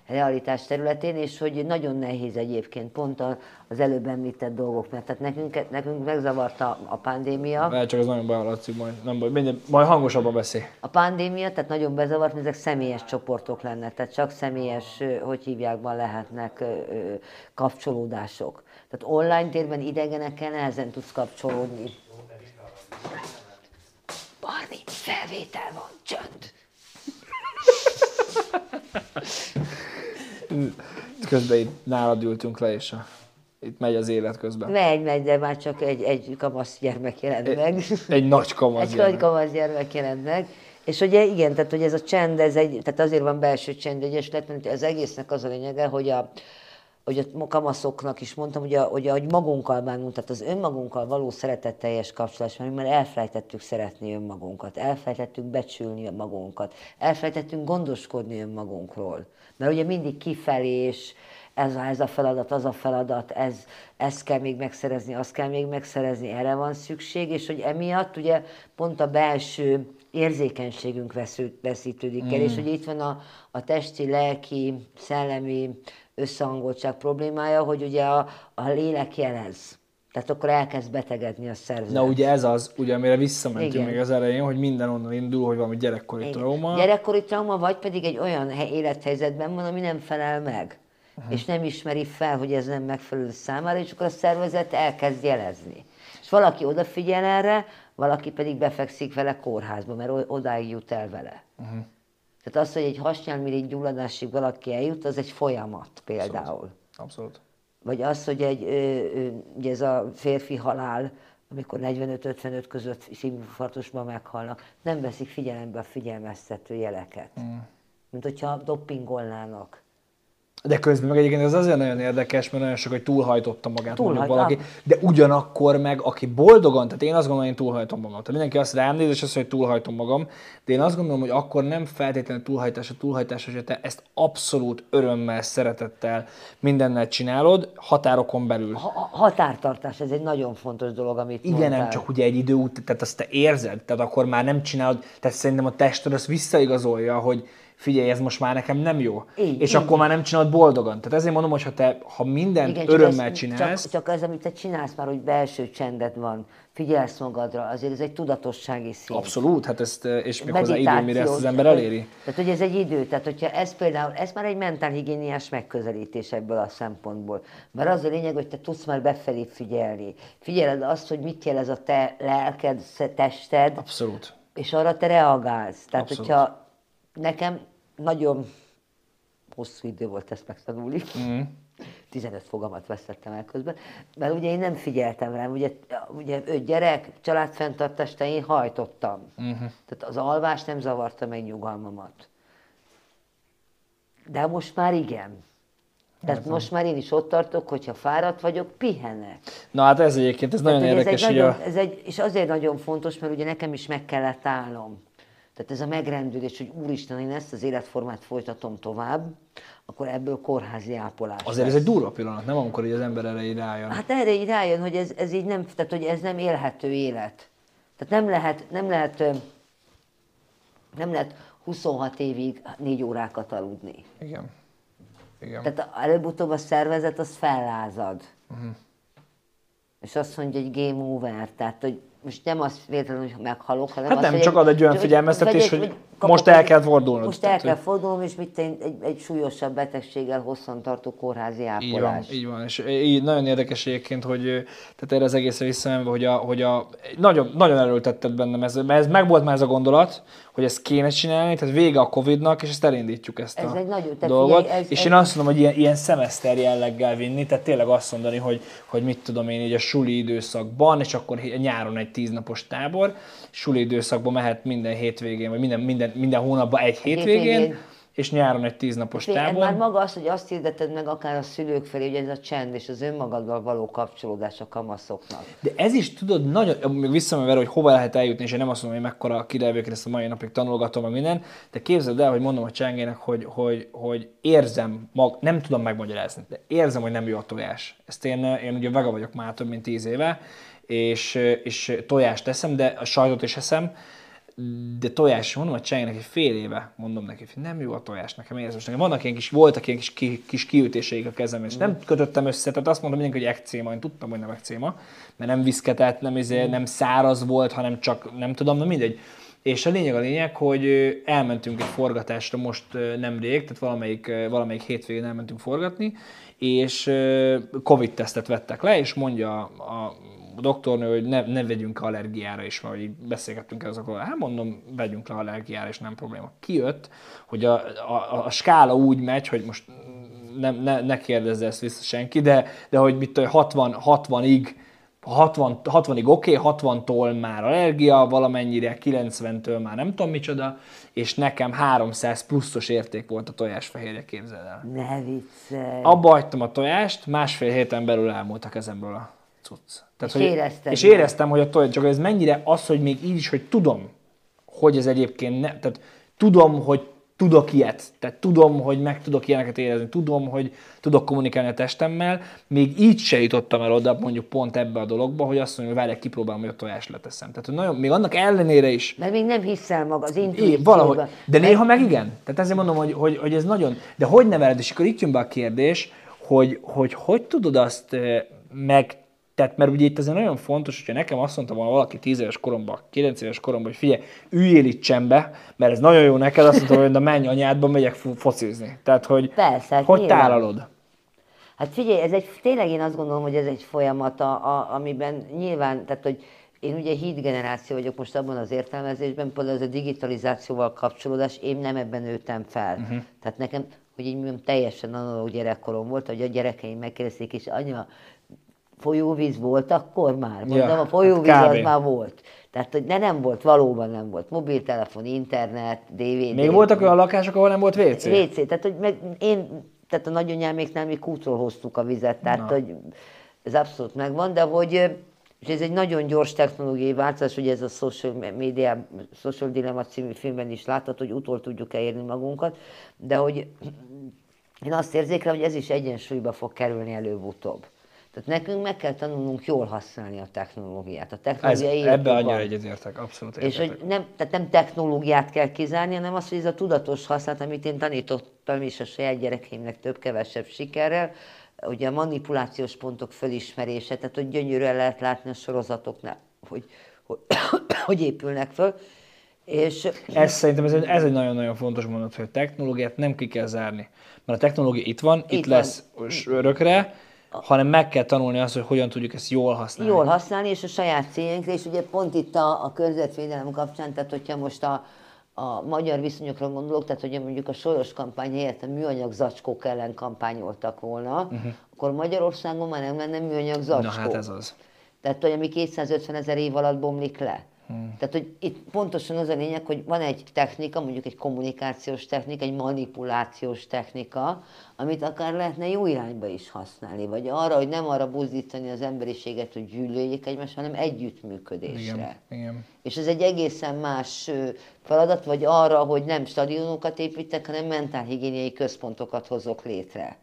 Realitás területén, és hogy nagyon nehéz egyébként pont az előbb említett dolgok, mert tehát nekünk, nekünk megzavarta a pandémia. Lehet csak az nagyon behaladszik, majd, nem baj, minden, majd hangosabban beszél. A pandémia, tehát nagyon bezavart, mert ezek személyes csoportok lennek, tehát csak személyes, hogy hívjákban lehetnek kapcsolódások. Tehát online térben idegenekkel nehezen tudsz kapcsolódni. Barni, felvétel van, csönd! Közben itt nálad ültünk le, és a, itt megy az élet közben. Megy, megy, de már csak egy, egy kamasz gyermek jelent meg. Egy, egy nagy kamasz egy gyermek. Egy nagy kamasz gyermek jelent meg, És ugye igen, tehát hogy ez a csend, ez egy, tehát azért van belső csendegyesület, mert az egésznek az a lényege, hogy a, hogy a kamaszoknak is mondtam, hogy, a, hogy, a, hogy magunkkal bánunk, tehát az önmagunkkal való szeretetteljes kapcsolás, mert elfelejtettük szeretni önmagunkat, elfelejtettük becsülni magunkat, elfelejtettünk gondoskodni önmagunkról. Mert ugye mindig kifelé, és ez a, ez a feladat, az a feladat, ez, ezt kell még megszerezni, azt kell még megszerezni, erre van szükség, és hogy emiatt ugye pont a belső érzékenységünk vesző, veszítődik el, mm. és ugye itt van a, a testi, lelki, szellemi összehangoltság problémája, hogy ugye a, a lélek jelez. Tehát akkor elkezd betegedni a szervezet. Na ugye ez az, ugye amire visszamentünk igen. még az elején, hogy minden onnan indul, hogy valami gyerekkori igen. trauma. Gyerekkori trauma, vagy pedig egy olyan élethelyzetben van, ami nem felel meg. Uh-huh. És nem ismeri fel, hogy ez nem megfelelő számára, és akkor a szervezet elkezd jelezni. És valaki odafigyel erre, valaki pedig befekszik vele kórházba, mert odáig jut el vele. Uh-huh. Tehát az, hogy egy hasnyálmirigy gyulladásig valaki eljut, az egy folyamat például. Abszolút. Abszolút. Vagy az, hogy egy, ugye ez a férfi halál, amikor negyvenöt-ötvenöt között szívinfarktusban meghalnak, nem veszik figyelembe a figyelmeztető jeleket. Uh-huh. Mint hogyha doppingolnának. De közben meg egyébként ez azért nagyon érdekes, mert nagyon sok, hogy túlhajtotta magát Túlhajt, mondjuk valaki, de ugyanakkor meg, aki boldogan, tehát én azt gondolom, hogy én túlhajtom magam. Tehát mindenki azt rám néz, és azt mondja, hogy túlhajtom magam, de én azt gondolom, hogy akkor nem feltétlenül túlhajtás, a túlhajtás, hogy te ezt abszolút örömmel, szeretettel, mindennel csinálod, határokon belül. Ha, határtartás, ez egy nagyon fontos dolog, amit mondtál. Igen, nem csak ugye egy idő után, tehát azt te érzed, tehát akkor már nem csinálod, tehát szerintem a tested azt visszaigazolja, hogy figyelj, ez most már nekem nem jó. Így, és így. Akkor már nem csinálod boldogan. Tehát ezért mondom, hogy ha te ha mindent igen, örömmel csak csinálsz... Csak, csak az, amit te csinálsz már, hogy belső csendet van, figyelsz magadra, azért ez egy tudatossági szint. Abszolút, hát ezt, és méghozzá idő, mire ezt az ember eléri. Tehát, hogy ez egy idő, tehát hogyha ez például, ez már egy mentálhigiéniás megközelítés ebből a szempontból. Mert az a lényeg, hogy te tudsz már befelé figyelni. Figyeled azt, hogy mit jelez a te lelked, tested, abszolút. És arra te reagálsz. Tehát, abszolút. Hogyha nekem nagyon hosszú idő volt ezt megtanulni, mm. tizenöt fogamat vesztettem el közben, mert ugye én nem figyeltem rám, ugye, ugye öt gyerek, családfenntartást, én hajtottam. Mm-hmm. Tehát az alvás nem zavarta meg nyugalmamat. De most már igen. Tehát nem most van. Már én is ott tartok, hogyha fáradt vagyok, pihenek. Na hát ez egyébként, ez tehát nagyon érdekes. Ez egy nagyon, a... ez egy, és azért nagyon fontos, mert ugye nekem is meg kellett állnom. Tehát ez a megrendülés, hogy úristen, én ezt az életformát folytatom tovább, akkor ebből kórházi ápolás azért lesz. Ez egy durva pillanat, nem amikor így az ember erre így rájön. Hát erre így rájön, hogy ez, ez így nem, tehát, hogy ez nem élhető élet. Tehát nem lehet, nem lehet, nem lehet huszonhat évig négy órákat aludni. Igen. Igen. Tehát előbb-utóbb a szervezet az fellázad. Uh-huh. És azt mondja, hogy game over, tehát hogy most nem azt véletlenül, hogy meghalok, hanem hát azt, nem, hogy csak ad egy olyan figyelmeztetés, hogy, hogy most el kell fordulnod. Most el kell fordulnom, és mit én egy, egy súlyosabb betegséggel hosszantartó kórházi ápolás. Így van, így van. És így nagyon érdekes egyébként, hogy tehát erre az egészre visszamenve, hogy, a, hogy a, nagyon, nagyon erőltetted bennem, ez, mert ez megvolt már ez a gondolat, hogy ezt kéne csinálni, tehát vége a Covidnak, és ezt elindítjuk ezt ez a egy nagy, dolgot. Figyelj, ez, és én azt mondom, hogy ilyen, ilyen szemeszter jelleggel vinni, tehát tényleg azt mondani, hogy, hogy mit tudom én így a suli időszakban, és akkor nyáron egy tíznapos tábor, suli időszakban mehet minden hétvégén, vagy minden, minden, minden hónapban egy hétvégén, hétvégén, és nyáron egy tíznapos tábor. Már maga az, hogy azt hirdeted meg akár a szülők felé, hogy ez a csend és az önmagaddal való kapcsolódás a kamaszoknak. De ez is tudod, nagyon, még visszamenve, hogy hova lehet eljutni, és én nem azt mondom, hogy mekkora kiderülőként ezt a mai napig tanulgatom, meg minden, de képzeld el, hogy mondom a csengének, hogy, hogy, hogy érzem, mag, nem tudom megmagyarázni, de érzem, hogy nem jó a tojás. Ezt én, én ugye vega vagyok már több mint tíz éve, És, és tojást eszem, de a sajtot is eszem, de tojás, mondom, hogy csinálják neki fél éve, mondom neki, hogy nem jó a tojás, nekem érzős nekem. Vannak ilyen kis, voltak ilyen kis, ki, kis kiütéseik a kezem, és nem kötöttem össze, tehát azt mondom mindenki, hogy ekcéma, én tudtam, hogy nem ekcéma, mert nem viszketett, nem, izé, nem száraz volt, hanem csak nem tudom, na mindegy. És a lényeg a lényeg, hogy elmentünk egy forgatásra most nemrég, tehát valamelyik, valamelyik hétvégén elmentünk forgatni, és Covid-tesztet vettek le, és mondja a a doktornő, hogy ne, ne vegyünk allergiára is, mert beszélgettünk ezekről. Hát mondom, vegyünk le allergiára, és nem probléma. Kijött, hogy a, a, a skála úgy megy, hogy most nem, ne, ne kérdezze ezt vissza senki, de, de hogy mit hatvan-ig hatvanig oké, okay, hatvantól már allergia, valamennyire kilencventől már nem tudom micsoda, és nekem háromszáz pluszos érték volt a tojásfehérje, képzeld el. Ne viccelj. Abba hagytam a tojást, másfél héten belül elmúlt a kezemből a cucc. Tehát, és, hogy, éreztem és éreztem, hogy a tojás, csak ez mennyire az, hogy még így is, hogy tudom, hogy ez egyébként nem, tehát tudom, hogy tudok ilyet, tehát tudom, hogy meg tudok ilyeneket érezni, tudom, hogy tudok kommunikálni a testemmel, még így se jutottam el oda, mondjuk pont ebbe a dologba, hogy azt mondom, hogy várják, kipróbálom, hogy a tojást leteszem. Tehát nagyon, még annak ellenére is. Mert még nem hiszel maga az intuícióban. De néha meg igen. Tehát ezért mondom, hogy, hogy, hogy ez nagyon... De hogy neveled? És akkor itt jön be a kérdés, hogy hogy, hogy tudod azt meg... Tehát, mert ugye itt azért nagyon fontos, hogyha nekem azt mondta volna valaki tíz éves koromban, kilenc éves koromban, hogy figyelj, üljél itt csembe, mert ez nagyon jó neked, azt mondta, hogy de menj anyádba, megyek focizni. Tehát, hogy persze, hát hogy tálalod? Hát figyelj, ez egy, tényleg én azt gondolom, hogy ez egy folyamat, a, a, amiben nyilván, tehát, hogy én ugye híd generáció vagyok most abban az értelmezésben, például ez a digitalizációval kapcsolódás, én nem ebben nőttem fel. Uh-huh. Tehát nekem, hogy így mondjam, teljesen analóg gyerekkorom volt, hogy a gyerekeim megkérdezik, és anya, folyóvíz volt akkor már, mondom, ja, a folyóvíz hát az már volt. Tehát, hogy ne, nem volt, valóban nem volt. Mobiltelefon, internet, dé vé dé. Még voltak olyan lakások, ahol nem volt vé cé? vé cé, tehát, hogy meg én, tehát a nagyanyáméknál mi kútról hoztuk a vizet, tehát, na, hogy ez abszolút megvan, de hogy, és ez egy nagyon gyors technológiai változás, ugye ez a Social Media, Social Dilemma című filmben is látható, hogy utol tudjuk elérni magunkat, de hogy én azt érzékelem, hogy ez is egyensúlyba fog kerülni előbb-utóbb. Tehát nekünk meg kell tanulnunk jól használni a technológiát. A technológia ebben annyira egyetértek, abszolút egyetértek. És hogy nem, tehát nem technológiát kell kizárni, hanem az, hogy ez a tudatos használat, amit én tanítottam is a saját gyerekeimnek több-kevesebb sikerrel, ugye a manipulációs pontok fölismerése, tehát hogy gyönyörűen lehet látni a sorozatoknál, hogy, hogy, hogy épülnek föl. És... Ez szerintem ez, ez egy nagyon-nagyon fontos mondat, hogy a technológiát nem ki kell zárni. Mert a technológia itt van, itt, itt van. Lesz örökre, hanem meg kell tanulni azt, hogy hogyan tudjuk ezt jól használni. Jól használni, és a saját céljainkra, és ugye pont itt a, a környezetvédelem kapcsán, tehát hogyha most a, a magyar viszonyokra gondolok, tehát hogyha mondjuk a soros kampány helyett a műanyag zacskók ellen kampányoltak volna, uh-huh. akkor Magyarországon már nem lenne műanyag zacskó. Na hát ez az. Tehát, hogy ami kétszázötven ezer év alatt bomlik le. Hmm. Tehát, hogy itt pontosan az a lényeg, hogy van egy technika, mondjuk egy kommunikációs technika, egy manipulációs technika, amit akár lehetne jó irányba is használni, vagy arra, hogy nem arra buzdítani az emberiséget, hogy gyűlöljék egymást, hanem együttműködésre. Igen, igen. És ez egy egészen más feladat, vagy arra, hogy nem stadionokat építek, hanem mentálhigiéniai központokat hozok létre.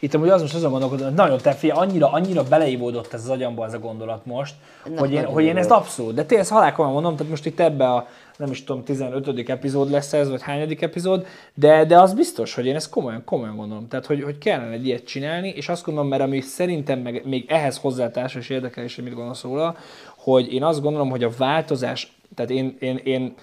Itt amúgy az most azon gondolkodom, hogy nagyon, te fia, annyira, annyira beleívódott ez az agyamba ez a gondolat most, na, hogy, én, hogy én ezt abszolút, de tényleg ezt halálkomán mondom, tehát most itt ebbe a, nem is tudom, tizenötödik epizód lesz ez, vagy hányadik epizód, de, de az biztos, hogy én ezt komolyan, komolyan gondolom, tehát hogy, hogy kellene egy ilyet csinálni, és azt gondolom, mert ami szerintem meg, még ehhez hozzátársas és érdekelés, hogy mit gondolsz róla, hogy én azt gondolom, hogy a változás, tehát én, én, én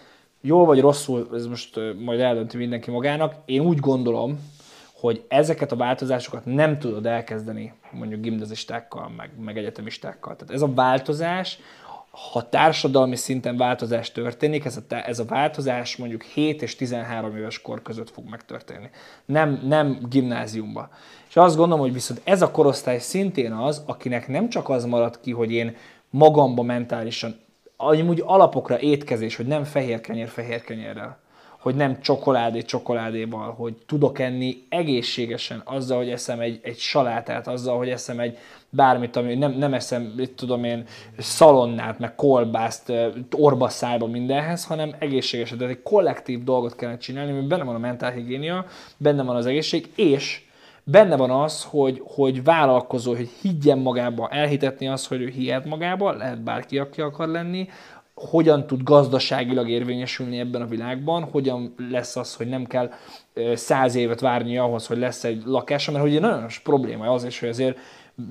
jól vagy rosszul, ez most majd eldönti mindenki magának, én úgy gondolom, hogy ezeket a változásokat nem tudod elkezdeni mondjuk gimnazistákkal, meg, meg egyetemistákkal. Tehát ez a változás, ha társadalmi szinten változás történik, ez a, ez a változás mondjuk hét és tizenhárom éves kor között fog megtörténni. Nem, nem gimnáziumban. És azt gondolom, hogy viszont ez a korosztály szintén az, akinek nem csak az marad ki, hogy én magamba mentálisan, amúgy alapokra étkezés, hogy nem fehér kenyér fehér kenyérrel, hogy nem csokoládé csokoládéval, hogy tudok enni egészségesen azzal, hogy eszem egy, egy salátát, azzal, hogy eszem egy bármit, ami nem, nem eszem, tudom én, szalonnát, meg kolbászt, orbaszájba mindenhez, hanem egészségesen. Tehát egy kollektív dolgot kellene csinálni, mert benne van a mentálhigiénia, benne van az egészség, és benne van az, hogy, hogy vállalkozó, hogy higgyen magába, elhitetni azt, hogy ő hihet magába, lehet bárki, aki akar lenni, hogyan tud gazdaságilag érvényesülni ebben a világban, hogyan lesz az, hogy nem kell száz évet várni ahhoz, hogy lesz egy lakása, mert ugye nagyon nagy probléma az is, hogy azért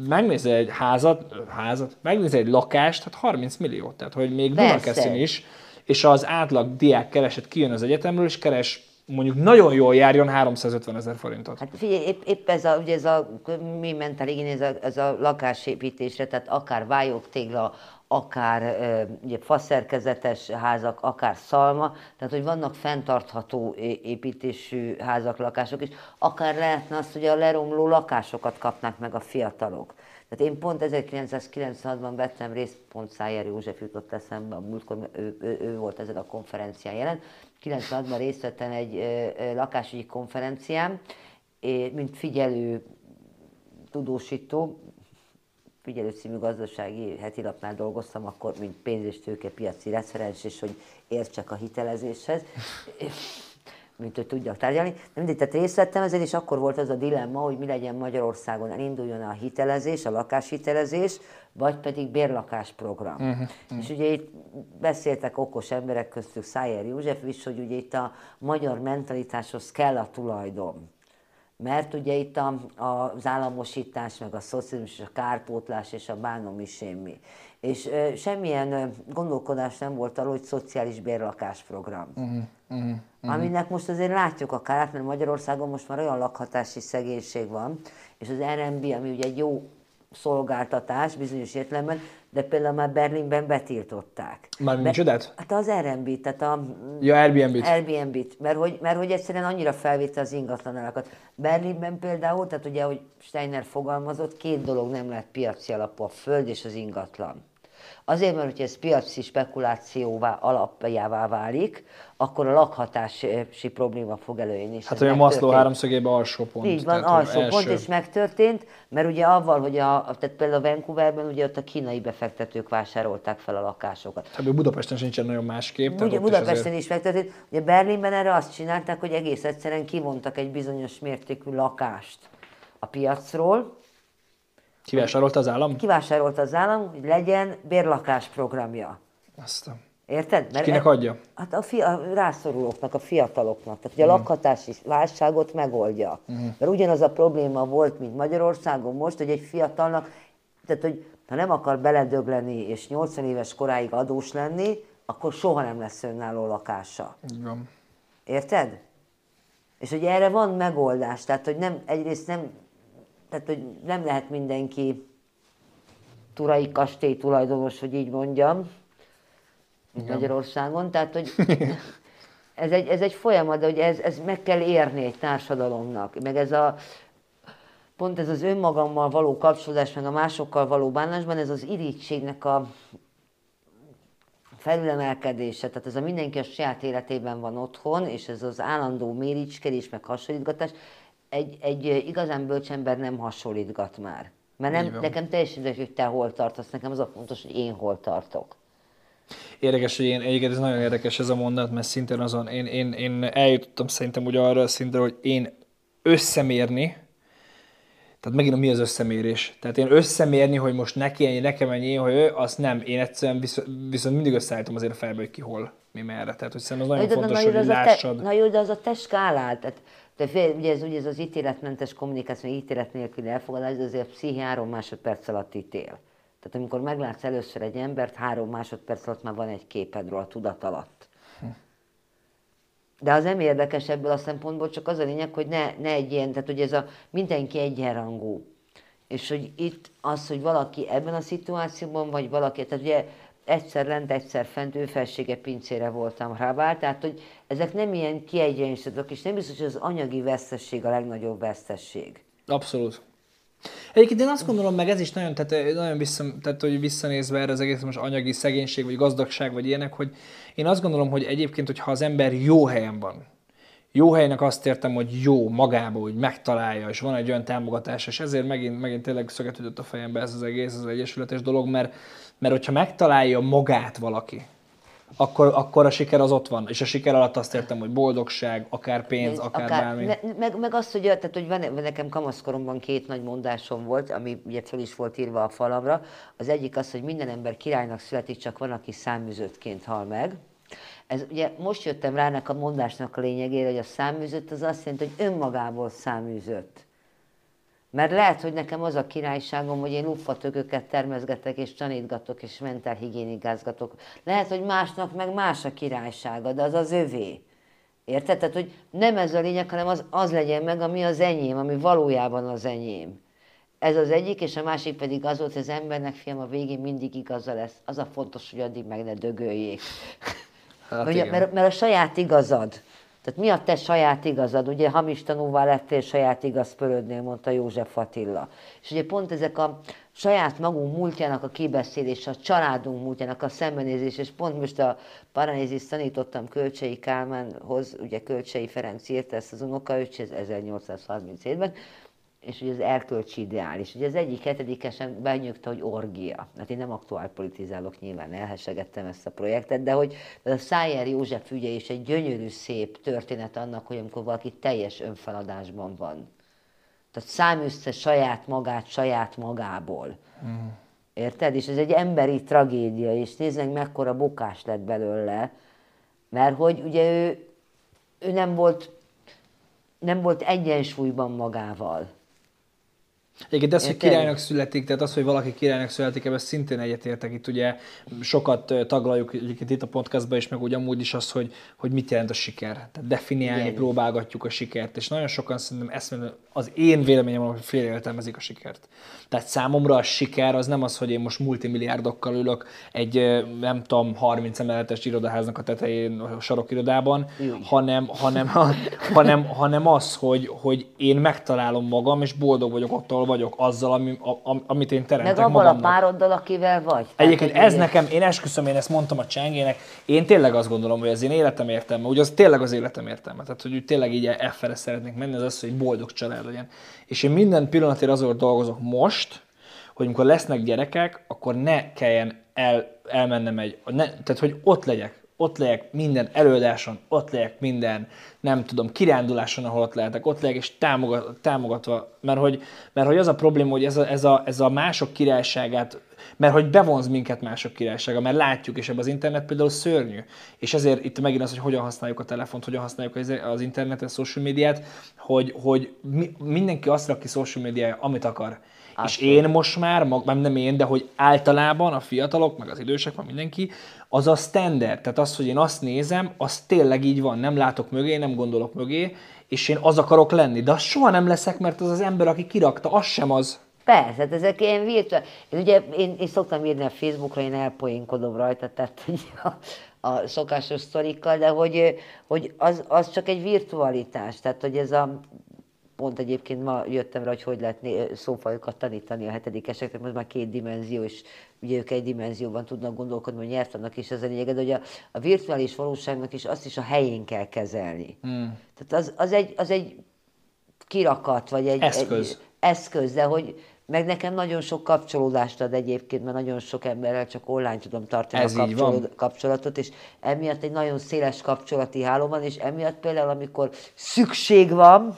megnézel egy házat, házat megnézel egy lakást, tehát harminc milliót, tehát hogy még Budakeszin is, és az átlag diák kereset kijön az egyetemről, és keres mondjuk nagyon jól járjon háromszázötven ezer forintot. Hát figyelj, épp, épp ez a, ugye ez a, mi mentálhigiénia, ez a, ez a lakásépítésre, tehát akár vályogtégla, akár ugye, faszerkezetes házak, akár szalma, tehát hogy vannak fenntartható építésű házak, lakások is, akár lehetne azt, hogy a leromló lakásokat kapnák meg a fiatalok. Tehát én pont ezerkilencszázkilencvenhatban vettem részt, pont Szájer József jutott eszembe, a múltkor ő, ő, ő volt ezen a konferencián jelen. kilencvenhatban részt vettem egy ö, ö, lakásügyi konferencián, és, mint figyelő, tudósító, figyelő című gazdasági hetilapnál dolgoztam, akkor mint pénz- és tőkepiaci referens, és hogy értsek a hitelezéshez, mint hogy tudjak tárgyalni. De mindegy, tehát részt vettem ezen, és akkor volt az a dilemma, hogy mi legyen Magyarországon, elinduljon a hitelezés, a lakáshitelezés, vagy pedig bérlakásprogram. Uh-huh. És ugye itt beszéltek okos emberek, köztük Szájer József is, hogy ugye itt a magyar mentalitáshoz kell a tulajdon. Mert ugye itt a, a, az államosítás, meg a szocializmus, és a kárpótlás, és a bánomi semmi. És ö, semmilyen ö, gondolkodás nem volt arról, hogy szociális bérlakásprogram. Uh-huh, uh-huh, uh-huh. Aminek most azért látjuk a kárát, mert Magyarországon most már olyan lakhatási szegénység van, és az er en bé, ami ugye egy jó szolgáltatás bizonyos értelemben, de például már Berlinben betiltották. Már Be- micsodát? Hát az er en bé, tehát a... Ja, Airbnb-t. Airbnb-t, mert hogy, mert hogy egyszerűen annyira felvétel az ingatlanárakat. Berlinben például, tehát ugye, ahogy Steiner fogalmazott, két dolog nem lehet piaci alapú, a föld és az ingatlan. Azért, mert hogyha ez piaci spekulációvá alapjává válik, akkor a lakhatási probléma fog előjönni. Hát olyan Maszlov háromszögében alsó pont. Így van, alsó pont, és megtörtént, mert ugye avval, hogy a, tehát például a Vancouverben ugye ott a kínai befektetők vásárolták fel a lakásokat. Tehát Budapesten sincsen nagyon másképp. Ugye Budapesten is, azért... is megtörtént. Ugye Berlinben erre azt csinálták, hogy egész egyszerűen kivontak egy bizonyos mértékű lakást a piacról. Kivásárolta az állam? Kivásárolta az állam, hogy legyen bérlakás programja. Aztán. Érted? Mert kinek adja? Hát a, fia, a rászorulóknak, a fiataloknak. Tehát ugye mm. a lakhatási válságot megoldja. Mm. Mert ugyanaz a probléma volt, mint Magyarországon most, hogy egy fiatalnak, tehát hogy ha nem akar beledögleni és nyolcvan éves koráig adós lenni, akkor soha nem lesz önálló lakása. Igen. Érted? És hogy erre van megoldás, tehát hogy nem, egyrészt nem... Tehát, hogy nem lehet mindenki turai kastély tulajdonos, hogy így mondjam, mint Magyarországon. Tehát, hogy ez egy, ez egy folyamat, de hogy ez, ez meg kell érni egy társadalomnak. Meg ez a, pont ez az önmagammal való kapcsolódás, meg a másokkal való bánásban, ez az irítségnek a felülemelkedése, tehát ez a mindenki a saját életében van otthon, és ez az állandó méricskedés, meg hasonlítgatás, Egy, egy igazán bölcs ember nem hasonlítgat már. Mert nem, nekem teljesen mindegy, hogy te hol tartasz, nekem az a fontos, hogy én hol tartok. Érdekes, hogy én, egyébként ez nagyon érdekes ez a mondat, mert szintén azon, én, én, én eljutottam szerintem ugye arra szintre, hogy én összemérni, tehát megint mi az összemérés? Tehát én összemérni, hogy most neki ennyi, nekem ennyi, hogy ő, azt nem. Én egyszerűen viszont, viszont mindig összeállítom azért a fejbe, hogy ki hol, mi merre. Tehát, hogy szerintem az nagyon na, fontos, na, hogy az lássad. Te, na jó, de az a te skálád. Tehát De fél, ugye, ez, ugye ez az ítéletmentes kommunikáció, ítélet nélkül elfogadás, ez azért a pszichi három másodperc alatt ítél. Tehát amikor meglátsz először egy embert, három másodperc alatt már van egy képed róla, a tudat alatt. De az nem érdekes ebből a szempontból, csak az a lényeg, hogy ne, ne egy ilyen, tehát ugye ez a mindenki egyenrangú. És hogy itt az, hogy valaki ebben a szituációban, vagy valaki, tehát ugye egyszer lent, egyszer fent, ő felsége pincére voltam rá, tehát hogy ezek nem ilyen kiegyenlítők, és nem biztos, hogy az anyagi vesztesség a legnagyobb vesztesség. Abszolút. Egyébként én azt gondolom, meg ez is nagyon, tehát, nagyon vissza, tehát, hogy visszanézve erre az egész most anyagi szegénység, vagy gazdagság, vagy ilyenek, hogy én azt gondolom, hogy egyébként, hogyha az ember jó helyen van, jó helynek azt értem, hogy jó magába, hogy megtalálja, és van egy olyan támogatás, és ezért megint, megint tényleg szögetődött a fejembe ez az egész, ez az egyesületes dolog, mert, mert hogyha megtalálja magát valaki, akkor, akkor a siker az ott van. És a siker alatt azt értem, hogy boldogság, akár pénz, akár, akár bármi. Ne, meg, meg azt, hogy, tehát, hogy van, nekem kamaszkoromban két nagy mondásom volt, ami ugye fel is volt írva a falamra. Az egyik az, hogy minden ember királynak születik, csak van, aki száműzöttként hal meg. Ez, ugye most jöttem rá ennek a mondásnak a lényegére, hogy a száműzött az azt jelenti, hogy önmagából száműzött. Mert lehet, hogy nekem az a királyságom, hogy én luffatököket termezgetek, és tanítgatok, és mentálhigiénikázgatok. Lehet, hogy másnak meg más a királysága, de az az övé. Érted? Tehát, hogy nem ez a lényeg, hanem az, az legyen meg, ami az enyém, ami valójában az enyém. Ez az egyik, és a másik pedig az volt, hogy az embernek, fiam, a végén mindig igaza lesz. Az a fontos, hogy addig meg ne dögöljék. Hát ugye, mert, mert a saját igazad. Tehát mi a te saját igazad? Ugye hamis tanúvá lettél, saját igaz pörödnél, mondta József Attila. És ugye pont ezek a saját magunk múltjának a kibeszélés, a családunk múltjának a szembenézés, és pont most a Paranézist tanítottam Kölcsey Kálmánhoz, ugye Kölcsey Ferenc írta ezt az unokaöccse ezernyolcszázharminchétben, és ugye az erkölcsi ideális. Ugye az egyik hetedikesen benyögte, hogy orgia. Hát én nem aktuál politizálok, nyilván elhessegettem ezt a projektet, de hogy a Szájer József ügye is egy gyönyörű szép történet annak, hogy amikor valaki teljes önfeladásban van. Tehát száműzte saját magát, saját magából. Mm. Érted? És ez egy emberi tragédia, és nézd meg, mekkora bukás lett belőle, mert hogy ugye ő, ő nem volt, nem volt egyensúlyban magával. Igen, de az, hogy királynak születik, tehát az, hogy valaki királynak születik, ebben szintén egyetértek. Itt ugye sokat taglaljuk itt a podcastban is, meg úgy amúgy is az, hogy, hogy mit jelent a siker. Tehát definiálni, igen, próbálgatjuk a sikert, és nagyon sokan szerintem ezt az én véleményem van, hogy félreértelmezik a sikert. Tehát számomra a siker az nem az, hogy én most multimilliárdokkal ülök egy, nem tudom, harminc emeletes irodaháznak a tetején, a sarokirodában, hanem, hanem, hanem, hanem az, hogy, hogy én megtalálom magam, és boldog vagyok attól, vagyok azzal, ami, a, amit én teremtek magamnak. Meg abban a pároddal, akivel vagy. Egyébként ez ér. nekem, én esküszöm, én ezt mondtam a csengének, én tényleg azt gondolom, hogy az én életem értelme, ugye az tényleg az életem értelme, tehát hogy tényleg így effelre szeretnék menni, az az, hogy boldog család legyen. És én minden pillanatért azon dolgozok most, hogy amikor lesznek gyerekek, akkor ne kelljen el, elmennem egy, ne, tehát hogy ott legyek. Ott legyek minden előadáson, ott legyek minden, nem tudom, kiránduláson, ahol ott lehetek, ott legyek, és támogat, támogatva, mert hogy, mert hogy az a probléma, hogy ez a, ez, a, ez a mások királyságát, mert hogy bevonz minket mások királysága, mert látjuk, és ebben az internet például szörnyű. És ezért itt megint az, hogy hogyan használjuk a telefont, hogyan használjuk az internetet, a social médiát, hogy, hogy mi, mindenki azt rak ki social médiája, amit akar. És én most már, magam nem én, de hogy általában a fiatalok, meg az idősek, meg mindenki, az a standard. Tehát az, hogy én azt nézem, az tényleg így van. Nem látok mögé, nem gondolok mögé, és én az akarok lenni. De az soha nem leszek, mert az az ember, aki kirakta, az sem az. Persze, hát ezek ilyen virtuális. Ugye én, én szoktam írni a Facebookra, én elpoénkodom rajta, tehát a, a szokásos sztorikkal, de hogy, hogy az, az csak egy virtualitás. Tehát, hogy ez a... Pont egyébként ma jöttem rá, hogy hogy lehet szófajokat tanítani a hetedikeseknek, most már két dimenzió, és ugye ők egy dimenzióban tudnak gondolkodni, hogy nyelvtannak is az a lényeged, hogy a, a virtuális valóságnak is azt is a helyén kell kezelni. Hmm. Tehát az, az, egy, az egy kirakat, vagy egy eszköz. Egy eszköz, de hogy meg nekem nagyon sok kapcsolódást ad egyébként, mert nagyon sok emberrel csak online tudom tartani Ez a kapcsolód, kapcsolatot, és emiatt egy nagyon széles kapcsolati háló van, és emiatt például, amikor szükség van,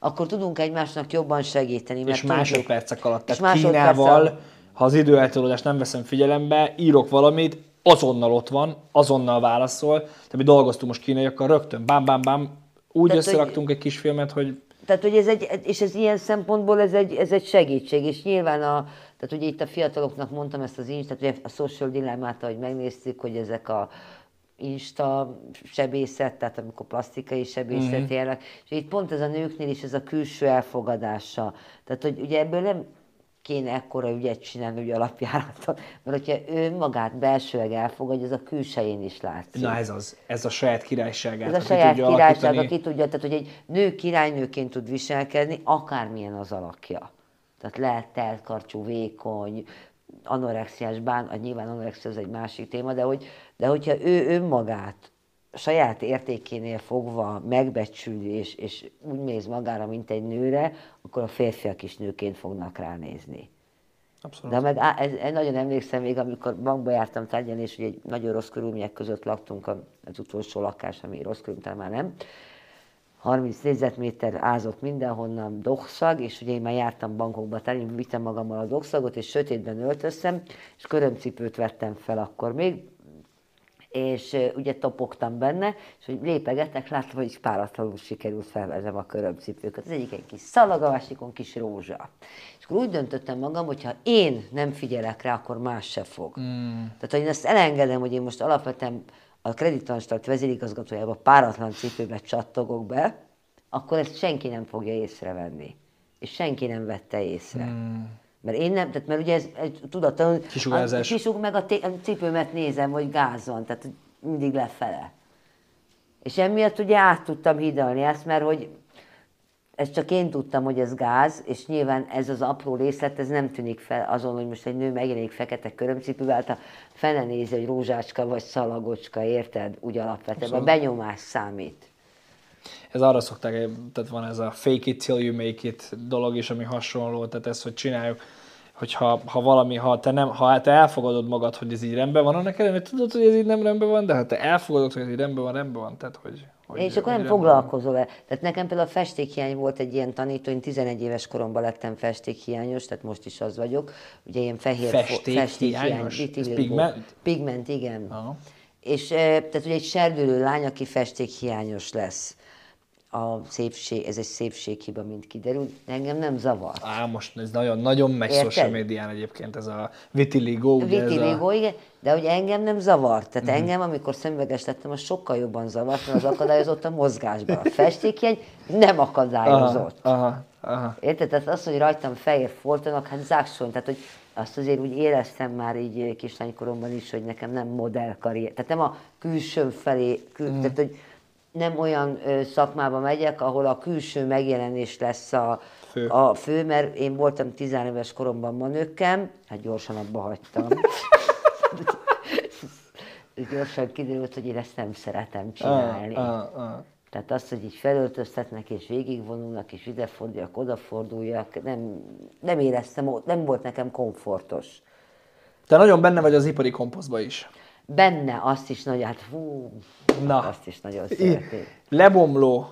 akkor tudunk egymásnak jobban segíteni. Mert és másodpercek alatt, tehát Kínával, alatt. Ha az időeltolódást nem veszem figyelembe, írok valamit, azonnal ott van, azonnal válaszol. Tehát mi dolgoztunk most kínaiakkal, rögtön bám, bám, bám, úgy tehát, összeraktunk hogy, egy kis filmet, hogy... Tehát, hogy ez egy, és ez ilyen szempontból ez egy, ez egy segítség, és nyilván a... Tehát ugye itt a fiataloknak mondtam ezt az Instát, tehát a Social Dilemmát, ahogy megnéztük, hogy ezek a... Insta sebészet, tehát amikor plastikai sebészet mm-hmm. jelnek, és itt pont ez a nőknél is ez a külső elfogadása. Tehát, hogy ugye ebből nem kéne ekkora ügyet csinálni, ugye alapjáraton, mert hogyha ő magát belsőleg elfogadja, az a külsején is látszik. Na ez az, ez a saját királyságát. Ez a saját királyság, aki tudja, tehát hogy egy nő királynőként tud viselkedni, akármilyen az alakja. Tehát lehet teltkarcsú, vékony, anorexiás, bán, nyilván anorexia az egy másik téma, de, hogy, de hogyha ő önmagát saját értékénél fogva megbecsüli, és, és úgy néz magára, mint egy nőre, akkor a férfiak is nőként fognak ránézni. Abszolút. De meg ez, ez nagyon emlékszem még, amikor bankba jártam tárgyalni, és egy nagyon rossz körülmények között laktunk, az utolsó lakás, ami rossz körülmény, már nem. harminc négyzetméter ázott mindenhonnan dokszag, és ugye én már jártam bankokba, tehát vittem magammal a dokszagot, és sötétben öltöztem, és körömcipőt vettem fel akkor még, és ugye topogtam benne, és hogy lépegetek, láttam, hogy páratlanul sikerült felvennem a körömcipőket. Az egyik egy kis szalag, a másikon kis rózsa. És akkor úgy döntöttem magam, hogy ha én nem figyelek rá, akkor más se fog. Mm. Tehát, hogy én ezt elengedem, hogy én most alapvetően a kreditanstalt vezérigazgatójába páratlan cipőbe csattogok be, akkor ezt senki nem fogja észrevenni. És senki nem vette észre. Hmm. Mert én nem, tehát mert ugye ez, ez tudatlan, kisugárzás. Kisug meg a, t- a cipőmet nézem, hogy gáz van, tehát mindig lefele. És emiatt ugye át tudtam hidalni ezt, mert hogy Ezt csak én tudtam, hogy ez gáz, és nyilván ez az apró részlet, ez nem tűnik fel azon, hogy most egy nő megjelenik fekete körömcipővel, hát a fene nézi, hogy rózsácska vagy szalagocska, érted? Úgy alapvetően a benyomás számít. Ez arra szokták, tehát van ez a fake it till you make it dolog is, ami hasonló, tehát ezt, hogy csináljuk, hogyha ha valami, ha te, nem, ha te elfogadod magad, hogy ez így rendben van, annak ellenére tudod, hogy ez így nem rendben van, de ha te elfogadod, hogy ez így rendben van, rendben van, tehát hogy... Hogy, és akkor nem foglalkozol el. Tehát nekem például a festékhiány volt egy ilyen tanító, én tizenegy éves koromban lettem festékhiányos, tehát most is az vagyok. Ugye ilyen fehér festékhiányos, vitiligo, pigment? Pigment, igen. Aha. És tehát ugye egy serdülő lány, aki festékhiányos lesz. A szépség, ez egy szépséghiba, mint kiderül, engem nem zavar. Á, most ez nagyon, nagyon megy social médián egyébként ez a vitiligo. Ugye vitiligo, ez a... igen, de hogy engem nem zavart. Tehát mm. engem, amikor szemüveges lettem, az sokkal jobban zavart, mert az akadályozott a mozgásban. A festékhiány nem akadályozott. Aha, aha, aha. Érted? Tehát az, hogy rajtam fehér foltanak, hát zágson. Tehát, hogy azt azért úgy éreztem már így kislánykoromban is, hogy nekem nem modellkarrier. Tehát nem a külső felé, kül... mm. tehát, hogy nem olyan ö, szakmába megyek, ahol a külső megjelenés lesz a fő, a fő mert én voltam tizenéves éves koromban manőkkem, hát gyorsan abba hagytam. Gyorsan kiderült, hogy én ezt nem szeretem csinálni. Ah, ah, ah. Tehát azt, hogy így felöltöztetnek és végigvonulnak, és ideforduljak, odaforduljak, nem, nem éreztem, nem volt nekem komfortos. Te nagyon benne vagy az ipari komposztba is. Benne azt is nagy, hát hú, na, azt is nagyon szeretném. Lebomló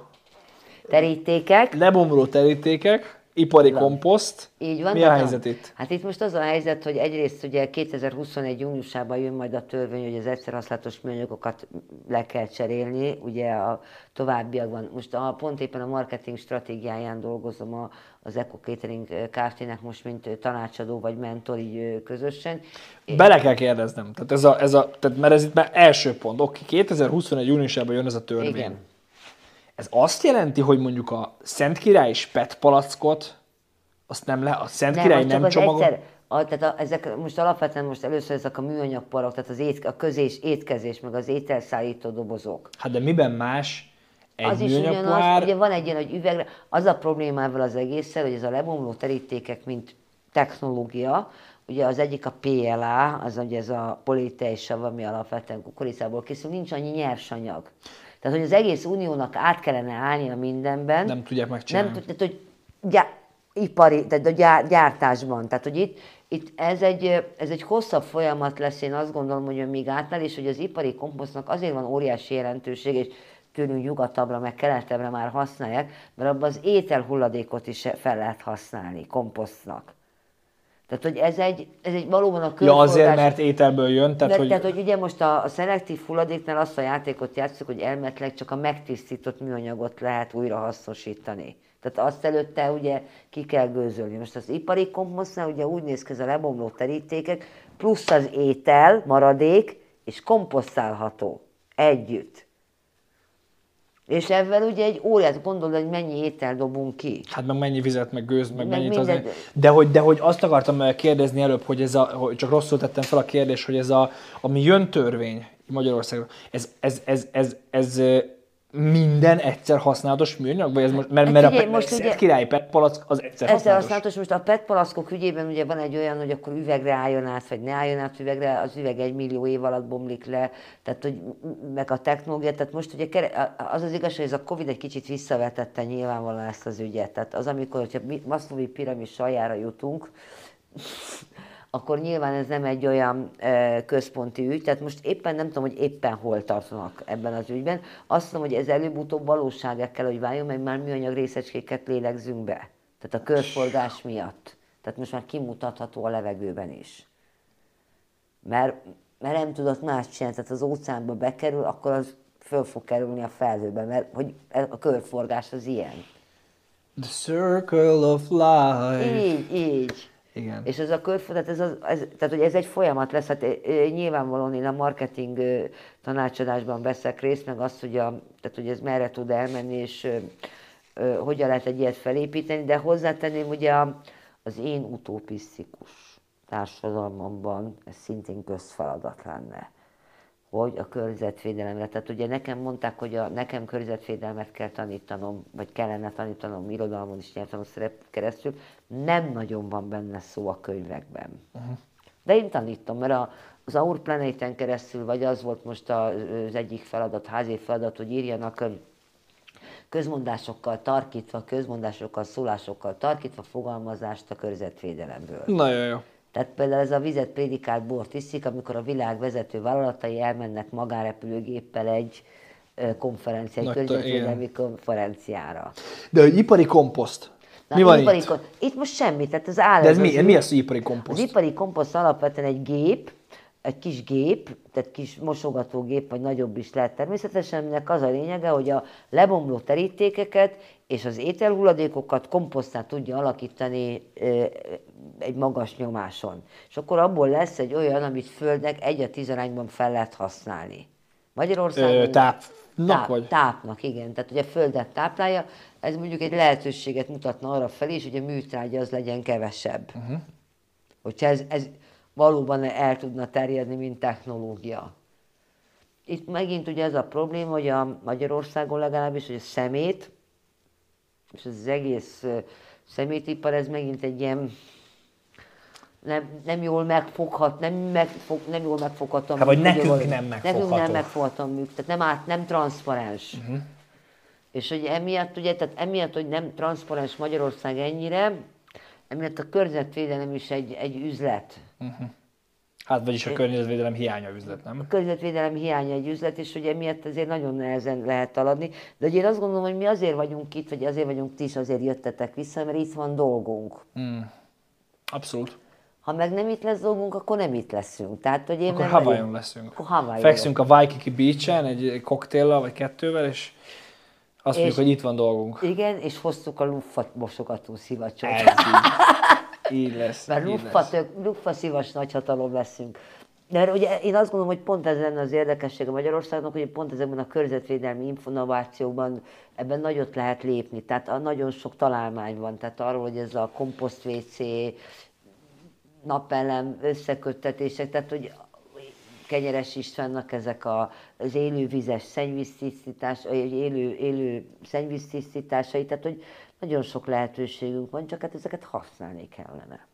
terítékek. Lebomló terítékek, ipari van. Komposzt. Így van. Mi a helyzet van? Itt? Hát itt most az a helyzet, hogy egyrészt ugye kétezer-huszonegy júniusában jön majd a törvény, hogy az egyszerhasználatos műanyagokat le kell cserélni, ugye a továbbiakban. Most a, pont éppen a marketing stratégiáján dolgozom a, az Eco Catering Kft-nek most, mint tanácsadó vagy mentor így közösen. Bele kell kérdeznem, tehát ez a, ez a, tehát mert ez itt már első pont. Oké, kétezer-huszonegy júniusában jön ez a törvény. Igen. Ez azt jelenti, hogy mondjuk a Szentkirályi pé e té palackot, azt nem le, a Szentkirályi nem, nem csomagol? Egyszer, a, tehát a, ezek most alapvetően most először ezek a műanyagparok, tehát az ét, a közés, étkezés, meg az ételszállító dobozok. Hát de miben más egy az műanyagpar? Ugye van egy ilyen, hogy üvegre, az a problémával az egésszel, hogy ez a lebomló terítékek, mint technológia, ugye az egyik a pé el á, az ugye ez a politejsav, ami alapvetően kukoricából készül, nincs annyi nyersanyag. Tehát, hogy az egész uniónak át kellene állnia mindenben. Nem tudják megcsinálni. Nem tudják, hogy gyá, ipari, tehát a gyár, gyártásban. Tehát, hogy itt, itt ez, egy, ez egy hosszabb folyamat lesz, én azt gondolom, hogy ön még átnál, és hogy az ipari komposztnak azért van óriási jelentőség, és tőlünk nyugatabbra, meg keletebbre már használják, mert abban az ételhulladékot is fel lehet használni komposztnak. Tehát, hogy ez egy, ez egy valóban a körforgás... Ja, azért, mert ételből jön, tehát, mert, hogy... Tehát, hogy ugye most a, a szelektív hulladéknál azt a játékot játszunk, hogy elméletileg csak a megtisztított műanyagot lehet újrahasznosítani. Tehát azt előtte ugye ki kell gőzölni. Most az ipari komposztnál ugye úgy néz ki, ez a lebomló terítékek, plusz az étel, maradék, és komposztálható együtt. És ebben ugye egy órát gondolod, hogy mennyi étel dobunk ki. Hát meg mennyi vizet, meg gőzt, meg, meg mennyit azért. De hogy, de hogy azt akartam kérdezni előbb, hogy ez a, hogy csak rosszul tettem fel a kérdés, hogy ez a, ami jön törvény Magyarországon, ez, ez, ez, ez, ez, ez minden egyszer használatos műanyag? Vagy ez most, mert, mert hát, ugye, a Szentkirályi pé e té palack az egyszer használatos. Most a pé e té palackok ügyében ugye van egy olyan, hogy akkor üvegre álljon át, vagy ne álljon át üvegre, az üveg egy millió év alatt bomlik le, tehát hogy meg a technológia, tehát most ugye az az igazság, hogy ez a Covid egy kicsit visszavetette nyilvánvalóan ezt az ügyet. Tehát az, amikor, hogyha Maszlovi piramis aljára jutunk, akkor nyilván ez nem egy olyan e, központi ügy, tehát most éppen nem tudom, hogy éppen hol tartanak ebben az ügyben. Azt mondom, hogy ez előbb-utóbb valósággá kell, hogy váljon, mert már műanyag részecskéket lélegzünk be. Tehát a körforgás miatt. Tehát most már kimutatható a levegőben is. Mert, mert nem tudott más csinálni, tehát az óceánba bekerül, akkor az föl fog kerülni a felhőbe, mert hogy a körforgás az ilyen. The circle of life. Így, így. Igen. És ez a körforgás, ez az, ez, tehát hogy ez egy folyamat lesz, hát nyilvánvalóan én a marketing tanácsadásban veszek részt, meg azt, hogy, a, tehát, hogy ez merre tud elmenni, és ö, ö, hogyan lehet egy ilyet felépíteni, de hozzátenném ugye a, az én utópisztikus társadalmamban ez szintén közfeladat lenne. hogy a környezetvédelemre. Tehát ugye nekem mondták, hogy a, nekem környezetvédelmet kell tanítanom, vagy kellene tanítanom, irodalmon is nyelvtanon keresztül. Nem nagyon van benne szó a könyvekben. Uh-huh. De én tanítom, mert a, az Our Planet-en keresztül, vagy az volt most az egyik feladat, házi feladat, hogy írjanak közmondásokkal tarkítva, közmondásokkal, szólásokkal tarkítva fogalmazást a környezetvédelemből. Na jó, jó. Tehát például ez a vizet prédikált bort iszik, amikor a világ vezető vállalatai elmennek magánrepülőgéppel egy konferenciára, egy környezetvédelmi konferenciára. De hogy ipari komposzt? Na, mi van ipari itt? Kom... Itt most semmi, tehát az állat... De ez az mi, az mi az, hogy ipari komposzt? Az ipari komposzt alapvetően egy gép, egy kis gép, tehát kis mosogatógép, vagy nagyobb is lehet természetesen, aminek az a lényege, hogy a lebomló terítékeket és az ételhulladékokat komposztá tudja alakítani egy magas nyomáson. És akkor abból lesz egy olyan, amit földnek egy a tíz arányban fel lehet használni. Magyarországon... Ö, táp. Táp, vagy? Tápnak, igen. Tehát ugye a földet táplálja, ez mondjuk egy lehetőséget mutatna arra felé is, hogy a műtrágya az legyen kevesebb. Uh-huh. Hogyha ez, ez valóban el tudna terjedni, mint technológia. Itt megint ugye ez a probléma, hogy a Magyarországon legalábbis, hogy a szemét, és az egész szemétipar, ez megint egy ilyen nem, nem jól megfoghat, nem, megfog, nem jól megfoghatom. Hát, vagy nekünk jól, nem megfogható. Nekünk nem megfoghatom, tehát nem, át, nem transzparens. Uh-huh. És hogy emiatt, ugye, tehát emiatt, hogy nem transzparens Magyarország ennyire, emiatt a környezetvédelem is egy, egy üzlet. Uh-huh. Hát vagyis a környezetvédelem hiánya üzlet, nem? A környezetvédelem hiánya egy üzlet, és hogy emiatt azért nagyon nehezen lehet haladni. De ugye én azt gondolom, hogy mi azért vagyunk itt, vagy azért vagyunk ti is, azért jöttetek vissza, mert itt van dolgunk. Mm. Abszolút. Ha meg nem itt lesz dolgunk, akkor nem itt leszünk. Tehát, hogy én akkor Hawaiion leszünk. Hawaiion. Fekszünk a Waikiki Beach-en egy koktéllal vagy kettővel, és azt és mondjuk, hogy itt van dolgunk. Igen, és hoztuk a luffat mosogatószivacsok. Így lesz. Mert luffaszivacs nagyhatalom leszünk. Mert ugye én azt gondolom, hogy pont ez lenne az érdekessége Magyarországnak, hogy pont ezekben a környezetvédelmi innovációban ebben nagyot lehet lépni. Tehát a nagyon sok találmány van. Tehát arról, hogy ez a komposzt-vé cé, napelem, összeköttetések, tehát hogy Kenyeres Istvánnak ezek a, az élővizes szennyvíztisztítás, élő, élő szennyvíztisztításai, tehát hogy nagyon sok lehetőségünk van, csak hát ezeket használni kellene.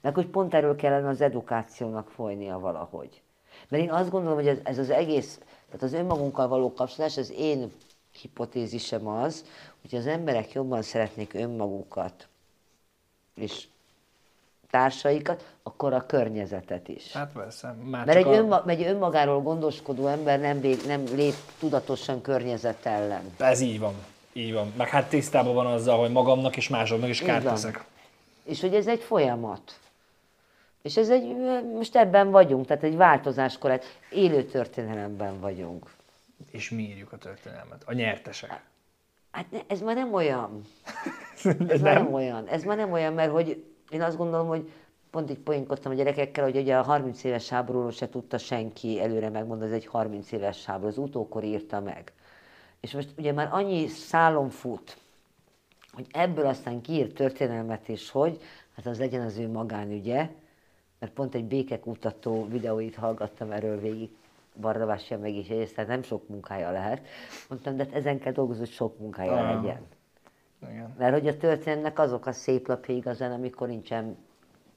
Meg hogy pont erről kellene az edukációnak folynia valahogy. Mert én azt gondolom, hogy ez, ez az egész, tehát az önmagunkkal való kapcsolás, az én hipotézisem az, hogy az emberek jobban szeretnék önmagukat, és társaikat, akkor a környezetet is. Hát persze. Mert egy, a... önma, egy önmagáról gondoskodó ember nem, vég, nem lép tudatosan környezet ellen. Ez így van. Így van. Meg hát tisztában van azzal, hogy magamnak és másoknak is kárt teszek. És hogy ez egy folyamat. És ez egy, most ebben vagyunk, tehát egy változáskor, hát élő történelemben vagyunk. És mi írjuk a történelmet? A nyertesek. Hát ne, ez már nem olyan. ez ez nem? nem olyan. Ez már nem olyan, mert hogy én azt gondolom, hogy pont így poénkodtam a gyerekekkel, hogy ugye a harminc éves háborúról se tudta senki előre megmondani, ez egy harminc éves háború, az utókor írta meg. És most ugye már annyi szálon fut, hogy ebből aztán kiír történelmet is, hogy hát az legyen az ő magánügye, mert pont egy békekutató videóit hallgattam erről végig, Barnabással meg is egyrészt, tehát nem sok munkája lehet. Mondtam, de hát ezen kell dolgozni, hogy sok munkája uh-huh. legyen. Igen. Mert hogy a történetnek azok a szép lapja igazán, amikor nincsen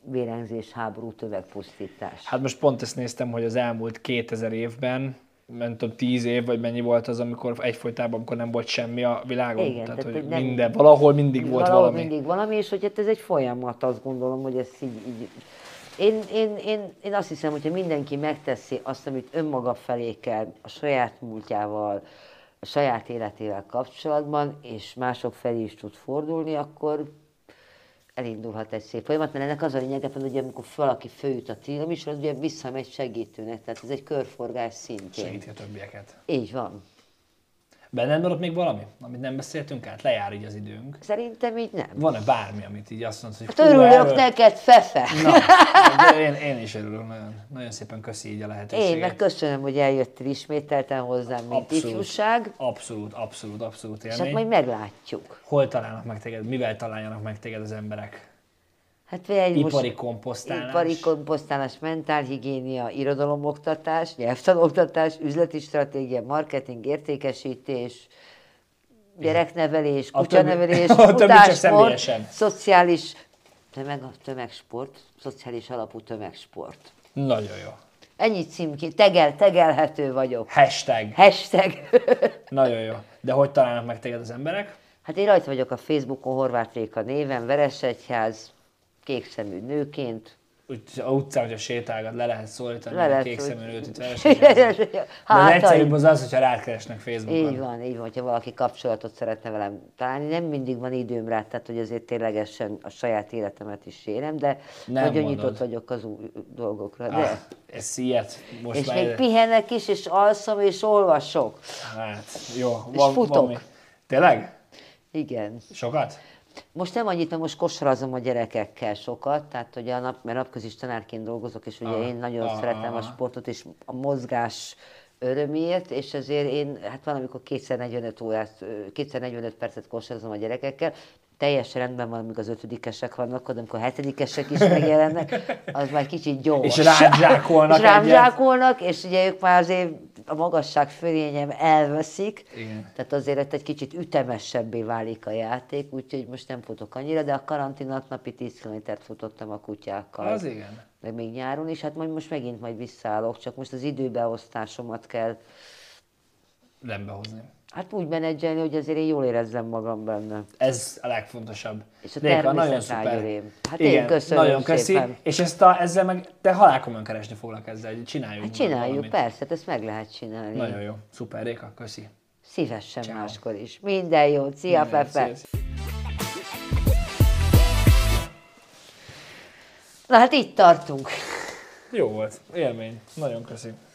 vérengzés, háború, tömegpusztítás. Hát most pont ezt néztem, hogy az elmúlt kétezer évben, nem tudom, tíz év, vagy mennyi volt az, amikor egyfolytában, amikor nem volt semmi a világon. Igen, tehát, tehát, hogy nem, minden, valahol mindig valahol volt valami. mindig valami, és hogy hát ez egy folyamat, azt gondolom, hogy ez így... így. Én, én, én, én azt hiszem, hogyha mindenki megteszi azt, amit önmaga felé kell, a saját múltjával, a saját életével kapcsolatban, és mások felé is tud fordulni, akkor elindulhat egy szép folyamat, mert ennek az a lényege, hogy amikor valaki fölüt a tiramisra, az ugye visszamegy segítőnek, tehát ez egy körforgás szintén. Segíti a többieket. Így van. Benned maradt még valami, amit nem beszéltünk át? Lejár így az időnk. Szerintem így nem. Van-e bármi, amit így azt mondod, hogy hát örülök erről... neked, Fefe! Na, én, én is örülök nagyon. Nagyon szépen köszi így a lehetőséget. Én meg köszönöm, hogy eljöttél ismételten hozzám, mint ifjúság. Abszolút, abszolút, abszolút élmény. És hát majd meglátjuk. Hol találnak meg téged, mivel találjanak meg téged az emberek? Hát egy ipari most, komposztálás. Ipari komposztálás, mentálhigiénia, irodalomoktatás, nyelvtanoktatás, üzleti stratégia, marketing, értékesítés, gyereknevelés, kutyanevelés, utánsport, szociális, tömeg, tömegsport, szociális alapú tömegsport. Nagyon jó. Ennyi címként, tegel, tegelhető vagyok. Hashtag. Hashtag. Nagyon jó. De hogy találnak meg téged az emberek? Hát én rajta vagyok a Facebookon, Horváth Réka néven, Veresegyház, kékszemű nőként. Úgy a utcán, hogyha sétálgat, le lehet szólítani, le a kékszemű nőt itt Veresegyház. Hát, de egyszerűbb az az, hogyha rád keresnek Facebookon. Így van, így van, hogyha valaki kapcsolatot szeretne velem találni. Nem mindig van időm rá, tehát hogy azért ténylegesen a saját életemet is élem, de nem nagyon mondod. Nyitott vagyok az új dolgokra. Ah, de... Ez ilyet most és már... És még pihenek is, és alszom, és olvasok. Hát, jó. Van, és futok. Van tényleg? Igen. Sokat? Most nem annyit, mert most kosrazom a gyerekekkel sokat, tehát ugye a nap, mert napközis tanárként dolgozok, és ugye ah, én nagyon ah, szeretem a sportot és a mozgás örömért, és ezért én hát valamikor kétszer negyvenöt percet kosrazom a gyerekekkel. Teljes rendben van, amíg az ötödikesek vannak, de amikor a hetedikesek is megjelennek, az már kicsit gyors. És rám zsákolnak. És rám zsákolnak, és ugye ők már azért a magasság fölényem elveszik, igen. Tehát azért egy kicsit ütemesebbé válik a játék, úgyhogy most nem futok annyira, de a karantinat napi tíz kilométert futottam a kutyákkal. Az igen. De még nyáron is, hát majd most megint majd visszállok, csak most az időbeosztásomat kell rendbehozni. Hát úgy menedzselni, hogy azért én jól érezzem magam benne. Ez a legfontosabb. És a Réka, nagyon szuper. Hát igen, én köszönöm nagyon köszi. Szépen. És ezt a, ezzel meg te halálkomolyan keresni foglak ezzel, hogy csináljuk. Hát csináljuk, persze, ezt meg lehet csinálni. Nagyon jó. Szuper, Réka, köszi. Szívesen Ciao. Máskor is. Minden jó. Szia, Fefe. Na hát itt tartunk. Jó volt. Élmény. Nagyon köszi.